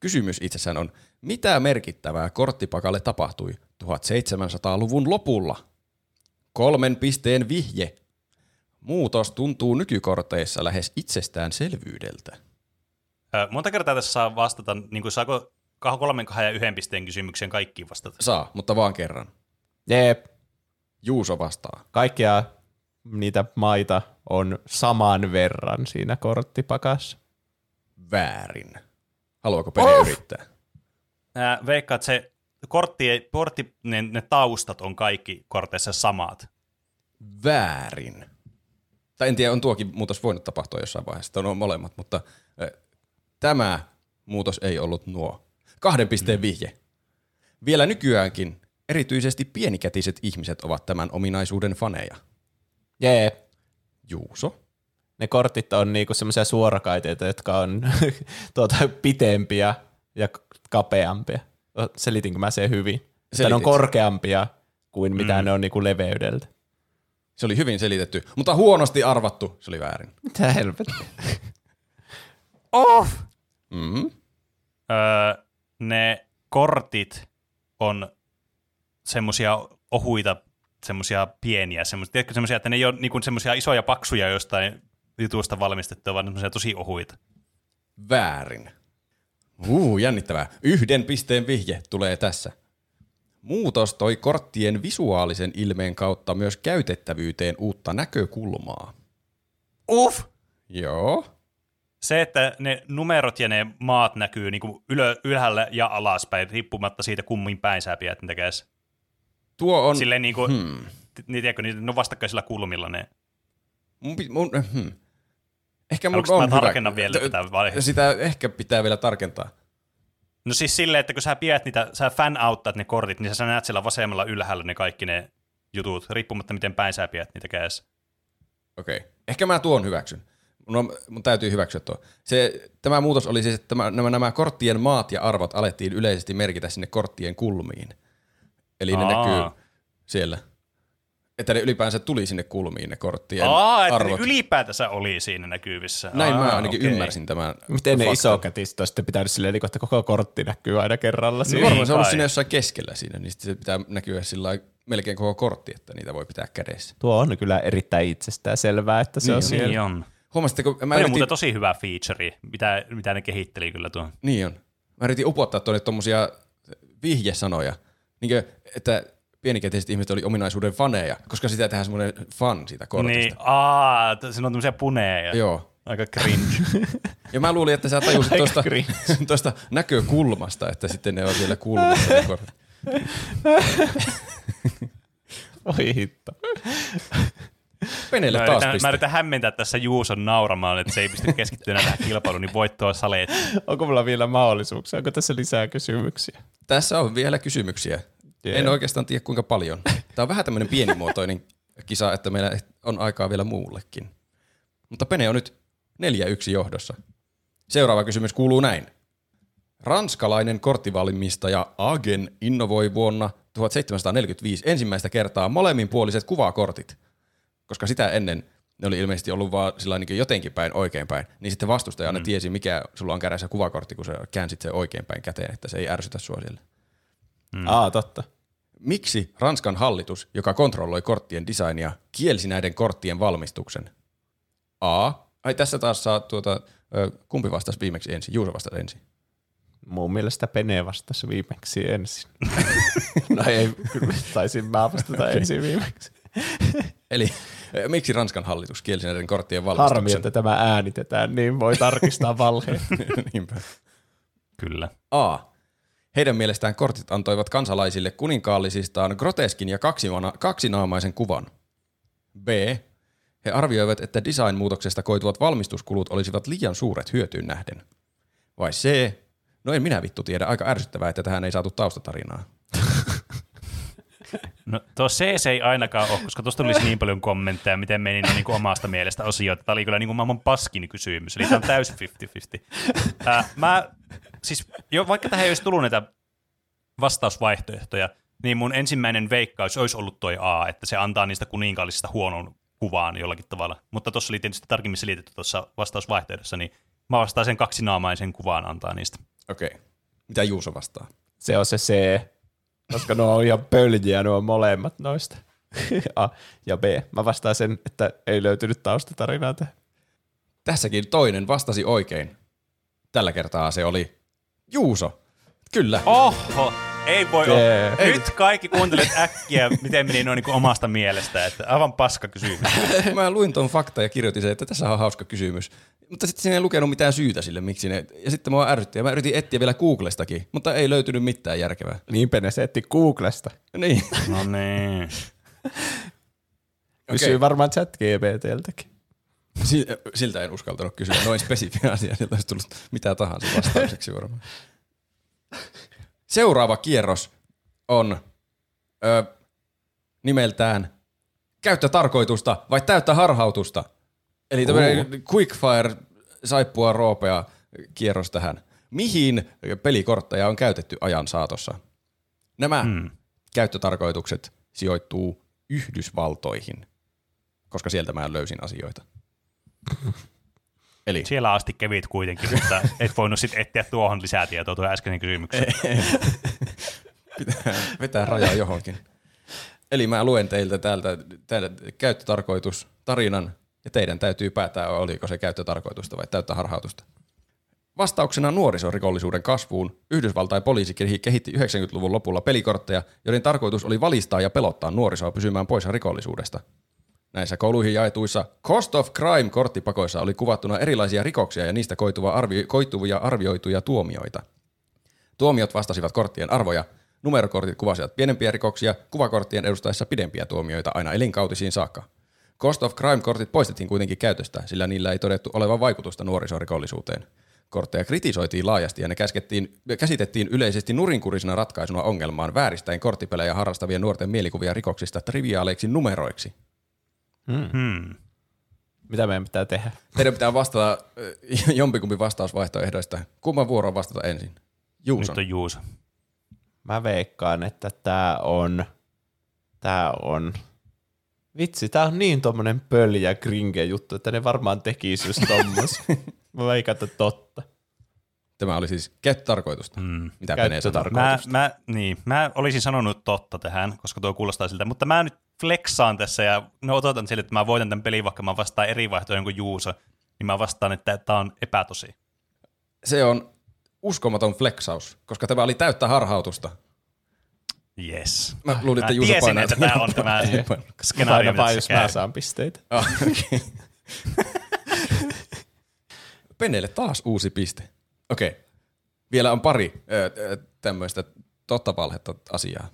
Kysymys itsessään on, mitä merkittävää korttipakalle tapahtui seitsemäntoistasadan-luvun lopulla? Kolmen pisteen vihje. Muutos tuntuu nykykorteissa lähes itsestäänselvyydeltä. Monta kertaa tässä saa vastata, niin kuin saako kolmen, kahden ja yhden pisteen kysymykseen kaikkiin vastata? Saa, mutta vaan kerran. Jep. Juuso vastaa. Kaikkea niitä maita on saman verran siinä korttipakassa. Väärin. Haluaako Pene yrittää? Ää, veikkaat, se kortti, kortti, ne, ne taustat on kaikki korteissa samat. Väärin. Tai en tiedä, on tuokin muutos voinut tapahtua jossain vaiheessa, on molemmat, mutta ä, tämä muutos ei ollut nuo. Kahden pisteen mm. vihje. Vielä nykyäänkin erityisesti pienikätiset ihmiset ovat tämän ominaisuuden faneja. Jee. Juuso. Ne kortit on niinku semmoisia suorakaiteita, jotka on tuota, pitempiä ja kapeampia. Selitinkö mä sen hyvin? Ne on korkeampia kuin mitä mm. ne on niinku leveydeltä. Se oli hyvin selitetty, mutta huonosti arvattu. Se oli väärin. Mitä helvettiä? Off! Mm-hmm. Öö, ne kortit on semmoisia ohuita, semmoisia pieniä, semmoisia, tiedätkö, semmoisia, että ne ei ole niinku semmoisia isoja paksuja jostain jutusta valmistettua, vaan semmoisia tosi ohuita. Väärin. Uu, jännittävää. Yhden pisteen vihje tulee tässä. Muutos toi korttien visuaalisen ilmeen kautta myös käytettävyyteen uutta näkökulmaa. Uff! Joo. Se, että ne numerot ja ne maat näkyy niinku ylö, ylhäällä ja alaspäin, riippumatta siitä kummin päin sä pidät niitä kädessä. Tuo on... Silleen niinku, hmm. tiedätkö, ne on vastakkaisilla kulmilla ne... Mun, mun, hmm. Ehkä mun on tarkennan vielä tätä vaihetta? Sitä ehkä pitää vielä tarkentaa. No siis silleen, että kun sä pidät niitä, sä fan-outtaat ne kortit, niin sä näet siellä vasemmalla ylhäällä ne kaikki ne jutut, riippumatta miten päin sä pidät niitä kädessä. Okei. Okay. Ehkä mä tuon hyväksyn. No, mun täytyy hyväksyä tuo. Se, tämä muutos oli siis, että tämä, nämä, nämä korttien maat ja arvot alettiin yleisesti merkitä sinne korttien kulmiin. Eli ne Aa. näkyy siellä. Että ne ylipäänsä tuli sinne kulmiin ne korttien Aa, että arvot. Ne ylipäätänsä oli siinä näkyvissä. Näin Aa, mä ainakin okay. ymmärsin tämän. Miten faktan. Ne isokätiset on sitten pitänyt silleen, että koko kortti näkyy aina kerralla siinä? No varmaan se on ollut siinä jossain keskellä siinä, niin sitten se pitää näkyä sillä melkein koko kortti, että niitä voi pitää kädessä. Tuo on kyllä erittäin itsestään selvää, että se niin on siellä. Niin on. Huomasitteko? Mä yritin... on muuten tosi hyvä feature, mitä, mitä ne kehitteli kyllä tuon. Niin on. Mä yritin upottaa tuonne tuommoisia vihjesanoja, niin kuin, että... Pienikätiset ihmiset oli ominaisuuden faneja, koska sitä tehdään semmoinen fan siitä kortista. Niin, aah, siinä on tämmöisiä puneja. Joo. Aika cringe. Ja mä luulin, että sä tajusit tosta, tosta näkökulmasta, että sitten ne on siellä kulmassa. Oi hitto. Penelle mä taas piste. Mä yritän hämmentää tässä Juuson nauramaan, että se ei pysty keskittyä tähän kilpailuun, niin voittoa saleet. Onko mulla vielä mahdollisuuksia? Onko tässä lisää kysymyksiä? Tässä on vielä kysymyksiä. Yeah. En oikeastaan tiedä, kuinka paljon. Tämä on vähän tämmöinen pienimuotoinen kisa, että meillä on aikaa vielä muullekin. Mutta Pene on nyt neljä yksi johdossa. Seuraava kysymys kuuluu näin. Ranskalainen korttivalmistaja Agen innovoi vuonna seitsemäntoistaneljäkymmentäviisi ensimmäistä kertaa molemminpuoliset kuvakortit. Koska sitä ennen ne oli ilmeisesti ollut vaan niin jotenkin päin oikein päin. Niin sitten vastustaja aina mm. tiesi, mikä sulla on kädessä kuvakortti, kun sä käänsit sen oikein päin käteen, että se ei ärsytä sua siellä. Mm. Aa, totta. Miksi Ranskan hallitus, joka kontrolloi korttien designia, kielsi näiden korttien valmistuksen? A. Ai tässä taas saa tuota, kumpi vastasi viimeksi ensin? Juuso vastasi ensin. Mun mielestä Pene vastasi viimeksi ensin. No ei, taisin mä vastata okay. ensin viimeksi. Eli miksi Ranskan hallitus kielsi näiden korttien valmistuksen? Harmi, että tämä äänitetään, niin voi tarkistaa valheet. Niinpä. Kyllä. A. Heidän mielestään kortit antoivat kansalaisille kuninkaallisistaan groteskin ja kaksinaamaisen kuvan. B. He arvioivat, että design-muutoksesta koituvat valmistuskulut olisivat liian suuret hyötyyn nähden. Vai C. No en minä vittu tiedä, aika ärsyttävää, että tähän ei saatu taustatarinaa. No tuo C se ei ainakaan ole, koska tuossa tulisi niin paljon kommentteja, miten meni niin kuin omasta mielestä osioita. Tämä oli kyllä niin kuin maailman paskin kysymys, eli tämä on täysin viisikymmentä viisikymmentä. Ää, mä... Siis jo, vaikka tähän ei olisi tullut näitä vastausvaihtoehtoja, Niin mun ensimmäinen veikkaus olisi ollut toi A, että se antaa niistä kuninkaallisista huonon kuvaan jollakin tavalla. Mutta tuossa oli tietysti tarkemmin selitetty tuossa vastausvaihtoehdossa, niin mä vastaan sen kaksinaamaisen kuvaan antaa niistä. Okei. Okay. Mitä Juuso vastaa? Se on se C, koska nuo on ihan pöljiä nuo molemmat noista. A ja B. Mä vastaan sen, että ei löytynyt taustatarinaa. Tässäkin toinen vastasi oikein. Tällä kertaa se oli Juuso. Kyllä. Oho! Ei voi olla. Nyt kaikki kuuntelet äkkiä, miten meni noin niin kuin omasta mielestä. Että aivan paska kysymys. Mä luin tuon fakta ja kirjoitin sen, että tässä on hauska kysymys. Mutta sitten siinä ei lukenut mitään syytä sille, miksi ne. Ja sitten mua ärsytti. Ja mä yritin etsiä vielä Googlestakin, mutta ei löytynyt mitään järkevää. Niinpä ne se etti Googlesta. Niin. No niin. Kysyy okay. Varmaan chat G P T:ltäkin. Siltä en uskaltanut kysyä. Noin spesifiä asiaa. Sieltä olisi tullut mitä tahansa vastaukseksi varmaan. Seuraava kierros on ö, nimeltään käyttötarkoitusta vai täyttä harhautusta. Eli tämmöinen uh. quickfire saippua roopea kierros tähän. Mihin pelikortteja on käytetty ajan saatossa? Nämä hmm. käyttötarkoitukset sijoittuu Yhdysvaltoihin, koska sieltä mä löysin asioita. Eli. Siellä asti kävit kuitenkin, mutta et voinut sitten etsiä tuohon lisää tietoa tuon äskeisen kysymykseen. Pitää vetää rajaa johonkin. Eli mä luen teiltä täältä, täältä käyttötarkoitus tarinan ja teidän täytyy päättää, oliko se käyttötarkoitusta vai täyttä harhautusta. Vastauksena nuorisorikollisuuden kasvuun Yhdysvaltain poliisi kehitti yhdeksänkymmentäluvun lopulla pelikortteja, joiden tarkoitus oli valistaa ja pelottaa nuorisoa pysymään pois rikollisuudesta. Näissä kouluihin jaetuissa Cost of Crime-korttipakoissa oli kuvattuna erilaisia rikoksia ja niistä arvi- koituvia arvioituja tuomioita. Tuomiot vastasivat korttien arvoja, numerokortit kuvasivat pienempiä rikoksia, kuvakorttien edustaessa pidempiä tuomioita aina elinkautisiin saakka. Cost of Crime-kortit poistettiin kuitenkin käytöstä, sillä niillä ei todettu olevan vaikutusta nuorisorikollisuuteen. Kortteja kritisoitiin laajasti ja ne käsitettiin yleisesti nurinkurisena ratkaisuna ongelmaan vääristäen korttipelejä harrastavien nuorten mielikuvia rikoksista triviaaleiksi numeroiksi. Hmm. Hmm. Mitä meidän pitää tehdä? Teidän pitää vastata jompikumpi vastausvaihtoehdoista. Kumman vuoroon vastata ensin? Juuso. Nyt on Juuso. Mä veikkaan, että tää on... Tää on... Vitsi, tää on niin tommonen pöljä kringe juttu, että ne varmaan tekis just tommos. Mä veikkaan, että totta. Tämä oli siis käyttötarkoitusta. Mm. Mitä käyttötarkoitusta? Mä, mä, niin, mä olisin sanonut totta tähän, koska tuo kuulostaa siltä, mutta mä nyt flexaan tässä ja no otan sille, että mä voitan tämän pelin, vaikka mä vastaan eri vaihtoehtoja kuin Juuso, niin mä vastaan, että tämä on epätosi. Se on uskomaton flexaus, koska tämä oli täyttä harhautusta. Yes. Mä luulin, että Juuso painaa. Että tämä on tämä skenaario, mitä se käy. Mä saan pisteitä. Oh, okay. Peneelle taas uusi piste. Okei. Okay. Vielä on pari äh, tämmöistä totta valhetta asiaa.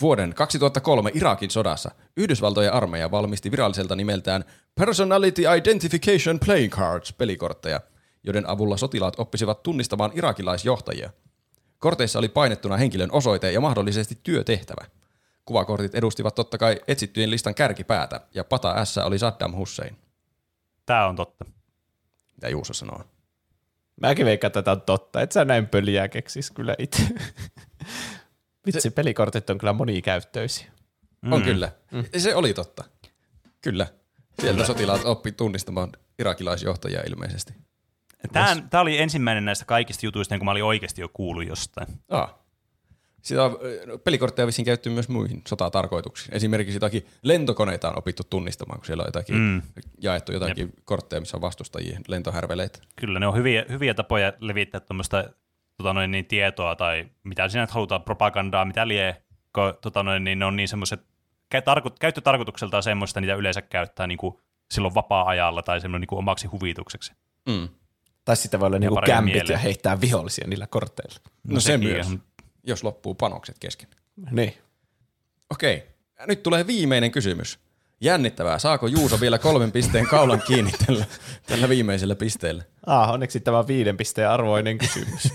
Vuoden kaksituhattakolme Irakin sodassa Yhdysvaltojen armeija valmisti viralliselta nimeltään Personality Identification Playing Cards -pelikortteja, joiden avulla sotilaat oppisivat tunnistamaan irakilaisjohtajia. Korteissa oli painettuna henkilön osoite ja mahdollisesti työtehtävä. Kuvakortit edustivat totta kai etsittyjen listan kärkipäätä ja pata S oli Saddam Hussein. Tää on totta. Mitä Juuso sanoo? Mäkin veikkaan, että tää on totta. Et sä näin pöliä keksis kyllä itse. Vitsi, se, pelikortit on kyllä monikäyttöisiä. On mm. kyllä. Mm. Se oli totta. Kyllä. Sieltä sotilaat oppi tunnistamaan irakilaisjohtajia ilmeisesti. Tämä Täs... oli ensimmäinen näistä kaikista jutuista, kun mä olin oikeasti jo kuullut jostain. Aa. Sitä on, pelikortteja vissiin käytetty myös muihin sotatarkoituksiin. Esimerkiksi jotakin lentokoneita on opittu tunnistamaan, kun siellä on jotakin mm. jaettu jotakin Jep. kortteja, missä on vastustajien lentohärveleitä. Kyllä, ne on hyviä, hyviä tapoja levittää tuommoista... Tota noin, niin tietoa tai mitä sinä halutaan, propagandaa, mitä lie, ko, tota noin, niin ne on niin semmoiset, tarko, käyttötarkoitukseltaan semmoista, niitä yleensä käyttää niin kuin silloin vapaa-ajalla tai semmoinen niin kuin omaksi huvitukseksi. Mm. Tai sitten voi olla niin kuin kämpit mieleen. Ja heittää vihollisia niillä korteilla. No, no se myös, ihan. Jos loppuu panokset kesken. Niin. Okei, nyt tulee viimeinen kysymys. Jännittävää, saako Juuso vielä kolmen pisteen kaulan kiinni tällä, tällä viimeisellä pisteellä? Ah, onneksi tämä on viiden pisteen arvoinen kysymys.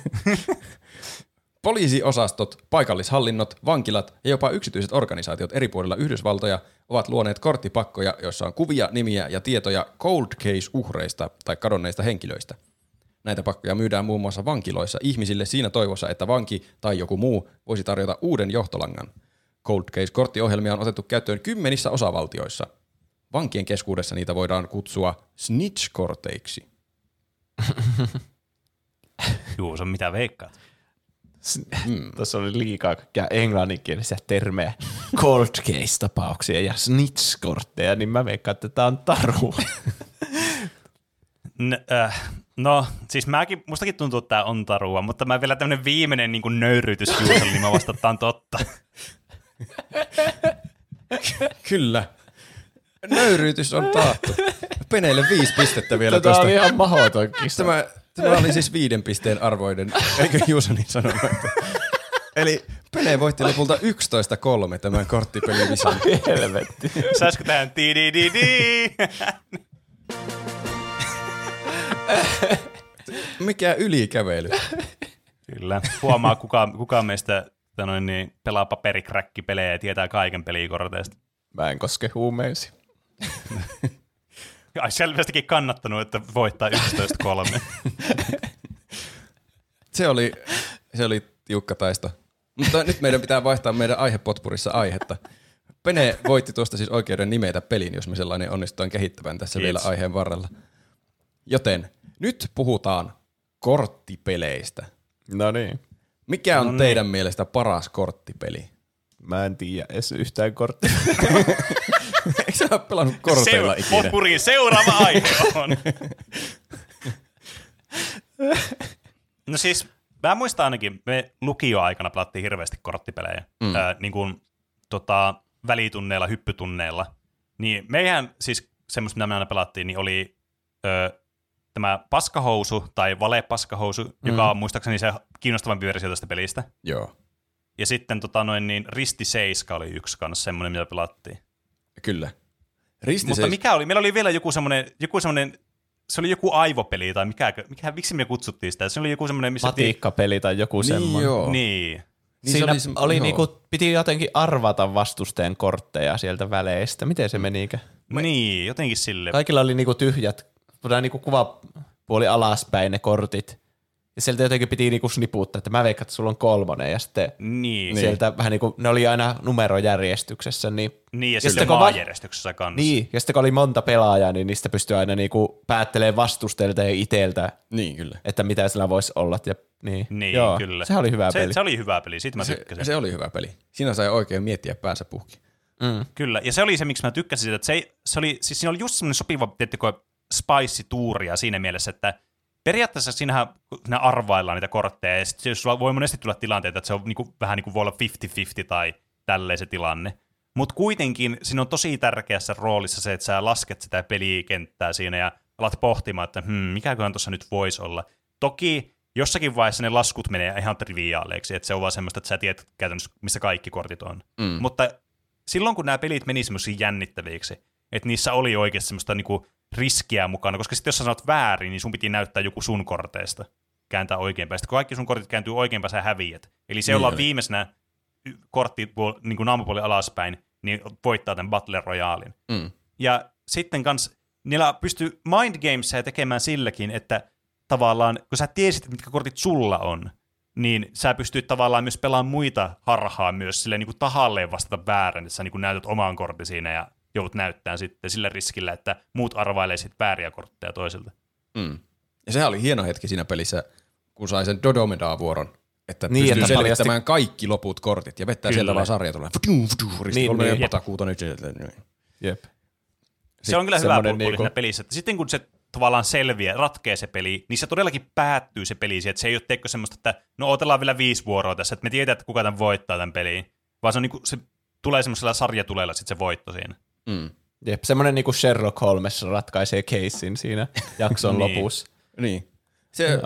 Poliisiosastot, paikallishallinnot, vankilat ja jopa yksityiset organisaatiot eri puolilla Yhdysvaltoja ovat luoneet korttipakkoja, joissa on kuvia, nimiä ja tietoja cold case-uhreista tai kadonneista henkilöistä. Näitä pakkoja myydään muun muassa vankiloissa ihmisille siinä toivossa, että vanki tai joku muu voisi tarjota uuden johtolangan. Cold Case-korttiohjelmia on otettu käyttöön kymmenissä osavaltioissa. Vankien keskuudessa niitä voidaan kutsua snitch-korteiksi. Juu, se on mitä veikkaat. Mm. Tuossa oli liikaa kaikkia englanninkielisiä termejä cold case-tapauksia ja snitch-kortteja, niin mä veikkaan, että tää on taru. No, äh, no, siis mäkin, mustakin tuntuu, että tää on tarua, mutta mä vielä tämmönen viimeinen niin kuin nöyryytys juuri, niin mä vastaan, että tää on totta. Kyllä. Nöyryytys on taattu. Peneille viisi pistettä vielä tuosta. Tämä oli ihan mahdoton kisa. Tämä, tämä oli siis viiden pisteen arvoinen, eikö Juusani sano? Eli Pene voitti lopulta yksitoista kolme tämän korttipelivisan. Helvetti. Saisiko tähän ti-di-di-di? Mikä ylikävely? Kyllä. Huomaa, kuka, kuka meistä noin, niin pelaa paperikräkkipelejä ja tietää kaiken pelikorteista. Mä en koske huumeisiin. Ai selvästikin kannattanut, että voittaa yksitoista kolme. se, oli, se oli tiukka taisto. Mutta nyt meidän pitää vaihtaa meidän aihepotpurissa aihetta. Pene voitti tuosta siis oikeuden nimetä pelin, jos me sellainen onnistutaan kehittämään tässä Kiitos. vielä aiheen varrella. Joten nyt puhutaan korttipeleistä. No niin. Mikä on Noniin. teidän mielestä paras korttipeli? Mä en tiedä edes yhtään korttipeliä. Eikö sä ole pelannut korteilla Seur- ikinä? Potpuriin seuraava aihe on. No siis, mä muistan ainakin, me lukioaikana pelattiin hirveästi korttipelejä. Mm. Äh, niin kuin tota, välitunneilla, hyppytunneilla. Niin meihän siis semmoista, mitä me aina pelattiin, niin oli ö, tämä paskahousu tai valepaskahousu, mm. joka on muistaakseni se kiinnostavampi versio tästä pelistä. Joo. Ja sitten tota noin niin ristiseiska oli yksi kanssa semmoinen, mitä pelattiin. Kyllä. Ristiseis... Mutta mikä oli? Meillä oli vielä joku semmoinen, joku semmoinen, se oli joku aivopeli tai mikä, mikä miksi me kutsuttiin sitä? Se oli joku semmoinen, missä... Matiikkapeli tii... tai joku semmoinen. Niin, niin. niin Siinä oli, oli niinku, piti jotenkin arvata vastusteen kortteja sieltä väleistä. Miten se meni? Me... Niin, jotenkin sille. Kaikilla oli niinku tyhjät, niinku kuvapuoli alaspäin ne kortit. Ja sieltä jotenkin piti niinku sniputtaa, että mä veikkaan, että sulla on kolmonen, ja sitten niin. sieltä vähän niinku, ne oli aina numerojärjestyksessä. Niin, niin ja, ja sitten maajärjestyksessä kanssa. Niin, ja sitten kun oli monta pelaajaa, niin niistä pystyy aina niinku päättelemään vastusteilta ja iteltä, niin, kyllä. että mitä sillä voisi olla. Ja, niin, niin Joo, kyllä. Sehän oli hyvä se, peli. Se oli hyvä peli, siitä mä se, tykkäsin. Se oli hyvä peli. Siinä sai oikein miettiä päänsä puhki. Mm. Kyllä, ja se oli se, miksi mä tykkäsin siitä, että se, ei, se oli, siis siinä oli just semmoinen sopiva, tiettikö, spice-tuuria siinä mielessä, että periaatteessa siinähän ne arvaillaan niitä kortteja, ja sitten voi monesti tulla tilanteita, että se on niinku, vähän niin kuin voi olla viisikymmentä viisikymmentä tai tälleen se tilanne. Mutta kuitenkin siinä on tosi tärkeässä roolissa se, että sä lasket sitä pelikenttää siinä ja alat pohtimaan, että hmm, mikäköhän tuossa nyt voisi olla. Toki jossakin vaiheessa ne laskut menee ihan triviaaleiksi, että se on vaan semmoista, että sä tiedät käytännössä, missä kaikki kortit on. Mm. Mutta silloin, kun nämä pelit meni semmoisia jännittäviksi, että niissä oli oikeasti semmoista niinku riskiä mukana, koska sitten jos sä sanot väärin, niin sun piti näyttää joku sun korteista, kääntää oikeinpäin. Sitten kun kaikki sun kortit kääntyy oikeinpäin, sä häviät. Eli se, jolla on viimeisenä kortti niin naamapuoli alaspäin, niin voittaa tämän Battle Royalen. Mm. Ja sitten kans niillä pystyy mindgamesia tekemään silläkin, että tavallaan, kun sä tiesit, mitkä kortit sulla on, niin sä pystyt tavallaan myös pelaamaan muita harhaa myös silleen niin kuin tahalleen vastata väärän, että sä niin kuin näytät omaan kortin siinä ja joudut näyttämään sitten sillä riskillä, että muut arvailee sitten vääriä kortteja toisilta. Mm. Ja sehän oli hieno hetki siinä pelissä, kun sai sen Dodomedaa-vuoron, että niin, pystyy että selvittämään paljasti... kaikki loput kortit ja vettää sieltä vaan sarja tulee. Niin, niin, patakuuta nyt. Jep. Se on kyllä hyvä puoli niinku... siinä pelissä, että sitten kun se tavallaan selviää, ratkee se peli, niin se todellakin päättyy se peli siihen, että se ei ole teikö semmoista, että no otellaan vielä viisi vuoroa tässä, että me tiedetään, että kuka tämän voittaa tämän peliin, vaan se, on niinku, se tulee semmoisella sarjatulella sitten se voitto siinä. Mm. Jep, semmoinen niinku Sherlock Holmes ratkaisee casein siinä jakson niin. lopussa. Niin. Se,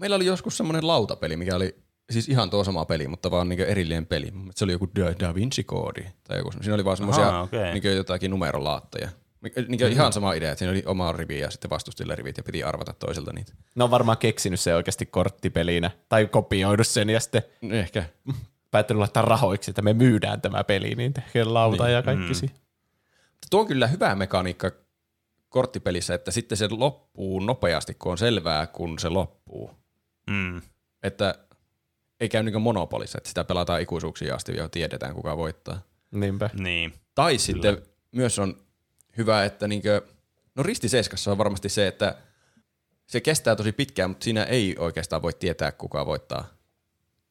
meillä oli joskus semmoinen lautapeli, mikä oli siis ihan tuo sama peli, mutta vaan niinku erillinen peli. Se oli joku Da Vinci-koodi. Tai joku, siinä oli vaan semmoisia Aha, okay. niinku jotakin numerolaatteja. Niin mm-hmm. ihan sama idea, että siinä oli oma rivi ja sitten vastustajilla rivit ja piti arvata toiselta niitä. Ne on varmaan keksinyt se oikeasti korttipelinä tai kopioidut sen ja sitten ehkä päättänyt laittaa rahoiksi, että me myydään tämä peli, niin tehkään lauta niin. ja kaikki mm. Tuo on kyllä hyvä mekaniikka korttipelissä, että sitten se loppuu nopeasti, kun on selvää, kun se loppuu. Mm. Että ei käy niin kuin monopolissa, että sitä pelataan ikuisuuksia asti ja tiedetään, kuka voittaa. Niinpä. Niin. Tai kyllä. Sitten myös on hyvä, että niin kuin, no ristiseiskassa on varmasti se, että se kestää tosi pitkään, mutta siinä ei oikeastaan voi tietää, kuka voittaa.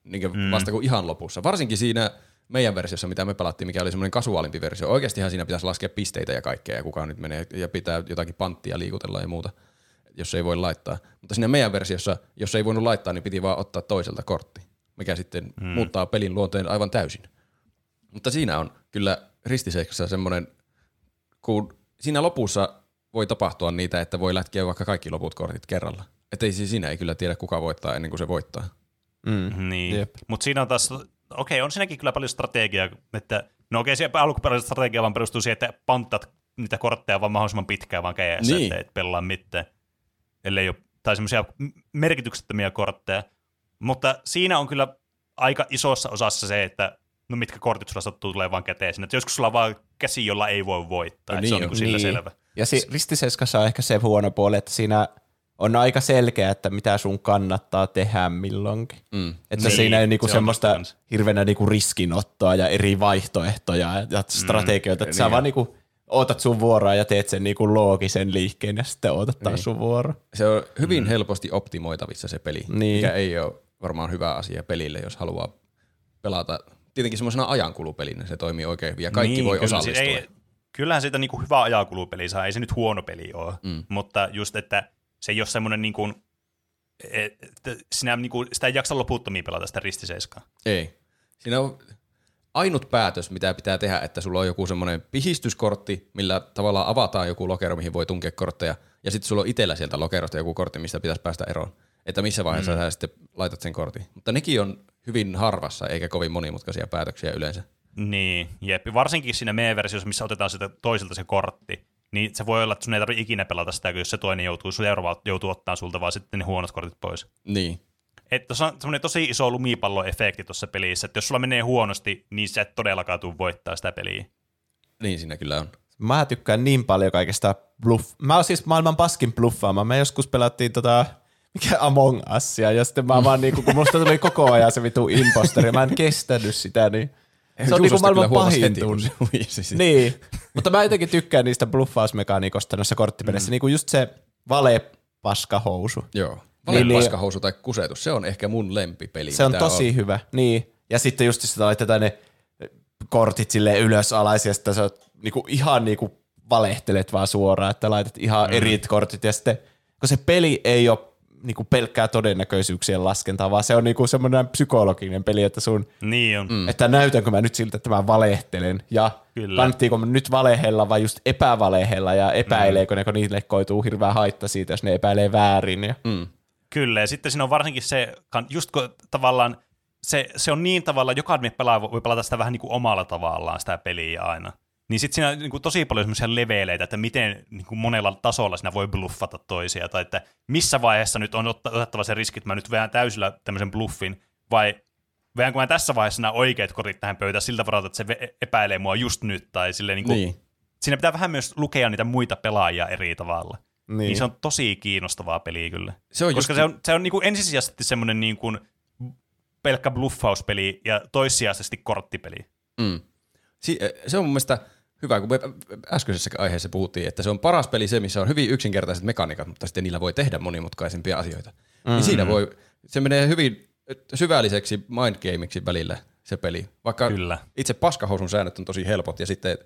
Niin kuin mm. vasta kuin ihan lopussa. Varsinkin siinä meidän versiossa, mitä me pelattiin, mikä oli semmoinen kasuaalimpi versio. Oikeastihan siinä pitäisi laskea pisteitä ja kaikkea, ja kuka nyt menee ja pitää jotakin panttia liikutella ja muuta, jos ei voi laittaa. Mutta siinä meidän versiossa, jos ei voinut laittaa, niin piti vaan ottaa toiselta kortti, mikä sitten mm. muuttaa pelin luonteen aivan täysin. Mutta siinä on kyllä ristiseikassa semmoinen, kun siinä lopussa voi tapahtua niitä, että voi lätkiä vaikka kaikki loput kortit kerralla. Että ei siinä ei kyllä tiedä, kuka voittaa ennen kuin se voittaa. Mm, niin. Mutta siinä on taas, okei, okay, on siinäkin kyllä paljon strategiaa, että no okei, okay, alkuperäinen strategia vaan perustuu siihen, että panttaat niitä kortteja vaan mahdollisimman pitkään vaan kädessä, niin. Että et pelaa mitään, ellei ole, tai semmoisia merkityksettömiä kortteja. Mutta siinä on kyllä aika isossa osassa se, että no mitkä kortit sulla sattuu tulee vaan käteen sinne. Että joskus sulla on vaan käsi, jolla ei voi voittaa, no niin, se on niin sillä niin. Selvä. Ja si- ristiseiskassa on ehkä se huono puoli, että siinä on aika selkeä, että mitä sun kannattaa tehdä milloinkin. Mm. Että niin, siinä ei niinku se semmoista hirveänä niinku riskinottoa ja eri vaihtoehtoja ja strategioita. Mm. Että sä vaan niinku ootat sun vuoroa ja teet sen niinku loogisen liikkeen ja sitten ootat taas niin. Sun vuoro. Se on hyvin mm. helposti optimoitavissa se peli, niin. Mikä ei ole varmaan hyvä asia pelille, jos haluaa pelata. Tietenkin semmoisena ajankulupelinä se toimii oikein hyvin ja kaikki niin, voi kyllä osallistua. Ei, kyllähän siitä niinku hyvä ajankulupeli saa, ei se nyt huono peli ole, mm. mutta just, että se ei ole semmoinen, niin kuin, että sinä, niin kuin, sitä ei jaksa loputtomia pelata sitä ristiseiskaa. Ei. Siinä on ainut päätös, mitä pitää tehdä, että sulla on joku semmoinen pihistyskortti, millä tavallaan avataan joku lokero, mihin voi tunkea kortteja, ja sitten sulla on itsellä sieltä lokerosta joku kortti, mistä pitäisi päästä eroon. Että missä vaiheessa mm. sä sitten laitat sen kortin. Mutta nekin on hyvin harvassa, eikä kovin monimutkaisia päätöksiä yleensä. Niin, jep. Varsinkin siinä meidän versiossa, missä otetaan sitä toiselta se kortti, niin se voi olla, että sun ei tarvitse ikinä pelata sitä, kun jos se toinen joutuu, sun seuraava joutuu ottaa sulta vaan sitten ne huonot kortit pois. Niin. Että se on semmoinen tosi iso lumipallo-efekti tuossa pelissä, että jos sulla menee huonosti, niin sä et todellakaan tule voittaa sitä peliä. Niin siinä kyllä on. Mä tykkään niin paljon kaikesta bluff. Mä oon siis maailman paskin bluffaama. Mä joskus pelattiin tota, mikä Among Usia, ja sitten mä vaan niinku, kun musta tuli koko ajan se vitu imposteri, mä en kestänyt sitä, niin se on niinku maailman pahin tunne. Niin, mutta mä jotenkin tykkään niistä bluffausmekaniikosta noissa korttipeleissä, mm. niinku just se valepaskahousu. Joo, valepaskahousu tai kusetus, se on ehkä mun lempipeli. Se on tosi on. Hyvä, niin. Ja sitten just sitä laitetaan ne kortit silleen ylös alas, ja sitten sä oot niinku ihan niinku valehtelet vaan suoraan, että laitat ihan mm. eri kortit, ja sitten kun se peli ei ole niinku pelkkää todennäköisyyksien laskentaa, vaan se on niinku semmoinen psykologinen peli, että sun, niin on. Mm. Että näytänkö mä nyt siltä, että mä valehtelen, ja kannattiinko mä nyt valehella vai just epävalehella, ja epäileekö mm. ne, kun niille koituu hirveä haitta siitä, jos ne epäilee väärin. Ja. Mm. Kyllä, ja sitten siinä on varsinkin se, just kun tavallaan, se, se on niin tavallaan, jokainen pelaa, voi pelata sitä vähän niinku omalla tavallaan sitä peliä aina. Niin sitten siinä on niin kuin tosi paljon semmoisia leveleitä, että miten niin kuin monella tasolla siinä voi bluffata toisia, tai että missä vaiheessa nyt on otettava se riski, että mä nyt vedän täysillä tämmöisen bluffin, vai vedänkö mä tässä vaiheessa nämä oikeat kortit tähän pöytään siltä varalta, että se epäilee mua just nyt, tai silleen niin kuin, niin. Siinä pitää vähän myös lukea niitä muita pelaajia eri tavalla. Niin, niin se on tosi kiinnostavaa peliä kyllä. Se on Koska just... se on, se on niin kuin ensisijaisesti semmoinen niin kuin pelkkä bluffauspeli ja toissijaisesti korttipeli. Mm. Si- se on mun mielestä... Hyvä, kun me äskeisessä aiheessa puhuttiin, että se on paras peli se, missä on hyvin yksinkertaiset mekaniikat, mutta sitten niillä voi tehdä monimutkaisempia asioita. Mm-hmm. Niin siinä voi, se menee hyvin syvälliseksi mindgameiksi välillä se peli, vaikka kyllä. Itse paskahousun säännöt on tosi helpot ja sitten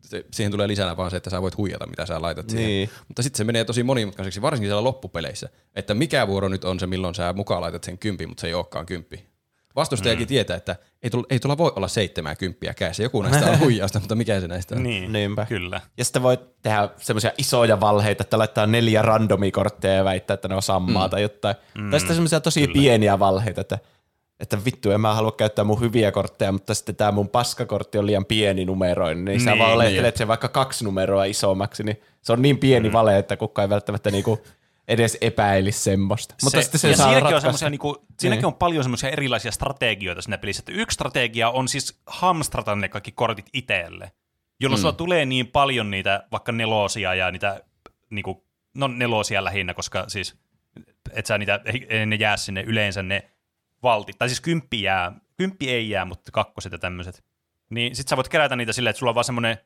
se, siihen tulee lisänä vaan se, että sä voit huijata, mitä sä laitat niin. Siihen. Mutta sitten se menee tosi monimutkaiseksi, varsinkin siellä loppupeleissä, että mikä vuoro nyt on se, milloin sä mukaan laitat sen kymppi, mutta se ei olekaan kymppi. Vastustajakin mm. tietää, että ei tulla, ei tulla voi olla seitsemää kymppiä kädessä. Joku näistä on huijausta, mutta mikä se näistä on? Niin, niinpä. Kyllä. Ja sitten voi tehdä semmoisia isoja valheita, että laittaa neljä randomikortteja ja väittää, että ne on sammaa mm. tai jotain. Mm. Tai sitten semmoisia tosi kyllä. Pieniä valheita, että, että vittu, en mä halua käyttää mun hyviä kortteja, mutta sitten tämä mun paskakortti on liian pieni numeroin. Niin, niin sä vaan olettelet sen vaikka kaksi numeroa isommaksi, niin se on niin pieni mm. vale, että kukaan ei välttämättä niinku... edes epäilisi semmoista. Se, mutta sitten se ja saa siinäkin, on niinku, siinäkin on paljon semmoisia erilaisia strategioita siinä pelissä. Että yksi strategia on siis hamstrata ne kaikki kortit itselle, jolloin mm. sulla tulee niin paljon niitä vaikka nelosia ja niitä niinku, no nelosia lähinnä, koska siis et sä niitä, ei ne jää sinne yleensä ne valtit, tai siis kymppi jää, kymppi ei jää, mutta kakkoset ja tämmöiset. Niin sit sä voit kerätä niitä silleen, että sulla on vaan semmoinen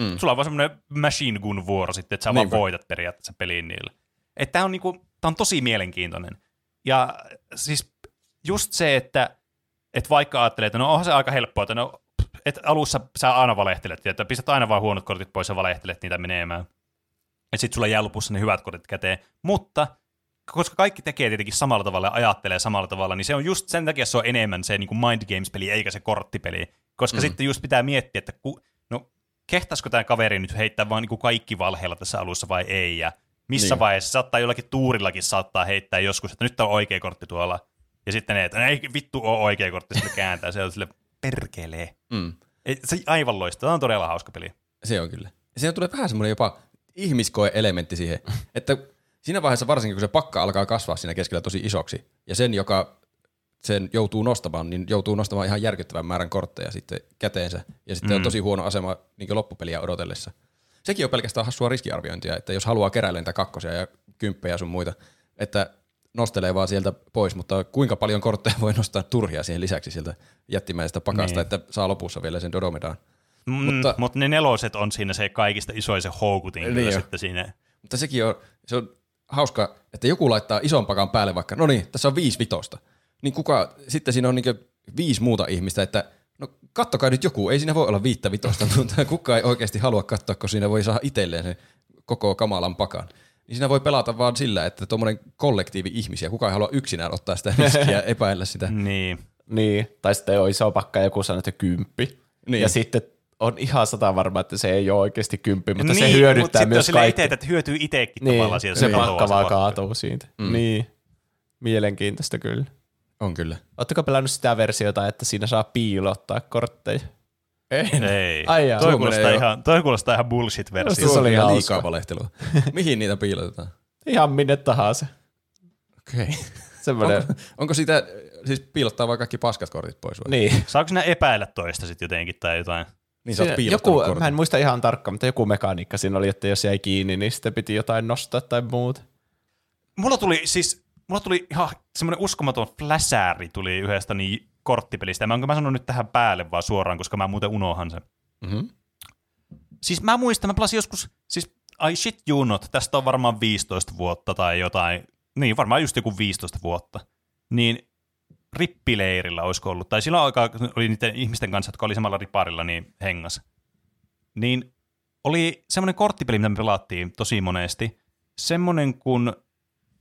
mm. sulla on vaan semmoinen machine gun vuoro sitten, että sä niin vaan voitat periaatteessa peliin niillä. Että tää on niinku, tää on tosi mielenkiintoinen. Ja siis just se, että et vaikka ajattelee, että no onhan se aika helppoa, että no, et alussa sä aina valehtelet, että pistät aina vaan huonot kortit pois ja valehtelet niitä menemään. Ja sit sulla jää lopussa ne hyvät kortit käteen. Mutta koska kaikki tekee tietenkin samalla tavalla ja ajattelee samalla tavalla, niin se on just sen takia se on enemmän se niin kuin mind games-peli eikä se korttipeli. Koska mm. sitten just pitää miettiä, että ku, no kehtaisiko tämä kaveri nyt heittää vaan niin kuin kaikki valheilla tässä alussa vai ei. Ja missä niin vaiheessa saattaa jollakin tuurillakin saattaa heittää joskus, että nyt on oikea kortti tuolla. Ja sitten ne, että ei vittu ole oikea kortti, sitten kääntää. Se on sille perkelee. Mm. Se aivan loistaa. Tämä on todella hauska peli. Se on kyllä. Siinä tulee vähän semmoinen jopa ihmiskoe-elementti siihen, että siinä vaiheessa varsinkin, kun se pakka alkaa kasvaa siinä keskellä tosi isoksi, ja sen, joka sen joutuu nostamaan, niin joutuu nostamaan ihan järkyttävän määrän kortteja sitten käteensä, ja sitten mm. on tosi huono asema niin kuin loppupeliä odotellessa. Sekin on pelkästään hassua riskiarviointia, että jos haluaa keräillä niitä kakkosia ja kymppejä sun muita, että nostelee vaan sieltä pois, mutta kuinka paljon kortteja voi nostaa turhia siihen lisäksi sieltä jättimäisestä pakasta, niin että saa lopussa vielä sen Dodomedaan. Mm, mutta, mutta ne neloset on siinä se kaikista isoin se houkutin niin sitten siinä. Mutta sekin on, se on hauska, että joku laittaa ison pakan päälle vaikka, no niin, tässä on viisi vitosta. Niin kuka, sitten siinä on niinku viisi muuta ihmistä, että no kattokaa nyt joku, ei siinä voi olla viittä vitosta, mutta kukaan ei oikeasti halua katsoa, kun siinä voi saada itselleen se koko kamalan pakan. Niin siinä voi pelata vaan sillä, että tuommoinen kollektiivi ihmisiä, kukaan ei halua yksinään ottaa sitä riskiä ja epäillä sitä. niin. niin, tai sitten on iso pakka ja joku sanoo, että kymppi. Niin. Ja sitten on ihan sata varma, että se ei ole oikeasti kymppi, mutta niin, se hyödyttää mutta myös, myös kaikki. Ite, että hyötyy itsekin niin, tavallaan sieltä. Se pakka vaan kaatuu siitä. Mm. Niin, mielenkiintoista kyllä. On kyllä. Oletteko pelannut sitä versiota, että siinä saa piilottaa kortteja? Ei. Ei. Ai jaa, toi, kuulostaa ihan, toi kuulostaa ihan bullshit-versio. Se oli ihan liikaa valehtelua. Mihin niitä piilotetaan? Ihan minne tahansa. Okei. Okay. Semmoinen. Onko, onko sitä, siis piilottaa vaan kaikki paskat kortit pois? Vai? Niin. Saako sinä epäillä toista sitten jotenkin tai jotain? Niin siinä, joku, mä en muista ihan tarkkaan, mutta joku mekaniikka siinä oli, että jos jäi kiinni, niin sitten piti jotain nostaa tai muuta. Mulla tuli siis, mulla tuli ihan semmoinen uskomaton fläsääri tuli yhdestä niin korttipelistä. Ja mä enkä mä sanon nyt tähän päälle vaan suoraan, koska mä muuten unohan sen. Mm-hmm. Siis mä muistan, mä pelasin joskus, siis I shit you not, tästä on varmaan viisitoista vuotta tai jotain. Niin, varmaan just joku viisitoista vuotta. Niin rippileirillä olisiko ollut, tai silloin aikaa oli niiden ihmisten kanssa, jotka oli samalla riparilla, niin hengas. Niin oli semmoinen korttipeli, mitä me pelattiin tosi monesti, semmoinen kuin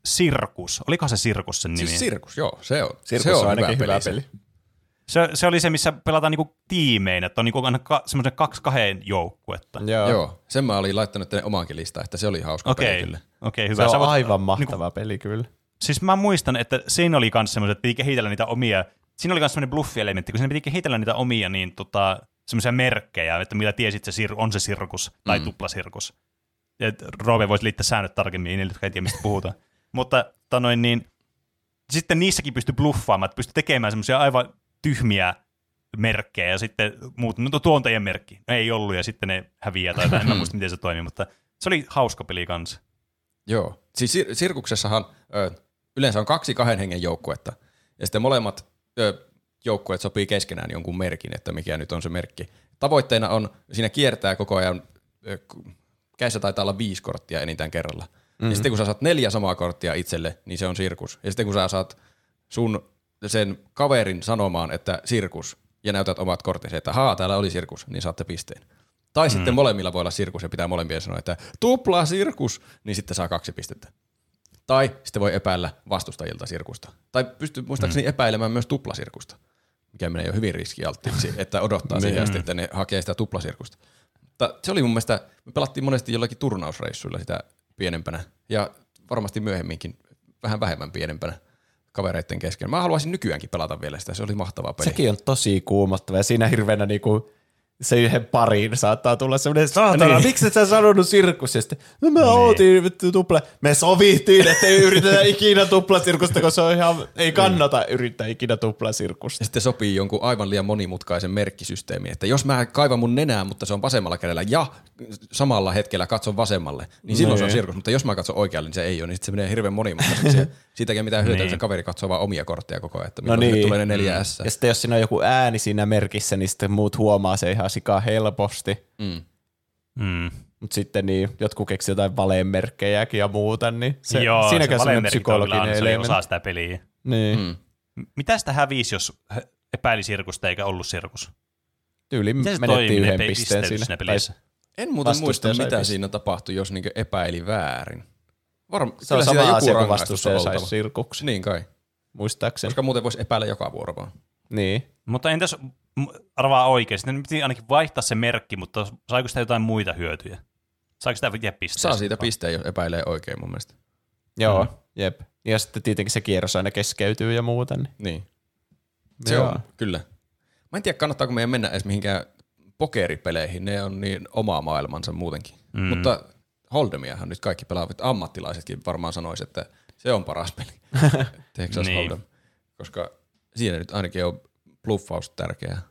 Sirkus. Olikohan se Sirkus sen nimi? Siis Sirkus, joo, se on. Sirkus se on ainakin hyvä peli. peli. Se, se oli se, missä pelataan niinku tiimeinä, että on niinku aina ka, semmoisen kaksi kahden joukkuetta. Joo. Joo, sen mä olin laittanut tänne omaankin listaan, että se oli hauska okay. peli kyllä. Okei, okay, hyvä. Se on Sä aivan voit, mahtava niinku, peli kyllä. Siis mä muistan, että siinä oli myös semmoiset, että piti kehitellä niitä omia, siinä oli myös semmoinen bluffi-elementti, kun siinä piti kehitellä niitä omia niin tota, semmoisia merkkejä, että millä tiesit, se sir- on se sirkus tai mm. tuplasirkus. Ja Roope voisi liittää säännöt tarkemmin, niille, jotka ei tiedä, mistä puhutaan. Mutta tanoin, niin, sitten niissäkin pystyi bluffaamaan, että pystyi tekemään semmoisia aivan tyhmiä merkkejä ja sitten muut, no tuo on teidän merkki, no, ei ollut ja sitten ne häviää tai jotain, en muista miten se toimii, mutta se oli hauska peli kanssa. Joo, siis sir- sirkuksessahan ö, yleensä on kaksi kahden hengen joukkuetta, ja sitten molemmat ö, joukkueet sopii keskenään jonkun merkin, että mikä nyt on se merkki. Tavoitteena on, siinä kiertää koko ajan, ö, kädessä taitaa olla viisi korttia enintään kerralla. Mm-hmm. Ja sitten kun sä saat neljä samaa korttia itselle, niin se on sirkus. Ja sitten kun sä saat sun sen kaverin sanomaan, että sirkus, ja näytät omat korttisi, että haa, täällä oli sirkus, niin saatte pisteen. Tai mm. sitten molemmilla voi olla sirkus ja pitää molempien sanoa, että tupla sirkus, niin sitten saa kaksi pistettä. Tai sitten voi epäillä vastustajilta sirkusta. Tai pystyy muistaakseni mm. epäilemään myös tuplasirkusta, mikä menee jo hyvin riskialttiiksi, että odottaa sen jälkeen, että ne hakee sitä tuplasirkusta. Mutta se oli mun mielestä, me pelattiin monesti jollakin turnausreissuilla sitä pienempänä ja varmasti myöhemminkin vähän vähemmän pienempänä kavereiden kesken. Mä haluaisin nykyäänkin pelata vielä sitä, se oli mahtavaa peli. Sekin on tosi kuumottava ja siinä hirveänä niinku se yhden pariin saattaa tulla semmoinen, saatana, niin. Miksi et sä sanonut sirkusista? No mä ootin vittu tupla. Me sovittiin, että ei yritetä ikinä tuplasirkusta, koska se on ihan, ei kannata yrittää ikinä tuplasirkusta. Ja sitten sopii jonkun aivan liian monimutkaisen merkkisysteemi, että jos mä kaivan mun nenää, mutta se on vasemmalla kädellä ja samalla hetkellä katson vasemmalle, niin silloin niin. Se on sirkus, mutta jos mä katson oikealle, niin se ei ole, niin sitten se menee hirveän monimutkaiseksi. Siitäkin mitään hyötyä, niin. Se kaveri katsoo vaan omia kortteja koko ajan, että no niin. Tulee ne neljä äs. Ja sitten jos siinä on joku ääni siinä merkissä, niin sitten muut huomaa se ihan sikaa helposti. Mm. Mm. Mutta sitten niin, jotkut keksivät jotain valemerkkejäkin ja muuta, niin se, joo, siinäkin se on psykologinen elementti. Se oli osa sitä peliä. Niin. Mm. Mitä sitä hävisi, jos epäili sirkusta eikä ollut sirkus? Tyyli menetti yhden pisteen siinä pelissä. En muuten muista, mitä siinä tapahtui, jos niinku epäili väärin. Varm- se on sama asia, kun vastustaja saisi sirkuksi. Niin kai. Muistaakseni. Koska muuten voisi epäillä joka vuoro vaan. Niin. Mutta entäs, arvaa oikeasti, ne piti ainakin vaihtaa se merkki, mutta saiko sitä jotain muita hyötyjä? Saiko sitä jää pisteen? Saa siitä pisteen, jos epäilee oikein mun mielestä. Joo, mm. jep. Ja sitten tietenkin se kierros aina keskeytyy ja muuta. Niin. niin. Se on, kyllä. Mä en tiedä, kannattaako meidän mennä edes mihinkään pokeripeleihin, ne on niin oma maailmansa muutenkin. Mm. Mutta Holdemiahan nyt kaikki pelaavat, ammattilaisetkin varmaan sanois, että se on paras peli. Texas niin. Holdem. Koska siinä nyt ainakin on bluffaus tärkeää.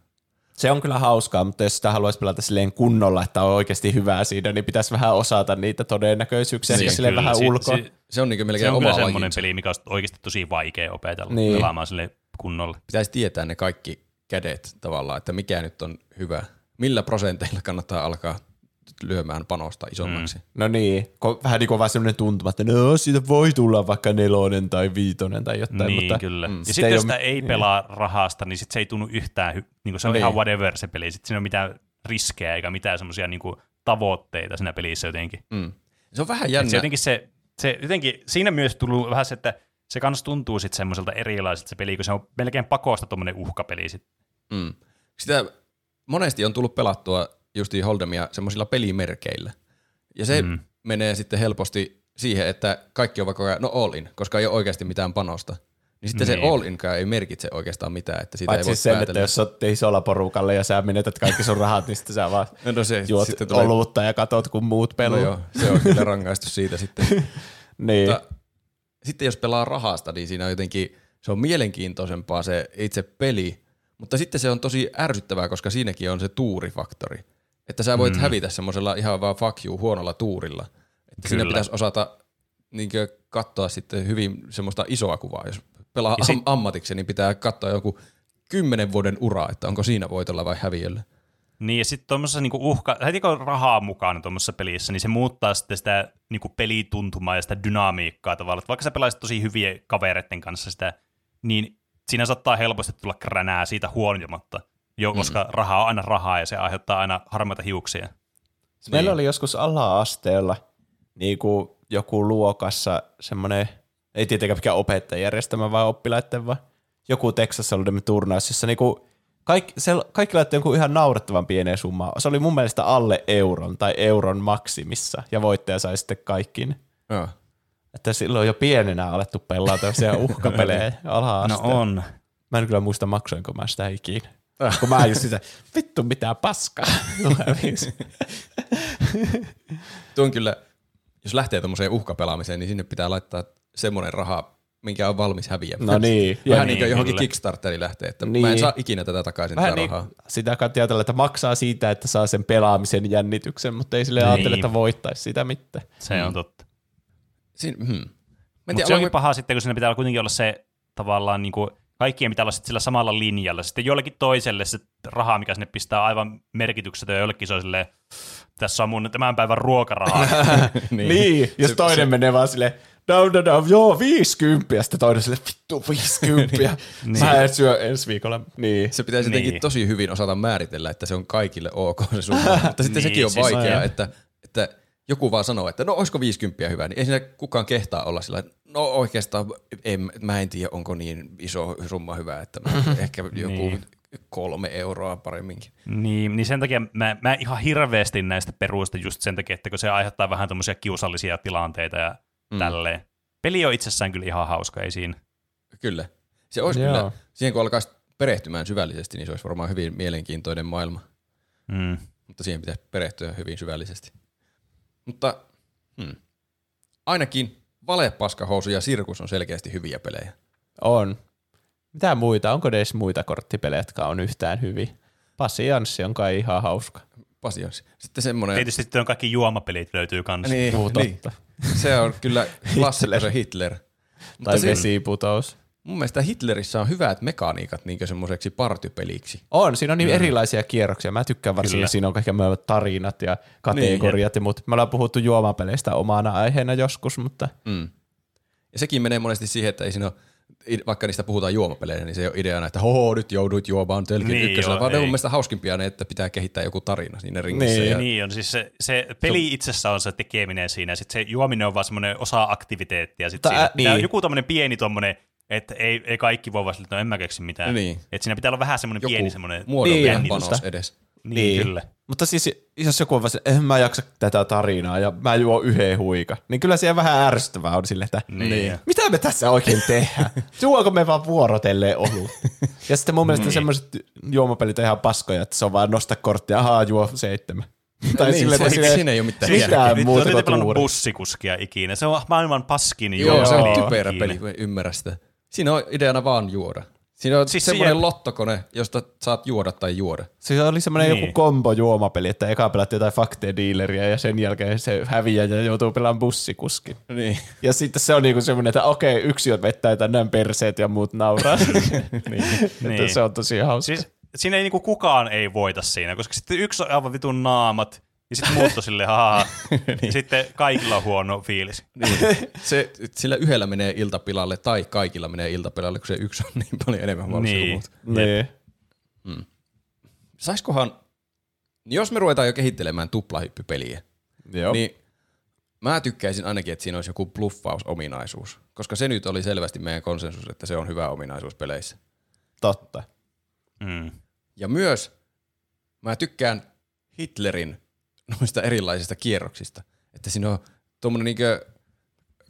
Se on kyllä hauskaa, mutta jos sitä haluaisi pelata silleen kunnolla, että on oikeasti hyvää siinä, niin pitäisi vähän osata niitä todennäköisyyksiä niin, silleen vähän si- ulkoa. Si- se on, niin melkein se on kyllä semmoinen lajinsa. Peli, mikä on oikeasti tosi vaikea opetella niin. Pelaamaan silleen kunnolla. Pitäisi tietää ne kaikki kädet tavallaan, että mikä nyt on hyvä. Millä prosenteilla kannattaa alkaa lyömään panosta isommaksi? Mm. No niin, vähän niin kuin vähän sellainen tuntuma, että no siitä voi tulla vaikka nelonen tai viitonen tai jotain. Niin, mutta, kyllä. Mm, ja sitten jos sitä ei pelaa niin. rahasta, niin sit se ei tunnu yhtään, niin se on niin. ihan whatever se peli. Sitten siinä ei ole mitään riskejä eikä mitään semmoisia niin tavoitteita siinä pelissä jotenkin. Mm. Se on vähän jännä. Se jotenkin se, se jotenkin, siinä myös tullut vähän se, että se kans tuntuu sitten semmoiselta erilaiselta se peli, kun se on melkein pakosta tuommoinen uhkapeli sitten. Mm. Sitä... Monesti on tullut pelattua justiin Holdemia semmoisilla pelimerkeillä. Ja se mm. menee sitten helposti siihen, että kaikki on vaikka no all in, koska ei ole oikeasti mitään panosta. Niin sitten niin. se all inkaan ei merkitse oikeastaan mitään. Että siitä ei voi sen, päätellä. Että jos olet isolla porukalle ja sä menetät kaikki sun rahat, niin sitten sä vaan no se, juot olutta ja katot kun muut peluu. No joo, se on kyllä rangaistus siitä sitten. niin. Mutta sitten jos pelaa rahasta, niin siinä on jotenkin, se on mielenkiintoisempaa se itse peli. Mutta sitten se on tosi ärsyttävää, koska siinäkin on se tuurifaktori. Että sä voit mm. hävitä semmoisella ihan vaan fuck you huonolla tuurilla. Että siinä pitäisi osata niinkö katsoa sitten hyvin semmoista isoa kuvaa. Jos pelaa am- ammatiksi, niin pitää katsoa joku kymmenen vuoden uraa, että onko siinä voitolla vai häviöllä. Niin ja sitten tuommoisessa niinku uhka, heti kun rahaa mukana tuommoisessa pelissä, niin se muuttaa sitten sitä niinku pelituntumaa ja sitä dynamiikkaa tavallaan. Että vaikka sä pelaisit tosi hyviä kavereiden kanssa sitä, niin... Siinä saattaa helposti tulla kränää siitä huolimatta, koska mm. rahaa on aina rahaa ja se aiheuttaa aina harmaita hiuksia. Meillä niin. oli joskus ala-asteella niin kuin joku luokassa semmoinen, ei tietenkään mikään opettajan järjestämä vaan oppilaiden, vaan joku Texas Hold'em turnaus, jossa niin kuin kaikki, se, kaikki laittoi jonkun ihan naurettavan pieneen summaan. Se oli mun mielestä alle euron tai euron maksimissa ja voittaja sai sitten kaikkiin. Ja. Että silloin jo pienenä alettu pelaa tämmöisiä uhkapelejä ala-asteella. No on. Mä en kyllä muista, maksoinko mä sitä ikinä. Kun mä just sitä, vittu mitään paskaa. Tuo on kyllä, jos lähtee tommoseen uhkapelaamiseen, niin sinne pitää laittaa semmoinen raha, minkä on valmis häviämään. No niin. Vähän niin kuin johonkin Kickstarteriin lähtee, että niin. mä en saa ikinä tätä takaisin tätä rahaa. Niin, sitä kannattaa ajatella, että maksaa siitä, että saa sen pelaamisen jännityksen, mutta ei sille niin. ajatella, että voittaisi sitä mitään. Se on totta. Siin, hmm. Mutta se onkin me... paha sitten, kun siinä pitää kuitenkin olla se tavallaan, niin kuin, kaikkien pitää olla sillä samalla linjalla. Sitten jollekin toiselle se raha, mikä sinne pistää aivan merkitykset, ja jollekin se on silleen, tässä on mun tämän päivän ruokarahaa. niin. niin, jos toinen se... menee vaan silleen, no, no, no, joo, viiskymppiä, sitten toinen silleen, vittu viiskymppiä, niin. mä en syö ensi viikolla. Niin. Se pitäisi niin. jotenkin tosi hyvin osata määritellä, että se on kaikille ok se summa, mutta sitten niin, sekin on siis vaikeaa, että... että joku vaan sanoo, että no olisiko viisikymmentä hyvä, niin ei siinä kukaan kehtaa olla sillä, no oikeastaan en, mä en tiedä, onko niin iso summa hyvä, että ehkä joku niin. kolme euroa paremminkin. Niin, niin sen takia mä, mä ihan hirveästi näistä peruista just sen takia, että kun se aiheuttaa vähän tommosia kiusallisia tilanteita ja mm. tälleen. Peli on itsessään kyllä ihan hauska, ei siinä. Kyllä. Se olisi Joo. kyllä, siihen kun alkaisi perehtymään syvällisesti, niin se olisi varmaan hyvin mielenkiintoinen maailma. Mm. Mutta siihen pitäisi perehtyä hyvin syvällisesti. Mutta hmm. ainakin Valepaskahousu ja Sirkus on selkeästi hyviä pelejä. On. Mitä muita? Onko edes muita korttipelejä, jotka on yhtään hyviä? Pasianssi on kai ihan hauska. Pasianssi. Sitten semmoinen... Tietysti sitten on kaikki juomapelit löytyy kans. Niin, niin. Se on kyllä klassikko se Hitler. Tai vesiputous. Mun mielestä Hitlerissä on hyvät mekaniikat niinkö semmoiseksi partypeliksi. On, siinä on niin mm. erilaisia kierroksia. Mä tykkään varsinkin, kyllä. Siinä on kaikki tarinat ja kategoriat niin, ja muut. Me ollaan puhuttu juomapeleistä omana aiheena joskus, mutta... Mm. Ja sekin menee monesti siihen, että ei siinä ole, vaikka niistä puhutaan juomapeleinä, niin se ei ole ideana, että hoho, nyt jouduit juomaan tölkin niin ykkösellä, vaan ne on mun mielestä hauskimpia ne, että pitää kehittää joku tarina siinä ringissä. Niin, ja... niin on. Siis se, se peli se... itsessä on se tekeminen siinä, ja sitten se juominen on vaan semmoinen osa-aktiviteettia. Sitten Tää, niin. Tää on joku tommoinen pieni tommonen, että ei, ei kaikki voi vaan, että no en mä keksi mitään. Niin. Että siinä pitää olla vähän semmoinen pieni semmoinen muodonpanos edes. Niin, niin, kyllä. Mutta siis jos joku on vaan, että en mä jaksa tätä tarinaa ja mä juon yhden huika, niin kyllä siellä vähän ärsyttävää on sille, että niin. Niin, mitä me tässä oikein tehdään? Juonko me vaan vuorotelleen olut? Ja sitten mun mielestä niin. Semmoiset juomapelit on ihan paskoja, että se on vaan nostaa korttia, ahaa juo seitsemän. Tai niin, sille, se, sille, siinä ei ole mitään, mitään muuta kuin tuuri. Bussikuskia ikinä, se on maailman paskin juoma. Joo, se on typerä peli, kun ei ymmärrä sitä. Siinä on ideana vaan juoda. Siinä on siis semmoinen lottokone, josta saat juoda tai juoda. Siis oli semmoinen niin. Joku kombojuomapeli, että eka pelattiin jotain fakteediileriä ja sen jälkeen se häviää ja joutuu pelaamaan bussikuskin. Niin. Ja sitten se on niinku semmoinen, että okei, yksiöt vettää jotain näin perseet ja muut nauraa. niin. Niin. Se on tosi hauska. Siis siinä ei niinku kukaan ei voita siinä, koska sitten yksi on aivan vitun naamat. Ja sitten muutto silleen, haha, niin. Sitten kaikilla on huono fiilis. Niin. Se, sillä yhdellä menee iltapilalle tai kaikilla menee iltapilalle, kun se yksi on niin paljon enemmän mahdollista niin. Kuin muut. Niin. Mm. Saiskohan, jos me ruvetaan jo kehittelemään tuplahyppypeliä, joo. Niin mä tykkäisin ainakin, että siinä olisi joku bluffausominaisuus, koska se nyt oli selvästi meidän konsensus, että se on hyvä ominaisuus peleissä. Totta. Mm. Ja myös mä tykkään Hitlerin noista erilaisista kierroksista, että siinä on tuommoinen niinkö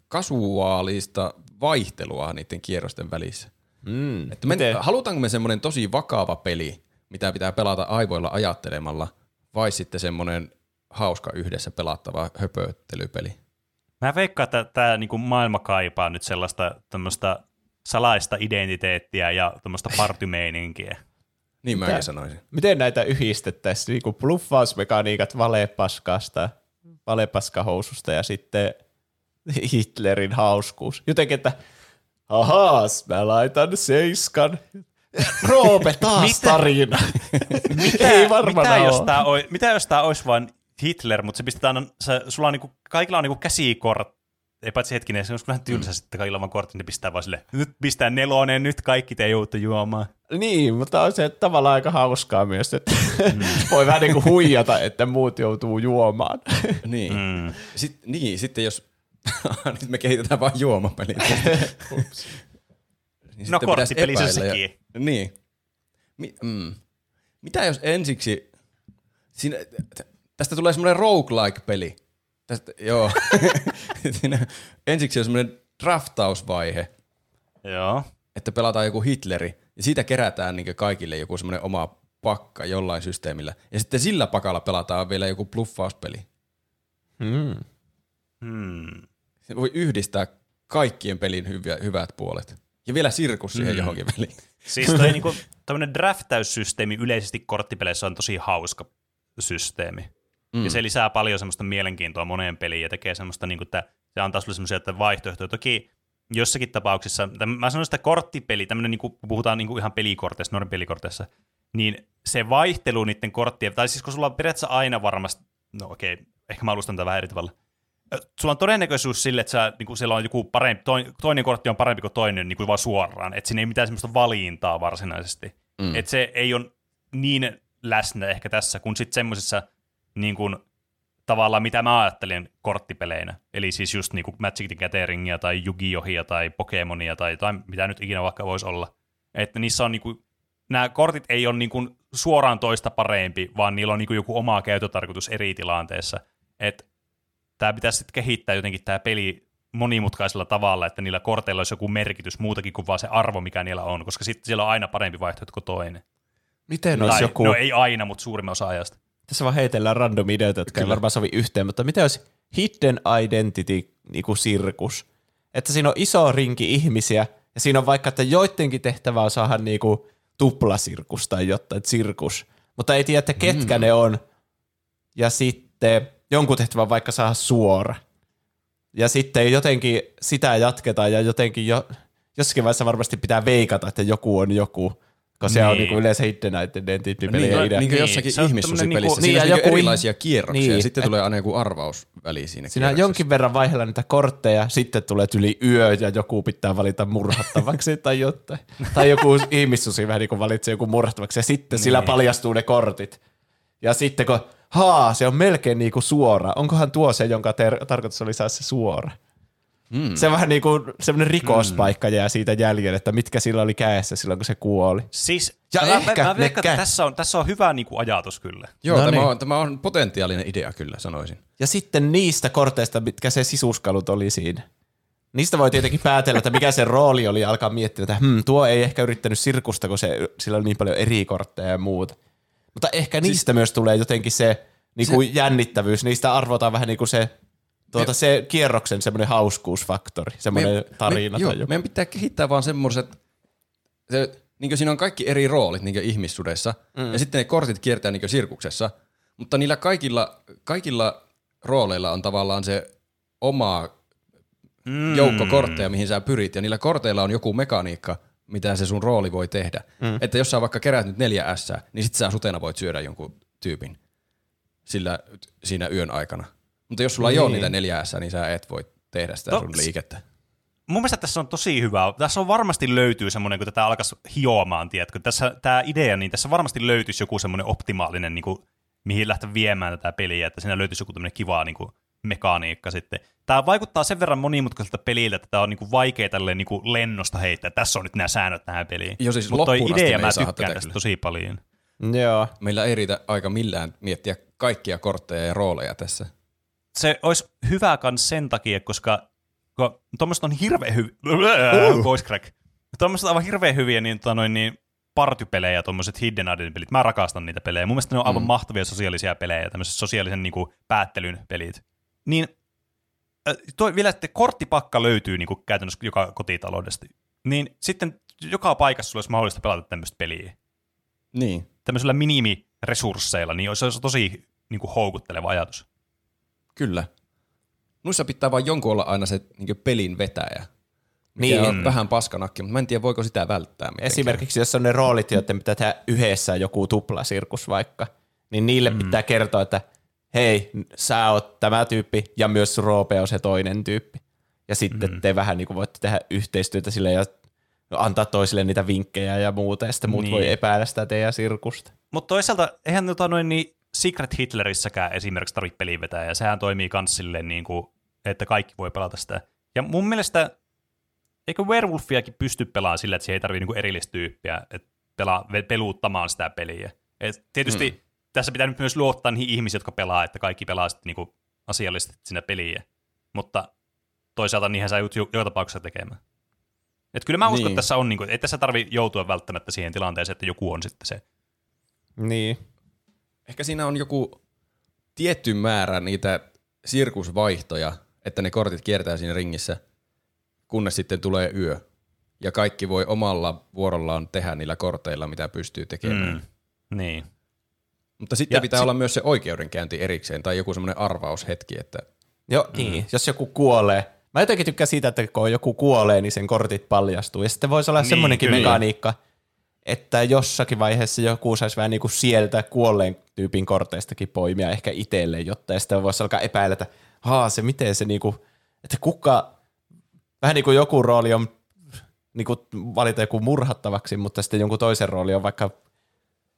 kasuaalista vaihtelua niiden kierrosten välissä. Mm, että me, halutaanko me semmoinen tosi vakava peli, mitä pitää pelata aivoilla ajattelemalla, vai sitten semmoinen hauska yhdessä pelattava höpöttelypeli? Mä veikkaan, että tämä niinku maailma kaipaa nyt sellaista tämmöistä salaista identiteettiä ja tämmöistä partymeininkiä. Niin mä sanoisin. Miten näitä yhdistettäisiin? Niinku bluffausmekaniikat valepaskasta, valepaskahoususta ja sitten Hitlerin hauskuus. Jotenkin, että ahaas, mä laitan seiskan. Roope taas tarina. mitä, Ei varmaan mitä, jos tää ois, mitä jos tää olisi vain Hitler, mutta se pistetään, se, sulla on niinku, kaikilla on niinku käsikortti. Ei paitsi hetkinen, se on vähän tylsä mm. sitten kaikilla vaan kortin, ne pistää vaan silleen, nyt pistää nelonen, nyt kaikki te joutuu juomaan. Niin, mutta on se tavallaan aika hauskaa myös, että mm. voi vähän niin kuin huijata, että muut joutuu juomaan. Niin, mm. sitten, niin sitten jos, nyt me kehitetään vaan juomapeliä. niin no korttipelissä sekin. Ja... Niin. Mi- mm. Mitä jos ensiksi, siinä... tästä tulee semmoinen roguelike-peli. Tästä, joo. Ensiksi on semmoinen draftausvaihe, joo. Että pelataan joku Hitleri ja siitä kerätään niin kaikille joku semmoinen oma pakka jollain systeemillä. Ja sitten sillä pakalla pelataan vielä joku bluffauspeli. Hmm. Hmm. Se voi yhdistää kaikkien pelin hyviä, hyvät puolet. Ja vielä sirkus siihen hmm. johonkin väliin. Siis toi niinku, tämmöinen draftaussysteemi yleisesti korttipeleissä on tosi hauska systeemi. Mm. Ja se lisää paljon semmoista mielenkiintoa moneen peliin ja tekee semmoista, niin kuin, että se antaa sulle semmoisia että vaihtoehtoja. Toki jossakin tapauksissa, mä sanoin sitä korttipeli, tämmöinen niin kuin puhutaan niin kuin ihan pelikorteista, nuoren pelikorteissa, niin se vaihtelu niiden korttien, tai siis kun sulla on periaatteessa aina varmasti, no okei, ehkä mä alustan tätä vähän eri tavalla. Sulla on todennäköisyys sille, että sä, niin kuin siellä on joku parempi, toinen kortti on parempi kuin toinen niin kuin vaan suoraan, että siinä ei mitään semmoista valintaa varsinaisesti. Mm. Että se ei ole niin läsnä ehkä tässä, kun sitten semmoisissa niin kuin tavallaan mitä mä ajattelin korttipeleinä. Eli siis just niin kuin Magic the Gatheringia tai Yu-Gi-Ohia tai Pokémonia tai, tai mitä nyt ikinä vaikka voisi olla. Että niissä on niin kuin, nämä kortit ei ole niin kuin suoraan toista parempi, vaan niillä on niin kuin joku oma käytötarkoitus eri tilanteessa. Että tämä pitäisi sitten kehittää jotenkin tämä peli monimutkaisella tavalla, että niillä korteilla olisi joku merkitys muutakin kuin vaan se arvo, mikä niillä on, koska sitten siellä on aina parempi vaihtoehto kuin toinen. Miten olisi joku... No ei aina, mutta suurimman osa ajasta. Tässä vaan heitellään random ideoita, jotka ei varmaan sovi yhteen, mutta mitä olisi hidden identity niinku sirkus? Että siinä on iso rinki ihmisiä, ja siinä on vaikka, että joidenkin tehtävä on saada niinku tuplasirkus tai jotain, sirkus. Mutta ei tiedä, että ketkä mm. ne on. Ja sitten jonkun tehtävän vaikka saada suora. Ja sitten jotenkin sitä jatketaan ja jotenkin jo, jossakin vaiheessa varmasti pitää veikata, että joku on joku. Koska niin. Se on niinku yleensä hidden identity-pelejä niin, idea. Niin kuin jossakin niin. ihmissuusipelissä. Niin, siinä on joku erilaisia kierroksia niin, ja sitten et, tulee aina joku arvausväli siinä Siinä kierroksessa. Jonkin verran vaihdellaan niitä kortteja, sitten tulee yli yö ja joku pitää valita murhattavaksi tai jotain. Tai joku ihmissuusi vähän niin kuin valitsee joku murhattavaksi ja sitten niin. sillä paljastuu ne kortit. Ja sitten kun, haa, se on melkein niinku suora. Onkohan tuo se, jonka ter- tarkoitus oli saada se suora? Mm. Se vähän niin kuin semmoinen rikospaikka jää siitä jäljelle, että mitkä sillä oli kädessä silloin, kun se kuoli. Siis, ja mä, ehkä mä, mä veikkaan, kä- tässä, on, tässä on hyvä niin kuin ajatus kyllä. Joo, no tämä, niin. on, tämä on potentiaalinen idea kyllä, sanoisin. Ja sitten niistä korteista, mitkä se sisuskalut oli siinä. Niistä voi tietenkin päätellä, että mikä se rooli oli, alkaa miettiä, että hmm, tuo ei ehkä yrittänyt sirkusta, kun se, sillä oli niin paljon eri kortteja ja muuta. Mutta ehkä niistä siis, myös tulee jotenkin se, niin kuin se jännittävyys, niistä arvotaan vähän niin kuin se... Tuota se kierroksen semmoinen hauskuusfaktori, semmoinen me, tarina. Me, joo, meidän pitää kehittää vaan semmoiset, se, niin siinä on kaikki eri roolit niin ihmissudessa, mm. ja sitten ne kortit kiertää niin sirkuksessa, mutta niillä kaikilla, kaikilla rooleilla on tavallaan se oma mm. joukko kortteja, mihin sä pyrit, ja niillä korteilla on joku mekaniikka, mitä se sun rooli voi tehdä. Mm. Että jos sä vaikka keräät nyt neljä ässää, niin sit sä sutena voit syödä jonkun tyypin sillä, siinä yön aikana. Mutta jos sulla ei niin. ole niitä neljäässä, niin sä et voi tehdä sitä to, sun liikettä. Mun mielestä tässä on tosi hyvä. Tässä on varmasti löytyy semmoinen, kun tätä alkaisi hioamaan, tiedätkö? Tässä tämä idea, niin tässä varmasti löytyisi joku semmoinen optimaalinen, niin kuin, mihin lähteä viemään tätä peliä, että siinä löytyisi joku tämmöinen kiva niin kuin, mekaniikka sitten. Tämä vaikuttaa sen verran monimutkaiselta peliltä, että tämä on niin kuin, vaikea tälleen niin kuin lennosta heittää. Tässä on nyt nämä säännöt tähän peliin. Jo siis mutta toi idea mä tykkään tästä tosi paljon. Joo. Meillä ei riitä aika millään miettiä kaikkia kortteja ja rooleja tässä. Se olisi hyvä kans sen takia, koska tuommoiset on hirveän hyviä, uh. voice crack, tuommoiset on aivan hirveän hyviä niin, noin, niin partypelejä, tuommoiset hidden identity pelit. Mä rakastan niitä pelejä. Mun mielestä ne on aivan mm. mahtavia sosiaalisia pelejä, tämmöiset sosiaalisen niin kuin, päättelyn pelit. Niin toi, vielä sitten korttipakka löytyy niin kuin, käytännössä joka kotitaloudesta. Niin sitten joka paikassa sulla olisi mahdollista pelata tämmöistä peliä. Niin. Tämmöisillä minimiresursseilla, niin se olisi tosi niin kuin, houkutteleva ajatus. Kyllä. Noissa pitää vaan jonkun olla aina se niin pelin vetäjä, mikä niin. on vähän paskanakki, mutta mä en tiedä, voiko sitä välttää mitenkään. Esimerkiksi jos on ne roolit, joiden pitää tehdä yhdessä joku tuplasirkus vaikka, niin niille mm. pitää kertoa, että hei, sä oot tämä tyyppi ja myös Roope on se toinen tyyppi. Ja sitten mm. te vähän niin kuin voitte tehdä yhteistyötä sille ja antaa toisille niitä vinkkejä ja muuta, ja sitten muut niin. voi epäillä sitä teidän sirkusta. Mutta toisaalta, eihän jotain noin niin... Secret Hitlerissäkään esimerkiksi tarvitse peliin vetää, ja sehän toimii kans silleen, niin kuin, että kaikki voi pelata sitä. Ja mun mielestä, eikö Werewolfiakin pysty pelaamaan sillä, että siihen ei tarvitse niin erillistyyppiä, että pelaa, peluuttamaan sitä peliä. Et tietysti hmm. tässä pitää nyt myös luottaa niihin ihmisiin, jotka pelaa, että kaikki pelaa sitten niin kuin asiallisesti siinä peliä. Mutta toisaalta niinhän sä joudut joka tapauksessa tekemään. Et kyllä mä uskon, niin. että tässä on, niin kuin, ei tässä tarvitse joutua välttämättä siihen tilanteeseen, että joku on sitten se. Niin. Ehkä siinä on joku tietty määrä niitä sirkusvaihtoja, että ne kortit kiertää siinä ringissä, kunnes sitten tulee yö. Ja kaikki voi omalla vuorollaan tehdä niillä korteilla, mitä pystyy tekemään. Mm, niin. Mutta sitten ja pitää sit... olla myös se oikeudenkäynti erikseen, tai joku semmoinen arvaushetki. Että... Joo, mm. niin. Jos joku kuolee. Mä jotenkin tykkään siitä, että kun joku kuolee, niin sen kortit paljastuu. Ja sitten voisi olla niin, semmoinenkin kyllä. mekaniikka, että jossakin vaiheessa joku saisi vähän niin kuin sieltä kuolleen tyypin korteistakin poimia ehkä itselle, jotta sitä voisi alkaa epäillä, että haa se miten se niin kuin, että kuka, vähän niin kuin joku rooli on niin kuin valita joku murhattavaksi, mutta sitten jonkun toisen rooli on vaikka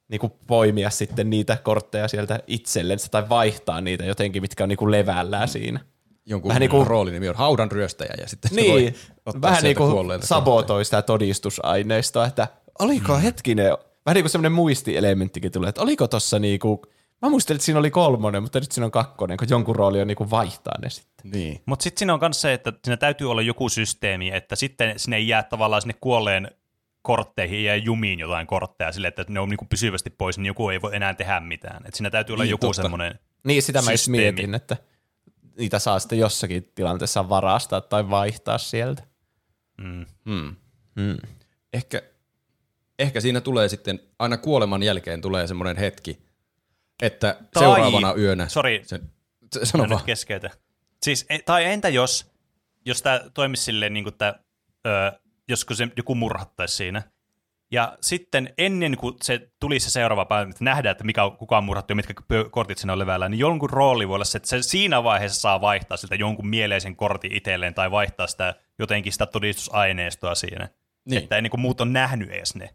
niin kuin poimia sitten niitä kortteja sieltä itsellensä tai vaihtaa niitä jotenkin, mitkä on niin kuin levällään siinä. Jonkun vähän niin kuin roolinimi on haudanryöstäjä ja sitten niin, se voi ottaa vähän sieltä niin kuin sabotoi sitä todistusaineistoa, että oliko hetkinen, vähän niin kuin semmoinen muistielementtikin tulee, että oliko tossa niinku, mä muistelin, että siinä oli kolmonen, mutta nyt siinä on kakkonen, kun jonkun rooli on niinku vaihtaa ne sitten. Niin. Mutta sitten siinä on myös se, että siinä täytyy olla joku systeemi, että sitten sinne ei jää tavallaan sinne kuolleen kortteihin ja jumiin jotain kortteja sille, että ne on niinku pysyvästi pois, niin joku ei voi enää tehdä mitään. Että siinä täytyy olla niin, joku semmoinen niin, sitä mä just mietin, että niitä saa sitten jossakin tilanteessa varastaa tai vaihtaa sieltä. Mm. Mm. Mm. Ehkä, ehkä siinä tulee sitten, aina kuoleman jälkeen tulee semmoinen hetki, että tai, seuraavana yönä... Sori, sano vaan. Keskeytä. Siis, tai entä jos, jos tämä toimisi silleen niin kuin tämä... joskus joku murhattaisi siinä. Ja sitten ennen kuin se tuli se seuraava päivä, että nähdään, että mikä on, kuka on murhattu ja mitkä kortit siinä on levällä, niin jonkun rooli voi olla se, että se siinä vaiheessa saa vaihtaa siltä jonkun mieleisen kortin itselleen tai vaihtaa sitä jotenkin sitä todistusaineistoa siinä. Niin. Että ennen kuin muut on nähnyt edes ne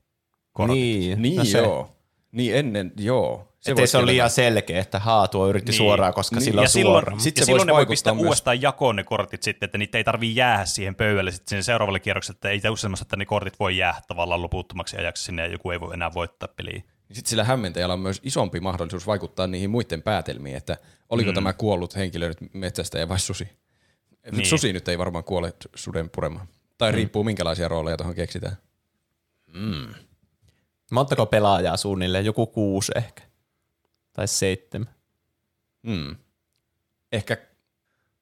kortit. Niin, niin no se, joo. Niin ennen, joo. Se ettei se ole liian selkeä, että haa, tuo yritti niin. suoraan, koska niin. sillä on suoraan. Sitten ja silloin ne voi pistää myös uudestaan jakoon ne kortit sitten, että niitä ei tarvitse jäädä siihen pöydälle sitten sinne seuraavalle kierrokselle, että ei usein semmoista, että ne kortit voi jäädä tavallaan loputtomaksi ajaksi sinne ja joku ei voi enää voittaa peliä. Sitten sillä hämmentäjällä on myös isompi mahdollisuus vaikuttaa niihin muiden päätelmiin, että oliko mm. tämä kuollut henkilö nyt metsästäjä vai susi. Niin. Susi nyt ei varmaan kuole suden puremaan. Tai mm. riippuu minkälaisia rooleja tuohon keksitään. Mm. Montako pelaajaa suunnilleen? Joku kuusi ehkä. Tai seitsemän. Mm. Ehkä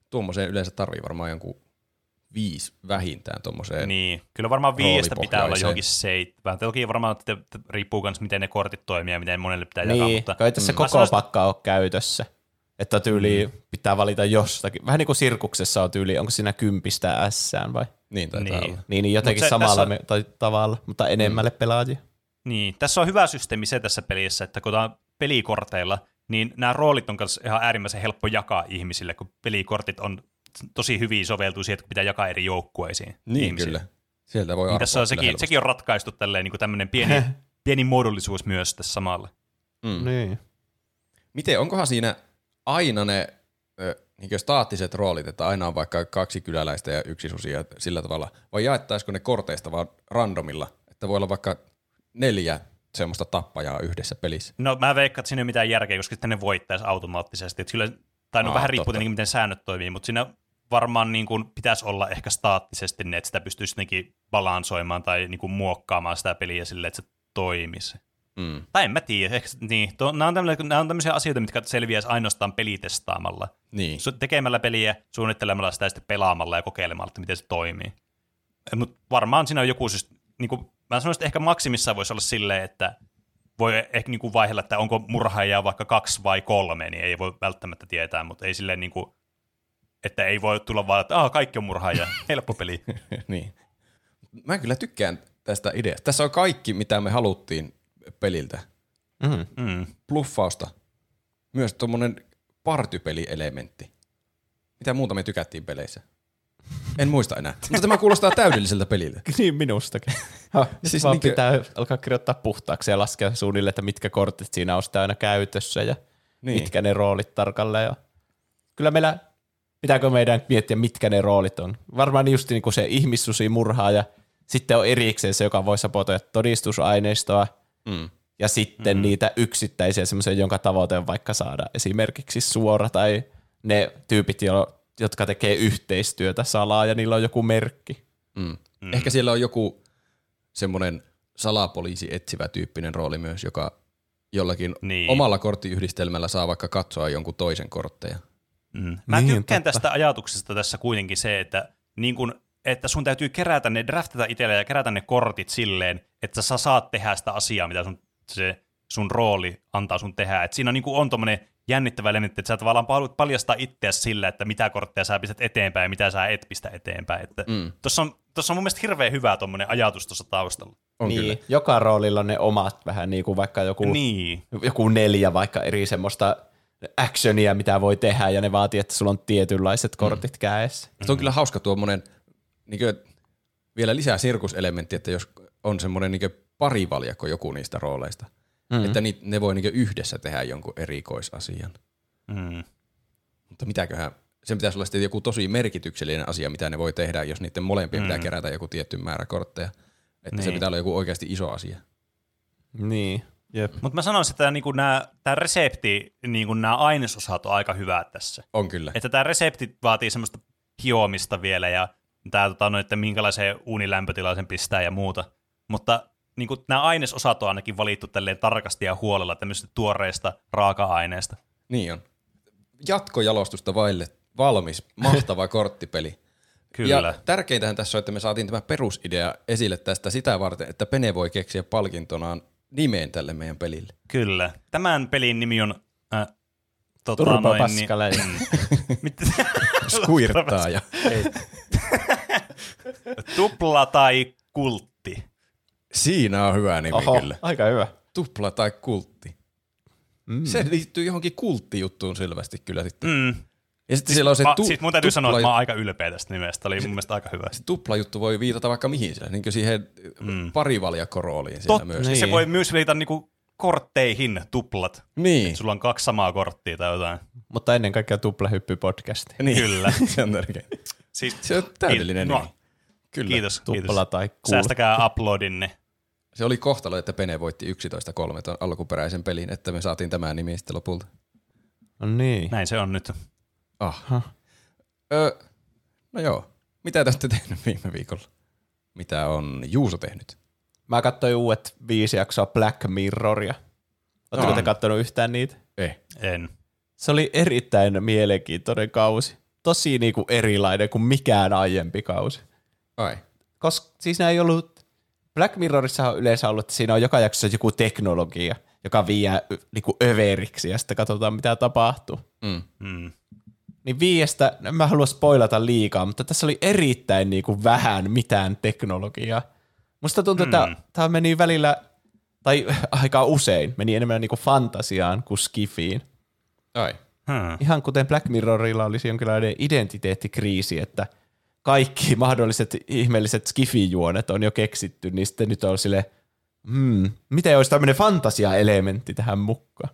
tuommoiseen yleensä tarvii varmaan jonkun viisi vähintään tuommoiseen. Niin, kyllä varmaan viiestä pitää olla johonkin seitsemän. Toki varmaan riippuu myös, miten ne kortit toimii ja miten monelle pitää niin, jakaa. Niin, kai tässä mm. koko sanoisin... pakka on käytössä. Että tyyli mm. pitää valita jostakin. Vähän niin kuin sirkuksessa on tyyli, onko siinä kympistä ässään vai? Niin, taitaa niin. olla. Niin, niin jotenkin se, samalla tässä... tai tavalla, mutta enemmälle mm. pelaajia. Niin, tässä on hyvä systeemi se tässä pelissä, että kun tämä pelikorteilla, niin nämä roolit on myös ihan äärimmäisen helppo jakaa ihmisille, kun pelikortit on tosi hyvin soveltuu siihen, että pitää jakaa eri joukkueisiin. Niin ihmisille. Kyllä, sieltä voi niin tässä on sekin, sekin on ratkaistu tälleen, niin kuin tämmöinen pieni, pieni muodollisuus myös tässä samalla. Mm. Niin. Miten, onkohan siinä aina ne ö, niin staattiset roolit, että aina on vaikka kaksi kyläläistä ja yksi susi ja sillä tavalla, vai jaettaisiko ne korteista vaan randomilla, että voi olla vaikka neljä semmoista tappajaa yhdessä pelissä. No mä veikkaan, että siinä ei ole mitään järkeä, koska sitten ne voittaisi automaattisesti. Kyllä, tai no Aa, vähän riippuu tietenkin, miten säännöt toimii, mutta siinä varmaan niin kuin pitäisi olla ehkä staattisesti ne, että sitä pystyisi jotenkin balansoimaan tai niin kuin muokkaamaan sitä peliä silleen, että se toimisi. Mm. Tai en mä tiedä. Ehkä, niin. Tuo, nämä, on tämmöisiä, nämä on tämmöisiä asioita, mitkä selviäisi ainoastaan pelitestaamalla. Niin. Tekemällä peliä, suunnittelemalla sitä ja sitten pelaamalla ja kokeilemalla, että miten se toimii. Mutta varmaan siinä on joku siis... Niin kuin, mä sanoisin, että ehkä maksimissaan voisi olla silleen, että voi ehkä niin kuin vaihdella, että onko murhaajia vaikka kaksi vai kolme, niin ei voi välttämättä tietää, mutta ei silleen niin kuin, että ei voi tulla vaan, että aah, kaikki on murhaajia, helppo peli. Niin. Mä kyllä tykkään tästä ideasta. Tässä on kaikki, mitä me haluttiin peliltä. Mm-hmm. Bluffausta. Myös tuommoinen partypelielementti. Mitä muuta me tykättiin peleissä? En muista enää. Mutta tämä kuulostaa täydelliseltä peliltä. Niin minustakin. Ha, siis vaan niinkö... pitää alkaa kirjoittaa puhtaaksi ja laskea suunnilleen, että mitkä kortit siinä on sitä aina käytössä ja niin. mitkä ne roolit tarkalleen. Ja... Kyllä meillä, pitääkö meidän miettiä, mitkä ne roolit on. Varmaan just niin kuin se ihmissusi murhaa ja sitten on erikseen se, joka voi sabotoida todistusaineistoa mm. ja sitten mm-hmm. niitä yksittäisiä semmoisia, jonka tavoite on vaikka saada esimerkiksi suora tai ne tyypit, joilla jotka tekee yhteistyötä salaa ja niillä on joku merkki. Mm. Mm. Ehkä siellä on joku semmoinen salapoliisi etsivä tyyppinen rooli myös, joka jollakin niin. omalla korttiyhdistelmällä saa vaikka katsoa jonkun toisen kortteja. Mm. Mä niin, tykkään totta. tästä ajatuksesta tässä kuitenkin se, että, niin kun, että sun täytyy kerätä ne, draftata itselle ja kerätä ne kortit silleen, että sä saat tehdä sitä asiaa, mitä sun, se, sun rooli antaa sun tehdä. Et siinä on, niin kun on tommoinen jännittävä elementti, että sä tavallaan paljastaa itseäsi sillä, että mitä kortteja sä pistät eteenpäin ja mitä sä et pistä eteenpäin. Että mm. tuossa on, tuossa on mun mielestä hirveän hyvä tommonen ajatus tuossa taustalla. On niin, kyllä. Joka roolilla on ne omat vähän niin kuin vaikka joku, niin. joku neljä vaikka eri semmoista actionia, mitä voi tehdä ja ne vaatii, että sulla on tietynlaiset kortit mm. kädessä. Se on kyllä hauska tuommoinen niin kuin vielä lisää sirkuselementti, että jos on semmoinen niin kuin parivaljakko joku niistä rooleista. Mm-hmm. Että ni, ne voi niinku yhdessä tehdä jonkun erikoisasian. Mm. Mutta mitäköhän, sen pitäisi olla sitten joku tosi merkityksellinen asia, mitä ne voi tehdä, jos niiden molempien mm. pitää kerätä joku tietty määrä kortteja. Että niin. se pitää olla joku oikeasti iso asia. Niin, jep. Mutta mä sanoisin, että niinku tämä resepti, niinku nämä ainesosat on aika hyvää tässä. On kyllä. Että tämä resepti vaatii semmoista hioamista vielä ja tää, tota, no, että minkälaiseen uunilämpötilaan sen pistää ja muuta. mutta niin kuin, nämä ainesosat on ainakin valittu tälleen tarkasti ja huolella tämmöistä tuoreista raaka-aineista. Niin on. Jatkojalostusta vaille valmis, mahtava korttipeli. Kyllä. Ja tärkeintähän tässä on, että me saatiin tämä perusidea esille tästä sitä varten, että Pene voi keksiä palkintonaan nimeen tälle meidän pelille. Kyllä. Tämän pelin nimi on... Äh, tota, Turpa Paskaleja. Skuirtaaja. Tupla tai kultti. Siinä on hyvä nimi. Oho, kyllä. Aika hyvä. Tupla tai kultti. Mm. Se liittyy johonkin kulttijuttuun selvästi kyllä sitten. Mm. Ja sitten siellä on se mä, tu- siis mun täytyy tupla- sanoa, että mä oon aika ylpeä tästä nimestä. Oli mun se, mielestä aika hyvä. Se tuplajuttu voi viitata vaikka mihin siellä, niin kuin siihen mm. parivaljakorooliin siellä Tot, myös. Niin. Se voi myös viitata niinku kortteihin tuplat. Niin. Että sulla on kaksi samaa korttia tai jotain. Mutta ennen kaikkea Tuplahyppy-podcasti. Niin. Kyllä. Se on tärkeä. Siis, se on täydellinen nimi. No. Kyllä. Kiitos. Tupla tai kultti. Säästäkää uploadinne. Se oli kohtalo, että Pene voitti yksitoista kolme ton alkuperäisen pelin, että me saatiin tämän nimi sitten lopulta. No niin. Näin se on nyt. Aha. Öö, no joo. Mitä te olette tehnyt viime viikolla? Mitä on Juuso tehnyt? Mä katsoin uudet viisi jaksoa Black Mirroria. Oletteko no. te katsonut yhtään niitä? Ei. En. Se oli erittäin mielenkiintoinen kausi. Tosi niinku erilainen kuin mikään aiempi kausi. Ai. Koska siis nämä ei ollut... Black Mirrorissa on yleensä ollut, että siinä on joka jaksossa joku teknologia, joka vie niinku överiksi ja sitten katsotaan mitä tapahtuu. Mm. Mm. Niin viiestä, mä haluan spoilata liikaa, mutta tässä oli erittäin niin kuin vähän mitään teknologiaa. Musta tuntuu, että mm. tämä meni välillä, tai aika usein, meni enemmän niin kuin fantasiaan kuin skifiin. Ai. Hmm. Ihan kuten Black Mirrorilla olisi jonkinlainen identiteettikriisi, että kaikki mahdolliset ihmeelliset skifijuonet on jo keksitty, niin sitten nyt on silleen, hmm, miten olisi tämmöinen fantasia-elementti tähän mukaan?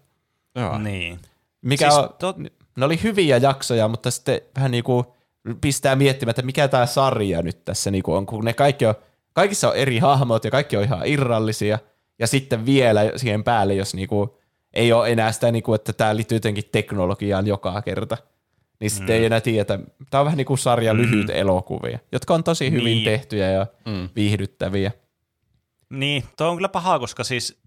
Joo. Niin. Mikä siis on... To- Ne oli hyviä jaksoja, mutta sitten vähän niinku pistää miettimään, että mikä tämä sarja nyt tässä niinku on, kun ne kaikki on, kaikissa on eri hahmot ja kaikki on ihan irrallisia. Ja sitten vielä siihen päälle, jos niinku ei ole enää sitä, niinku, että tämä liittyy jotenkin teknologiaan joka kerta, niin sitten mm. ei enää tiedä. Tämä on vähän niin kuin sarja mm. lyhyt elokuvia, jotka on tosi hyvin niin. tehtyjä ja mm. viihdyttäviä. Niin, tuo on kyllä pahaa, koska siis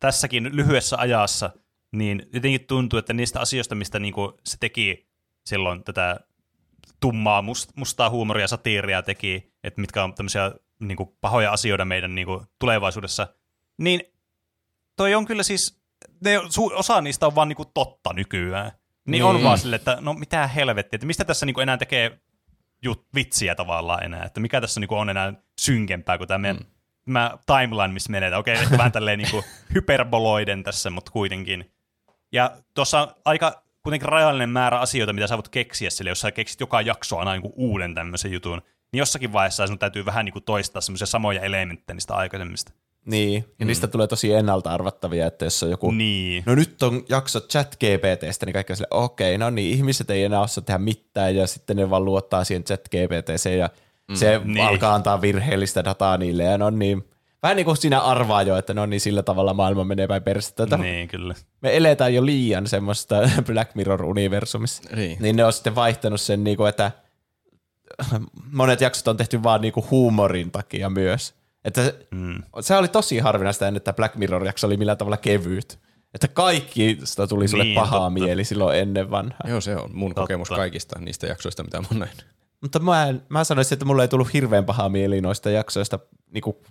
tässäkin lyhyessä ajassa... Niin jotenkin tuntuu, että niistä asioista, mistä niinku se teki silloin tätä tummaa must, mustaa huumoria, satiiria teki, että mitkä on tämmöisiä niinku pahoja asioita meidän niinku tulevaisuudessa, niin toi on kyllä siis, ne, osa niistä on vaan niinku totta nykyään. Niin, niin on vaan silleen, että no mitä helvettiä, että mistä tässä niinku enää tekee jut, vitsiä tavallaan enää, että mikä tässä niinku on enää synkempää kuin tämä meidän mm. timeline, missä menetään. Okei, ehkä vähän tälleen niinku hyperboloiden tässä, mutta kuitenkin. Ja tuossa on aika kuitenkin rajallinen määrä asioita, mitä sä voit keksiä sille, jos sä keksit joka jakso aina jonkun uuden tämmöisen jutun, niin jossakin vaiheessa sun täytyy vähän niin kuin toistaa semmoisia samoja elementtejä niistä aikaisemmista. Niin, ja mm. niistä tulee tosi ennalta arvattavia, että jos on joku, niin. no nyt on jakso chat G P T:stä, niin kaikki on silleen, okei, no niin, ihmiset ei enää osaa tehdä mitään, ja sitten ne vaan luottaa siihen chat G P T:seen, ja mm. se niin. alkaa antaa virheellistä dataa niille, ja no niin. Vähän niin kuin sinä arvaa jo, että no niin sillä tavalla maailma menee päin persettä. Niin, kyllä. Me eletään jo liian semmoista Black Mirror-universumissa. Niin. niin ne on sitten vaihtanut sen, niin kuin, että monet jaksot on tehty vaan niin kuin huumorin takia myös. Että mm. se oli tosi harvinaista ennen, että Black Mirror-jakso oli millään tavalla kevyt. Että kaikki sitä tuli sulle niin, pahaa totta. Mieli silloin ennen vanhaa. Joo, se on mun totta. Kokemus kaikista niistä jaksoista, mitä mä oon nähnyt. Mutta mä, mä sanoisin, että mulla ei tullut hirveän pahaa mieli noista jaksoista niinku...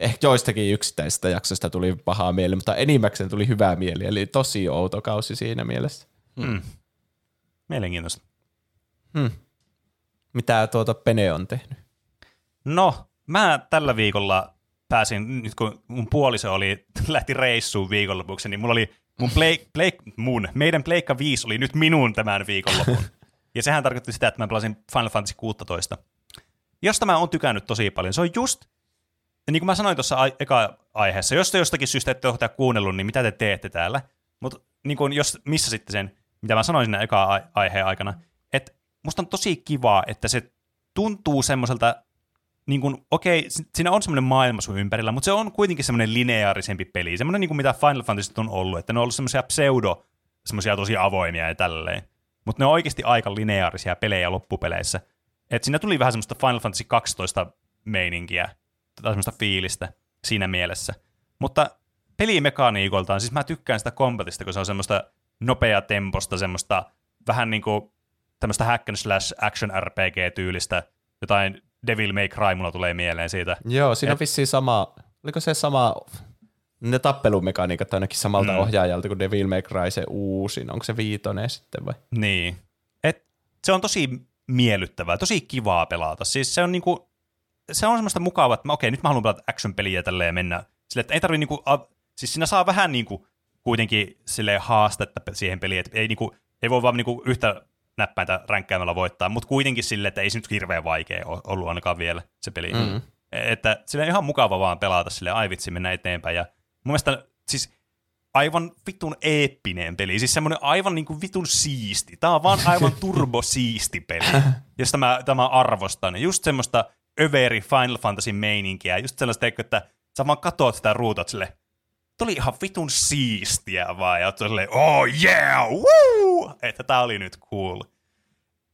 Ehkä joistakin yksittäisistä jaksoista tuli pahaa mieli, mutta enimmäkseen tuli hyvää mieli, eli tosi outo kausi siinä mielessä. Mm. Mielenkiintoista. Hmm. Mitä tuota Pene on tehnyt? No, mä tällä viikolla pääsin, nyt kun mun puoliso oli, lähti reissuun viikonlopuksi, niin mulla oli mun, pleik, pleik, mun meidän Pleikka viisi oli nyt minun tämän viikonlopun. Ja sehän tarkoitti sitä, että mä pelasin Final Fantasy kuusitoista, josta mä oon tykännyt tosi paljon. Se on just... Ja niin kuin mä sanoin tuossa eka aiheessa, jos te jostakin syystä ette ole tätä kuunnellut, niin mitä te teette täällä? Mutta niin jos missä sitten sen, mitä mä sanoin siinä eka aiheen aikana, että musta on tosi kivaa, että se tuntuu semmoiselta, niin kuin okei, okay, siinä on semmoinen maailma sun ympärillä, mutta se on kuitenkin semmoinen lineaarisempi peli, semmoinen niin kuin mitä Final Fantasy on ollut, että ne on ollut semmoisia pseudo, semmoisia tosi avoimia ja tälleen, mutta ne on oikeasti aika lineaarisia pelejä loppupeleissä. Että siinä tuli vähän semmoista Final Fantasy kaksitoista meininkiä tai semmoista fiilistä siinä mielessä. Mutta pelimekaniikoltaan, siis mä tykkään sitä combatista, kun se on semmoista nopea temposta, semmoista vähän niin kuin tämmöistä hack and slash action R P G-tyylistä, jotain Devil May Cry mulla tulee mieleen siitä. Joo, siinä Et... on vissiin sama, oliko se sama, ne tappelumekaniikat ainakin samalta mm. ohjaajalta kuin Devil May Cry, se uusin, onko se viitonen sitten vai? Niin, et se on tosi miellyttävää, tosi kivaa pelata, siis se on niinku, se on semmoista mukavaa, että okei, nyt mä haluan pelata action-peliä tälleen ja mennä silleen, että ei tarvii niinku, siis siinä saa vähän niinku kuitenkin silleen haastetta siihen peliin, että ei niinku, ei voi vaan niinku yhtä näppäintä ränkkäämällä voittaa, mutta kuitenkin silleen, että ei se nyt hirveän vaikea ollut ainakaan vielä se peli. Mm. Että silleen ihan mukava vaan pelata silleen, ai vitsi, mennä eteenpäin. Ja mun mielestä siis aivan vitun eeppinen peli, siis semmoinen aivan niinku vitun siisti. Tää on vaan aivan turbosiisti peli, josta mä, mä arvostan. Just semmoista överi Final Fantasy meininkiä, just sellaista, että sä vaan katot sitä ruutat silleen, tuli ihan vitun siistiä vaan, ja oot silleen, oh yeah, woo! Että tää oli nyt cool.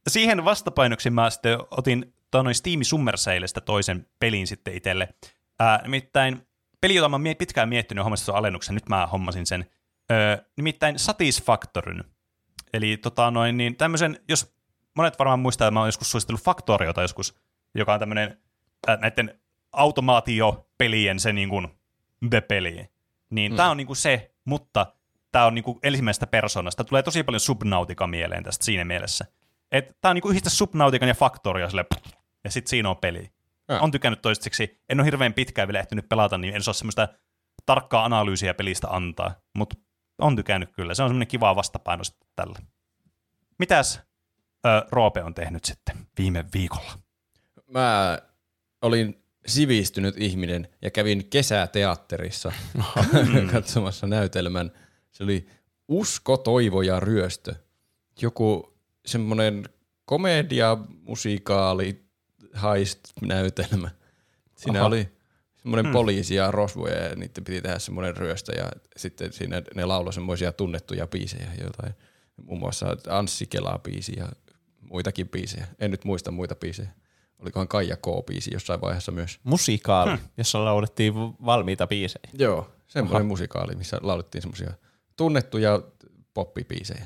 Siihen vastapainoksi mä sitten otin noin Steam Summer Saleista toisen pelin sitten itselle. Ää, nimittäin peli, jota mä pitkään miettinyt hommassa alennuksen, nyt mä hommasin sen. Öö, nimittäin Satisfactoryn. Eli tota noin, niin tämmöisen, jos monet varmaan muistaa, että mä oon joskus suositellut Factoriota joskus, joka on tämmönen ää, näiden automaatiopelien se niin kuin the peli. Niin mm. tää on niinku se, mutta tää on niinku ensimmäisestä persoonasta. Tulee tosi paljon Subnautica mieleen tästä siinä mielessä. Et tää on niinku yhdistä Subnautican ja Factoria sille, ja sit siinä on peli. Mm. On tykännyt toistaiseksi. En oo hirveän pitkään vielä ehtinyt pelata, niin en saa semmoista tarkkaa analyysiä pelistä antaa. Mut on tykännyt kyllä. Se on semmoinen kiva vastapaino sitten tällä. Mitäs ö, Roope on tehnyt sitten viime viikolla? Mä olin sivistynyt ihminen ja kävin kesäteatterissa katsomassa näytelmän. Se oli Usko, toivo ja ryöstö. Joku semmoinen komedia, musikaali, heist-näytelmä. Siinä Aha. oli semmoinen hmm. poliisi ja rosvoja ja niiden piti tehdä semmoinen ryöstö ja sitten siinä ne lauloi semmoisia tunnettuja biisejä jotain. Muun muassa Anssi Kela-biisi ja muitakin biisejä. En nyt muista muita biisejä. Olikohan Kaija K-biisi jossain vaiheessa myös. Musikaali, hmm. jossa laulettiin valmiita biisejä. Joo, semmoinen Aha. musikaali, missä laulettiin semmoisia tunnettuja poppibiisejä.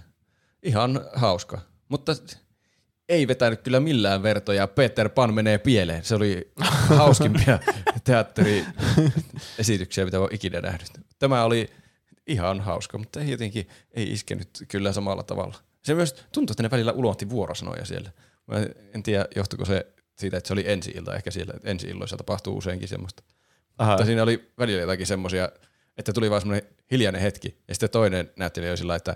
Ihan hauska, mutta ei vetänyt kyllä millään vertoja. Peter Pan menee pieleen. Se oli hauskimpia teatteriesityksiä, mitä olen ikinä nähnyt. Tämä oli ihan hauska, mutta ei jotenkin ei iskenyt kyllä samalla tavalla. Se myös tuntui, että ne välillä ulohti vuorosanoja siellä. Mä en tiedä, johtuiko se siitä, että se oli ensi-ilta. Ehkä siellä ensi-illoissa tapahtuu useinkin semmoista. Aha. Mutta siinä oli välillä jotakin semmoisia, että tuli vaan semmoinen hiljainen hetki. Ja sitten toinen näyttelijä oli sillä, että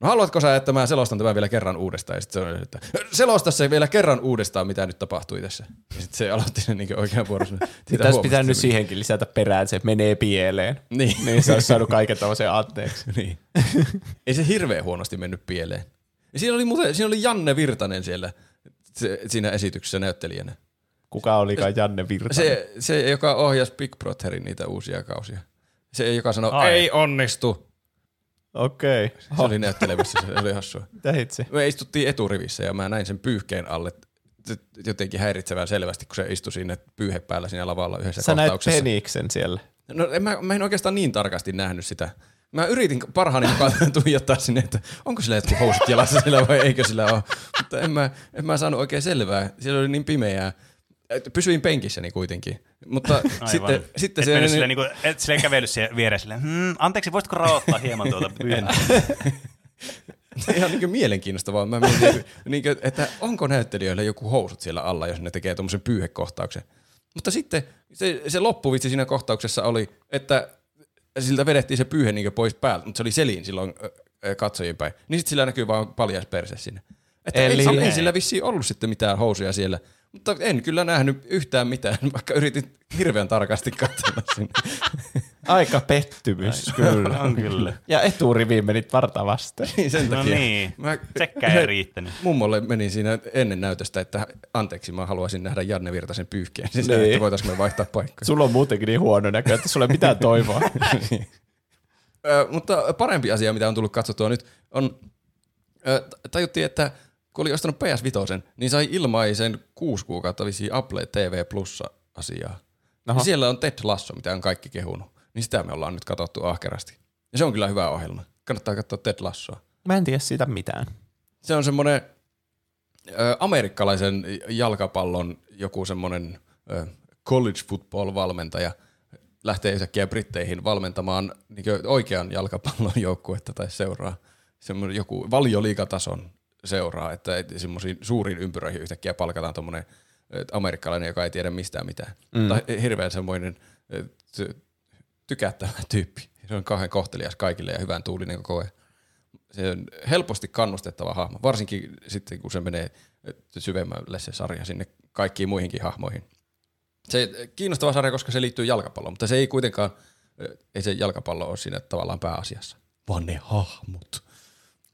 no haluatko sä, että mä selostan tämän vielä kerran uudestaan? Ja sitten sanoi, että selosta se vielä kerran uudestaan, mitä nyt tapahtui tässä. Ja sitten se aloitti sen niin oikean vuorossa. Tässä pitää nyt siihenkin lisätä perään, se menee pieleen. Niin. Niin se olisi saanut kaiken tämmöisen anteeksi. Niin. Ei se hirveän huonosti mennyt pieleen. Ja siinä oli, muuten, siinä oli Janne Virtanen siellä. Se, siinä esityksessä näyttelijänä. Kuka olikaan Janne Virtanen? Se, se joka ohjasi Big Brotherin niitä uusia kausia. Se, joka sanoi, Ai. ei onnistu. Okei. Okay. Se oli näyttelemässä, se oli hassua. Mitä hitsi? Me istuttiin eturivissä ja mä näin sen pyyhkeen alle. Jotenkin häiritsevän selvästi, kun se istui sinne pyyhe päällä siinä lavalla yhdessä Sä kohtauksessa. Sä näit Peniksen siellä. No en, mä, mä en oikeastaan niin tarkasti nähnyt sitä. Mä yritin parhaani mukaan tuijottaa sinne, että onko sillä jotkut housut jalassa sillä vai eikö sillä ole. Mutta en mä, en mä saanut oikein selvää. Siellä oli niin pimeää. Pysyin penkissäni kuitenkin. Mutta sitten, sitten et mennyt silleen, niin kuin, et silleen kävellyt siihen viereen silleen, hmm, anteeksi, voisitko raottaa hieman tuota? Ihan niin kuin mielenkiinnostavaa. Mä mietin, niin kuin, että onko näyttelijöillä joku housut siellä alla, jos ne tekee tuommoisen pyyhekohtauksen. Mutta sitten se, se loppuvitsi siinä kohtauksessa oli, että siltä vedettiin se pyyhe niin pois päältä, mutta se oli selin silloin katsojien päin. Niin sitten sillä näkyy vaan paljas perse sinne. Että Eli... ei, ei sillä vissiin ollut sitten mitään housuja siellä. Mutta en kyllä nähnyt yhtään mitään, vaikka yritin hirveän tarkasti katsella sinne. Aika pettymys. Kyllä. On kyllä. Ja eturiviin menit varta vasten. Niin, sen takia. No niin, mä, sekään ei riittänyt. Mummolle meni siinä ennen näytöstä, että anteeksi, mä haluaisin nähdä Janne Virtasen pyyhkeen. Siis niin. Että voitaisiin me vaihtaa paikkoja. Sulla on muutenkin niin huono näkö, että sulla ei mitään toivoa. Niin. Ö, mutta parempi asia, mitä on tullut katsottua nyt, on ö, tajuttiin, että kun oli ostanut P S viisi, niin sai ilmaisen kuusi kuukautta vissiin Apple T V Plus-asiaa. Aha. Siellä on Ted Lasso, mitä on kaikki kehunut. Niin sitä me ollaan nyt katsottu ahkerasti. Ja se on kyllä hyvä ohjelma. Kannattaa katsoa Ted Lassoa. Mä en tiedä siitä mitään. Se on semmoinen ö, amerikkalaisen jalkapallon joku semmoinen ö, college football -valmentaja lähtee yhtäkkiä Britteihin valmentamaan niin oikean jalkapallon joukkuetta tai seuraa. Semmoinen joku valioliigatason seuraa, että semmoisiin suuriin ympyröihin yhtäkkiä palkataan tommoinen amerikkalainen, joka ei tiedä mistään mitään. Mm. Tai hirveän semmoinen tykättävä tyyppi. Se on kauhean kohtelias kaikille ja hyvän tuulinen koko ajan. Se on helposti kannustettava hahmo, varsinkin sitten kun se menee syvemmälle se sarja sinne kaikkiin muihinkin hahmoihin. Se kiinnostava sarja, koska se liittyy jalkapalloon, mutta se ei kuitenkaan, ei se jalkapallo ole siinä tavallaan pääasiassa, vaan ne hahmot.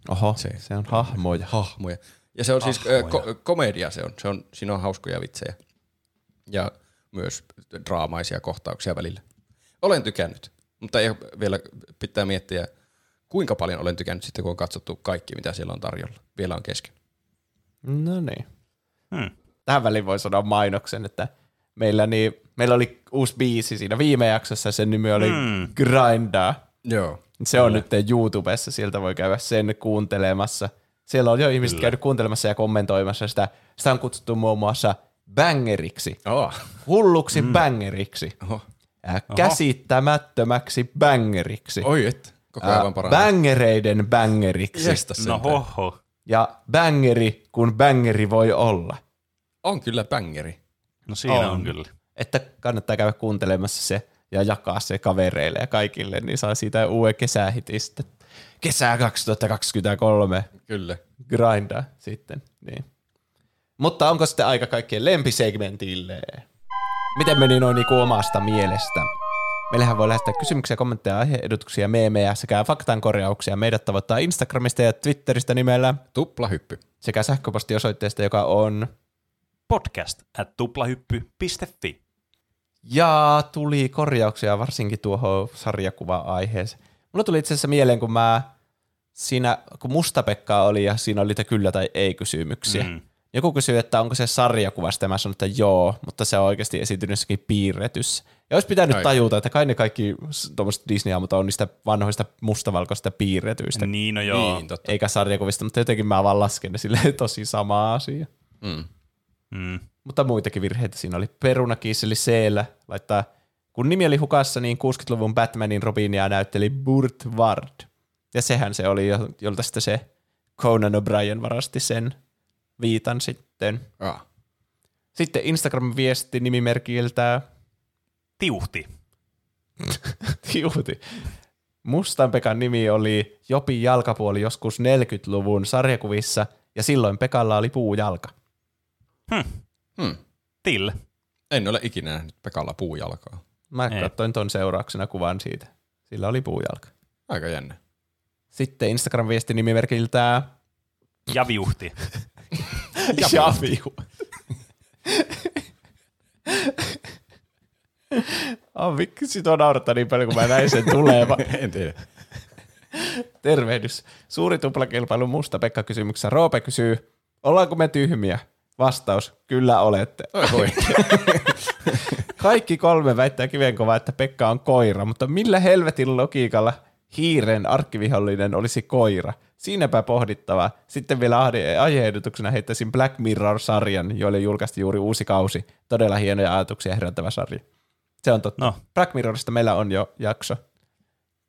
Oho, se, se on hahmoja. Hahmoja. Ja se on hahmoja. Siis ko- komedia se on. se on, siinä on hauskoja vitsejä ja myös draamaisia kohtauksia välillä. Olen tykännyt, mutta ei vielä pitää miettiä, kuinka paljon olen tykännyt sitten, kun on katsottu kaikki, mitä siellä on tarjolla. Vielä on kesken. No niin. Hmm. Tähän väliin voi sanoa mainoksen, että meillä, niin, meillä oli uusi biisi siinä viime jaksossa, sen nimi oli hmm. Grindaa. Joo. Se on Kyllä. nyt YouTubessa, sieltä voi käydä sen kuuntelemassa. Siellä on jo ihmiset Kyllä. käynyt kuuntelemassa ja kommentoimassa sitä. Sitä on kutsuttu muun muassa bangeriksi. Oh. Hulluksi mm. bangeriksi. Oho. Käsittämättömäksi bangeriksi. Oi et. Koko aivan parhaan. Bangereiden bangeriksi. No hoho. Ja bangeri, kun bangeri voi olla. On kyllä bangeri. No siinä on, on kyllä. Että kannattaa käydä kuuntelemassa se ja jakaa se kavereille ja kaikille, niin saa siitä uuden kesähitin sitten. Kesää kaksituhattakaksikymmentäkolme. Kyllä. Grindaa sitten, niin. Mutta onko sitten aika kaikkien lempisegmentille? Miten meni noin niin kuin omasta mielestä? Meillähän voi lähettää kysymyksiä, kommentteja, aihe-edutuksia, meemejä sekä faktankorjauksia. Meidät tavoittaa Instagramista ja Twitteristä nimellä Tuplahyppy. Sekä sähköpostiosoitteesta, joka on podcast at tuplahyppy piste fi. Ja tuli korjauksia varsinkin tuohon sarjakuva-aiheeseen. Mulla tuli itse asiassa mieleen, kun mä siinä, kun Musta-Pekka oli ja siinä oli niitä kyllä tai ei kysymyksiä. Mm. Joku kysyi, että onko se sarjakuvasta, ja mä sanoin, että joo, mutta se on oikeasti esiintynyt jossakin piirretyssä. Ja olisi pitänyt Aika. tajuta, että kai ne kaikki tuommoiset Disney-aamut on niistä vanhoista mustavalkoista piirretyistä. Niin, no joo. Niin, eikä sarjakuvista, mutta jotenkin mä vaan lasken ne silleen tosi sama asia. Mm. Mm. Mutta muitakin virheitä siinä oli. Perunakiisseli C-llä laittaa, kun nimi oli hukassa, niin kuudenkymmenluvun Batmanin Robinia näytteli Burt Ward. Ja sehän se oli, jolta sitten se Conan O'Brien varasti sen viitan sitten. Ah. Sitten Instagram-viesti nimimerkiltä Tiuhti. Tiuhti. Mustan Pekan nimi oli Jopin jalkapuoli joskus neljänkymmenluvun sarjakuvissa, ja silloin Pekalla oli puujalka. Hmm. Hmm. Till. En ole ikinä nähnyt Pekalla puujalkaa. Mä Ei. katsoin ton seurauksena kuvan siitä. Sillä oli puujalka. Aika jännä. Sitten Instagram-viesti nimimerkiltä Javiuhti. Javiuhti. Oh, miksi tuo naurattaa niin paljon, kun mä näin sen tulevan? En tiedä. Tervehdys. Suuri tuplakilpailu Musta-Pekka kysymyksessä. Roope kysyy, ollaanko me tyhmiä? Vastaus, kyllä olette. Oi, voi. Kaikki kolme väittää kivenkovaa, että Pekka on koira, mutta millä helvetin logiikalla hiiren arkkivihollinen olisi koira? Siinäpä pohdittavaa. Sitten vielä aihe-ehdotuksena heittäisin Black Mirror-sarjan, joille julkaistiin juuri uusi kausi. Todella hienoja ajatuksia herättävä sarja. Se on totta. No. Black Mirrorista meillä on jo jakso.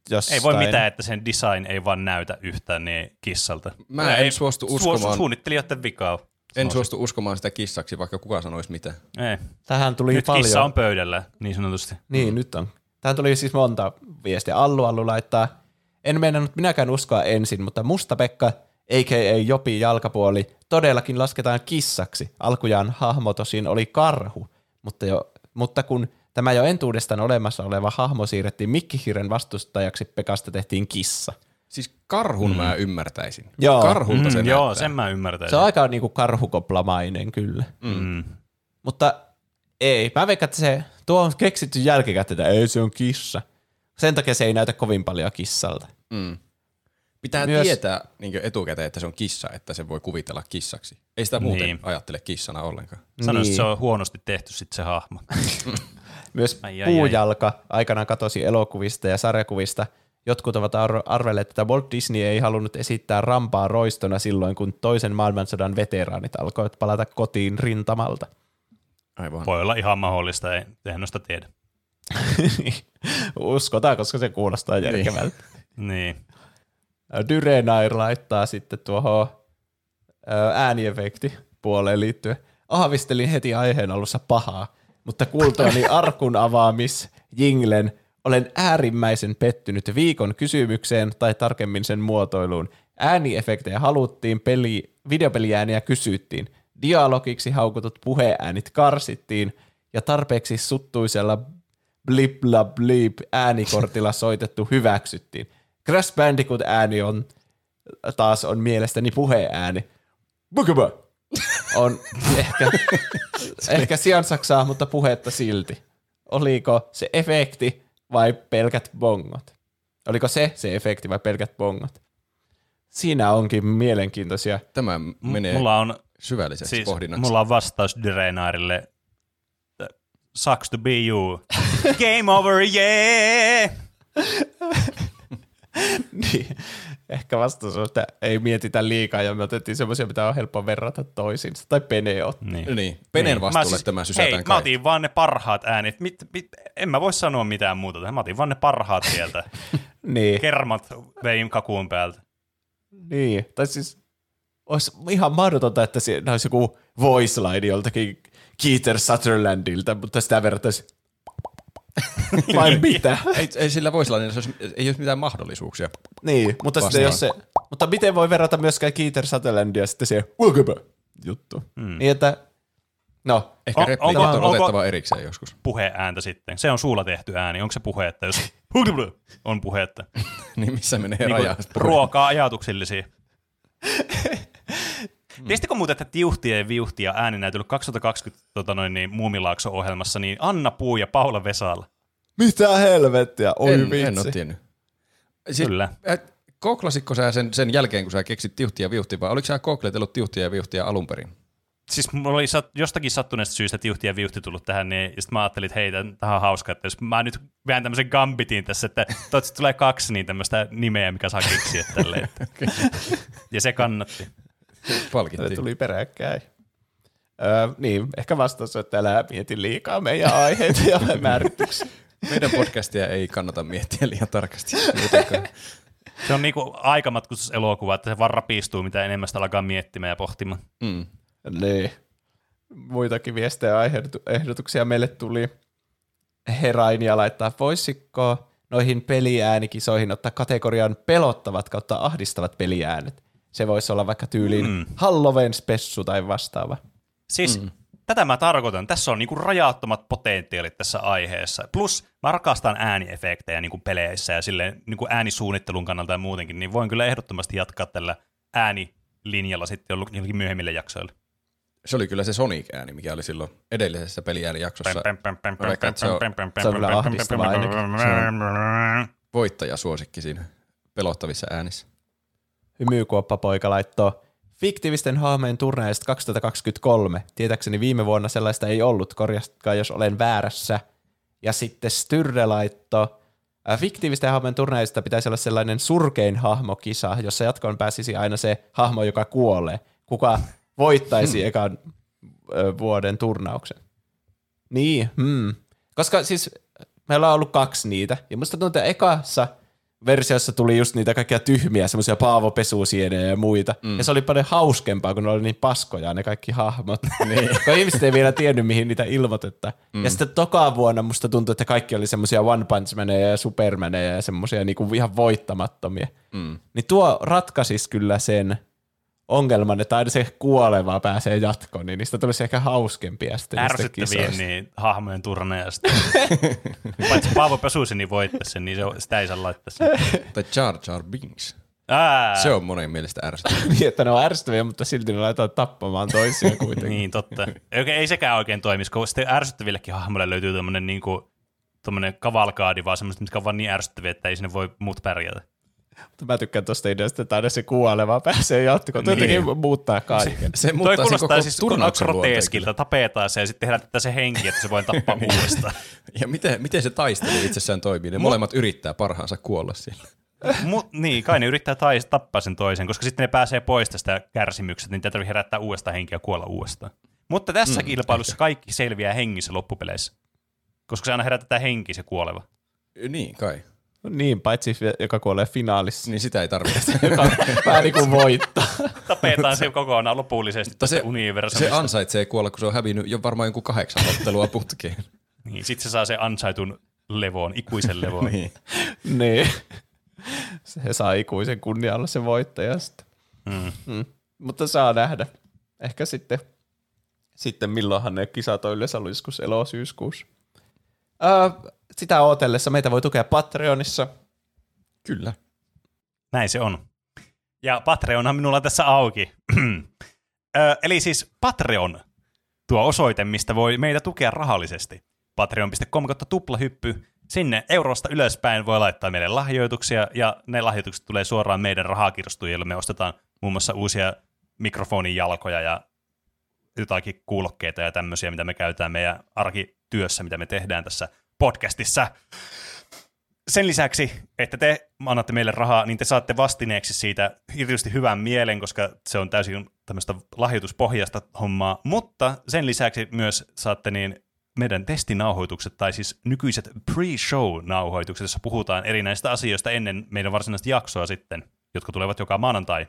Jostain. Ei voi mitään, että sen design ei vaan näytä yhtään niin kissalta. Mä en ei, suostu uskomaan. Suunnittelijoiden vikaa. En suostu uskomaan sitä kissaksi, vaikka kuka sanoisi mitään. Ei. Tähän tuli nyt paljon. Kissa on pöydällä, niin sanotusti. Niin, mm. nyt on. Tähän tuli siis monta viestiä. Allu Allu laittaa, en meinannut minäkään uskoa ensin, mutta Musta-Pekka, a k a. Jopi jalkapuoli, todellakin lasketaan kissaksi. Alkujaan hahmo tosin oli karhu, mutta, jo, mutta kun tämä jo entuudestaan olemassa oleva hahmo siirrettiin mikkihiiren vastustajaksi, Pekasta tehtiin kissa. Siis karhun mm. mä ymmärtäisin. Joo. Karhulta se mm, Joo, sen mä ymmärtäisin. Se on aika niinku karhukoplamainen kyllä. Mm. Mutta ei, mä veikkaan, että se, tuo on keksitty jälkikäteen, että ei se on kissa. Sen takia se ei näytä kovin paljon kissalta. Mm. Pitää Myös, tietää niin etukäteen, että se on kissa, että se voi kuvitella kissaksi. Ei sitä muuten niin. ajattele kissana ollenkaan. Sanoisin, niin. että se on huonosti tehty sit se hahmo. Myös ai, ai, puujalka ai. aikanaan katosi elokuvista ja sarjakuvista. Jotkut ovat arvelleet, että Walt Disney ei halunnut esittää rampaa roistona silloin, kun toisen maailmansodan veteraanit alkoivat palata kotiin rintamalta. Aivan. Voi olla ihan mahdollista, ei tehnosta tiedä. Uskotaan, koska se kuulostaa järkevältä. Niin. Dyrenair laittaa sitten tuohon ääniefekti puoleen liittyen. Aavistelin heti aiheen alussa pahaa, mutta kuultuani arkun avaamis jinglen olen äärimmäisen pettynyt viikon kysymykseen tai tarkemmin sen muotoiluun. Ääniefektejä haluttiin, peli, videopeliääniä kysyttiin, dialogiksi haukutut puheäänit karsittiin ja tarpeeksi suttuisella blibla blib äänikortilla soitettu hyväksyttiin. Crash Bandicoot ääni on taas on mielestäni puheääni. Bukaba! On ehkä, ehkä siansaksaa, mutta puhetta silti. Oliko se efekti vai pelkät bongot? Oliko se se efekti vai pelkät bongot? Siinä onkin mielenkiintoisia. Tämä menee mulla on, syvälliseksi siis pohdinnaksi. Mulla on vastaus Dyrenaarille. Sucks to be you. Game over, yeah! Niin. Ehkä vastaus on, että ei mietitä liikaa ja me otettiin semmoisia, mitä on helppo verrata toisiinsa. Tai Pene ottaa. Niin. Niin. Penen vastuulle niin. Siis, tämä sysätään kaikki. Hei, mä otin vaan ne parhaat äänet. Mit, mit, en mä voi sanoa mitään muuta tähän. Mä otin vaan ne parhaat sieltä. Niin. Kermat vein kakuun päältä. Niin. Tai siis olisi ihan mahdotonta, että siinä olisi joku voice line joltakin Keiter Sutherlandilta, mutta sitä verrattaisiin. Vai mitä? Ei, ei sillä voisi olla, niin ei olisi mitään mahdollisuuksia. Niin, mutta, sitten jos se, mutta miten voi verrata myöskään Keiter Sutherlandia sitten siihen juttu? Mm. Niin, että no. Ehkä on, replikat onko, on otettava onko erikseen joskus. Puheääntä sitten. Se on suulla tehty ääni. Onko se puheetta, jos on puheetta? Niin missä menee niin rajaa? Ruokaa ajatuksillisia. Mm. Tiedättekö muuten, että Tiuhtia ja Viuhtia ääninäytöllä kaksituhattakaksikymmentä tota noin, niin, Muumilaakso-ohjelmassa, niin Anna Puu ja Paula Vesala. Mitä helvettiä, oi en, vitsi. En ole tiennyt. Siis, Kyllä. Äh, koklasitko sä sen, sen jälkeen, kun sä keksit Tiuhtia ja Viuhtia, vai oliko sä kokletellut Tiuhtia ja Viuhtia alun perin? Siis mulla oli sat, jostakin sattuneesta syystä Tiuhtia ja Viuhti tullut tähän, niin ja sit mä ajattelin, että hei, tähän on hauska, että jos mä nyt vähän tämmöisen gambitin tässä, että toivottavasti tulee kaksi niin tämmöistä nimeä, mikä saa keksiä tälleen. Okay. Ja se kannatti. Palkittiin. Ne tuli peräkkäin. Öö, niin, ehkä vastaus on, että älä mieti liikaa meidän aiheita ja määrityksiä. Meidän podcastia ei kannata miettiä liian tarkasti. Se on niinku aikamatkustuselokuva, että se vaan rapistuu, mitä enemmän sitä alkaa miettimään ja pohtimaan. Mm. Niin. Muitakin viestejä ja ehdotuksia meille tuli. Herainia laittaa, voisiko noihin peliäänikisoihin ottaa kategorian pelottavat kautta ahdistavat peliäänet. Se voisi olla vaikka tyyliin mm. Halloween-spessu tai vastaava. Siis mm. tätä mä tarkoitan. Tässä on niinku rajattomat potentiaalit tässä aiheessa. Plus mä rakastan ääniefektejä niinku peleissä ja silleen, niinku äänisuunnittelun kannalta ja muutenkin, niin voin kyllä ehdottomasti jatkaa tällä äänilinjalla sitten jollakin myöhemmille jaksoille. Se oli kyllä se Sonic-ääni, mikä oli silloin edellisessä peliäänijaksossa. Se on kyllä ahdistava ainakin. Voittajasuosikki siinä pelottavissa äänissä. Hymykuoppapoika laittoo fiktiivisten hahmojen turneista kaksituhattakaksikymmentäkolme. Tietääkseni viime vuonna sellaista ei ollut, korjatkaa jos olen väärässä. Ja sitten Styrre laittoo fiktiivisten hahmojen turneista pitäisi olla sellainen surkein hahmokisa, jossa jatkoon pääsisi aina se hahmo, joka kuolee. Kuka voittaisi hmm. ekan vuoden turnauksen? Niin, hmm. Koska siis meillä on ollut kaksi niitä, ja musta tuntuu, että ekassa versiossa tuli just niitä kaikkia tyhmiä, semmoisia Paavo Pesusienejä ja muita. Mm. Ja se oli paljon hauskempaa, kun ne oli niin paskoja ne kaikki hahmot. Niin. Kun ihmiset ei vielä tiennyt, mihin niitä ilmoitetta. Mm. Ja sitten tokaan vuonna musta tuntui, että kaikki oli semmoisia One Punch Maneja ja Supermaneja ja semmoisia niinku ihan voittamattomia. Mm. Niin tuo ratkaisisi kyllä sen ongelman, että aina se kuoleva pääsee jatkoon, niin niistä tulisi ehkä hauskempia sitten. Ärsyttäviä niin hahmojen turneesta. Paitsi Paavo Pesusini voittaisi sen, niin se, sitä ei saa laittaa sen. Tai Jar Jar Binks. Ää. Se on monen mielestä ärsyttäviä. Niin, että ne on ärsyttäviä, mutta silti ne laitetaan tappamaan toisiaan kuitenkin. Niin, totta. Ei sekään oikein toimisi, kun sitten ärsyttävillekin hahmoille löytyy tommonen, niin kuin, tommonen kavalkaadi, vaan semmoista, mitkä on vaan niin ärsyttäviä, että ei sinne voi muut pärjätä. Mutta mä tykkään tuosta ideasta, että aina se kuolema pääsee jatkoon. Tietenkin niin. Muuttaa kaiken. Se, se muuttaa toi kuulostaa siis groteeskilta, tapetaan se ja sitten tehdään tätä se henki, että se voi tappaa uudestaan. Ja miten, miten se taistelu itsessään toimii? Ne Mut, molemmat yrittää parhaansa kuolla sillä. Mut, niin, kai ne yrittää taista, tappaa sen toisen, koska sitten ne pääsee pois tästä kärsimyksestä, niin täytyy herättää uudestaan henkiä ja kuolla uudestaan. Mutta tässä mm, kilpailussa ehkä. Kaikki selviää hengissä loppupeleissä, koska se aina herätetään henki se kuoleva. Niin, kai. No niin, paitsi joka kuolee finaalissa. Niin sitä ei tarvitse. Joka vähän niin kuin voittaa. Tapetaan se kokonaan lopullisesti mutta tästä se, universumista. Se ansaitsee kuolla, kun se on hävinnyt jo varmaan jonkun kahdeksan ottelua putkeen. Niin, sit se saa se ansaitun levoon, ikuisen levoon. Niin. Niin. Se saa ikuisen kunnia olla se voittaja sitten. Mm. Mm. Mutta saa nähdä. Ehkä sitten, sitten milloinhan ne kisat on yleensä ollut joskus elosyyskuussa. Uh, sitä ootellessa meitä voi tukea Patreonissa. Kyllä. Näin se on. Ja Patreonhan minulla on tässä auki. Ö, eli siis Patreon, tuo osoite, mistä voi meitä tukea rahallisesti. Patreon piste com kautta tuplahyppy. Sinne eurosta ylöspäin voi laittaa meille lahjoituksia, ja ne lahjoitukset tulee suoraan meidän rahakirstuun, jolla me ostetaan muun muassa uusia mikrofonin jalkoja ja jotakin kuulokkeita ja tämmöisiä, mitä me käytetään meidän arkityössä, mitä me tehdään tässä podcastissa. Sen lisäksi, että te annatte meille rahaa, niin te saatte vastineeksi siitä hirveästi hyvän mielen, koska se on täysin tämmöistä lahjoituspohjaista hommaa, mutta sen lisäksi myös saatte niin meidän testinauhoitukset, tai siis nykyiset pre-show-nauhoitukset, jossa puhutaan erinäisistä asioista ennen meidän varsinaista jaksoa sitten, jotka tulevat joka maanantai.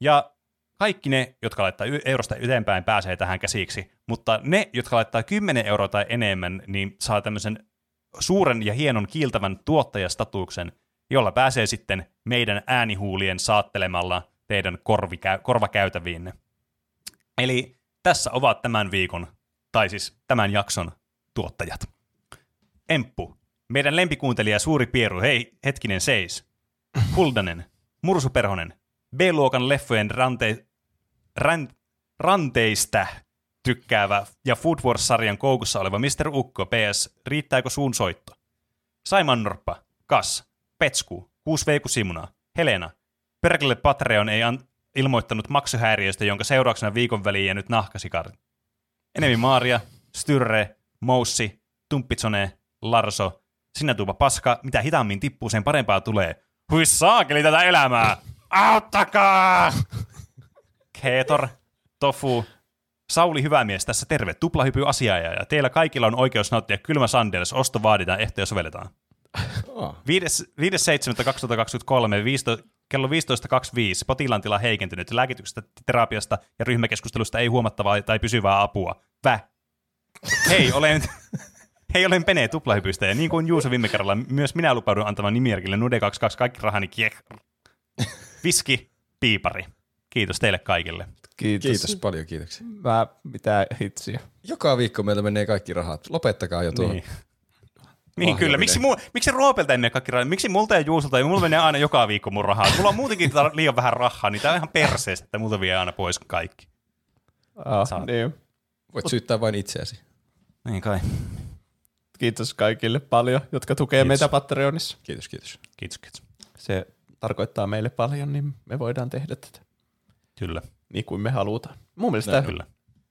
Ja kaikki ne, jotka laittaa eurosta eteenpäin, pääsee tähän käsiksi, mutta ne, jotka laittaa kymmenen euroa tai enemmän, niin saa tämmöisen suuren ja hienon kiiltävän tuottajastatuksen, jolla pääsee sitten meidän äänihuulien saattelemalla teidän korvikä- korvakäytäviinne. Eli tässä ovat tämän viikon, tai siis tämän jakson tuottajat. Emppu, meidän lempikuuntelija Suuri Pieru, hei, hetkinen seis, Huldanen, Mursuperhonen, B-luokan leffojen rante- rant- ranteista tykkäävä ja Food Wars-sarjan koukussa oleva mister Ukko, P S, riittääkö suun soitto? Saimannorppa, Kas, Petsku, kuusveiku Simuna, Helena, Perkele Patreon ei an- ilmoittanut maksuhäiriöstä, jonka seurauksena viikon väliin jäänyt nahkasikari. Enemi Maaria, Styrre, Moussi, Tumppitsone, Larso, sinä tuupa paska, mitä hitaammin tippuu, sen parempaa tulee. Hui saakeli tätä elämää! Auttakaa! Keetor, Tofu, Sauli Hyvämies tässä terve, tuplahypy asiaajaja. Teillä kaikilla on oikeus nauttia kylmä Sanders, osto vaaditaan, ehtoja sovelletaan. Oh. viides seitsemättä kaksituhattakaksikymmentäkolme kello viisitoista kaksikymmentäviisi potilaan tila heikentynyt, lääkityksestä, terapiasta ja ryhmäkeskustelusta ei huomattavaa tai pysyvää apua. Vä. Hei, olen... Hei, olen Pene tuplahypystä ja niin kuin Juuso viime kerralla, myös minä lupaudun antamaan nimimerkille nude kaksikymmentäkaksi kaikki rahani kiek. Viski, piipari. Kiitos teille kaikille. Kiitos. Kiitos paljon, kiitoksia. Mä mitään hitsiä. Joka viikko meiltä menee kaikki rahat. Lopettakaa jo tuohon. Niin, niin kyllä. Miksi, mu, miksi Roopelta ei mene kaikki rahat? Miksi multa ja Juusolta ei? Mulla menee aina joka viikko mun rahaa. Mulla on muutenkin liian vähän rahaa, niin tää on ihan perseestä, että multa vie aina pois kaikki. Oh, niin. Voit syyttää vain itseäsi. Niin kai. Kiitos kaikille paljon, jotka tukee kiitos. Meitä Patreonissa. Kiitos, kiitos. Kiitos, kiitos. Se... tarkoittaa meille paljon, niin me voidaan tehdä tätä. Kyllä. Niin kuin me halutaan. Mun mielestä kyllä.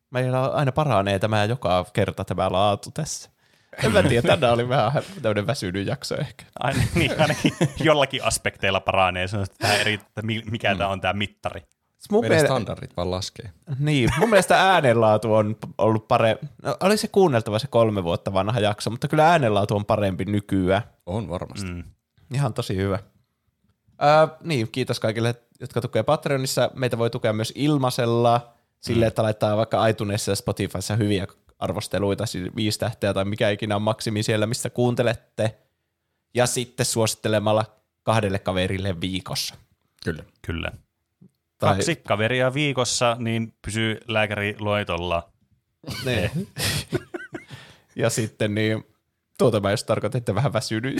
Meillä on aina paranee tämä joka kerta tämä laatu tässä. En mä tiedä, tänään oli vähän tämmöinen väsynyt jakso ehkä. Aina, niin, ainakin jollakin aspekteilla paranee. Se on vähän eri, että mikä mm. tämä on tämä mittari. Mun meidän miele- standardit vaan laskee. Niin, mun mielestä äänenlaatu on ollut parempi. No, oli se kuunneltava se kolme vuotta vanha jakso, mutta kyllä äänenlaatu on parempi nykyään. On varmasti. Mm. Ihan tosi hyvä. Uh, niin, kiitos kaikille, jotka tukee Patreonissa. Meitä voi tukea myös ilmaisella, sille, mm. että laittaa vaikka iTunesissa ja Spotifyssa hyviä arvosteluita, siis viisi tähteä tai mikä ikinä on maksimi siellä, missä kuuntelette. Ja sitten suosittelemalla kahdelle kaverille viikossa. Kyllä. Kyllä. Tai... Kaksi kaveria viikossa, niin pysyy lääkäri loitolla. Ne. Ja sitten niin... Tuota mä jos tarkoitan, että vähän väsynyt.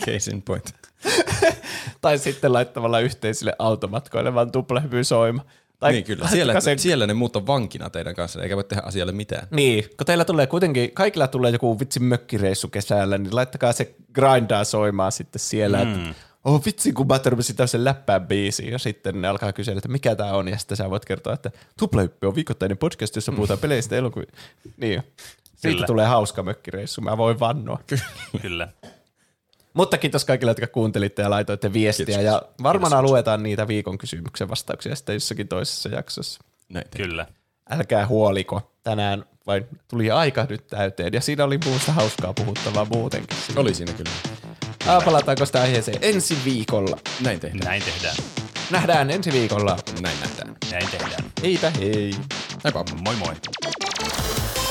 Case in point. Tai sitten laittamalla yhteisille automatkoille vaan tuplahypyn soima. Tai niin kyllä, siellä, sen... siellä ne muut on vankina teidän kanssa, eikä voi tehdä asialle mitään. Niin, kun teillä tulee kuitenkin, kaikilla tulee joku vitsin mökkireissu kesällä, niin laittakaa se grindaa soimaan sitten siellä, mm. että oh vitsi, kun mä törmäsin täysin läppään biisiin, ja sitten ne alkaa kysellä, että mikä tää on, ja sitten sä voit kertoa, että Tuplahyppy on viikoittainen podcast, jossa puhutaan peleistä elokuvia. Niin, siitä tulee hauska mökkireissu, mä voin vannoa. Kyllä. Mutta kiitos kaikille, jotka kuuntelitte ja laitoitte viestiä, kiitos. Ja varmana luetaan niitä viikon kysymyksen vastauksia sitten jossakin toisessa jaksossa. Näin. Kyllä. Älkää huoliko, tänään vain tuli aika nyt täyteen, ja siinä oli muusta hauskaa puhuttavaa muutenkin. Siinä. Oli siinä kyllä. Aa, palataanko sitä aiheeseen ensi viikolla? Näin tehdään. Näin tehdään. Nähdään ensi viikolla. Näin nähdään. Näin tehdään. Heipä hei. Heipä. Moi moi.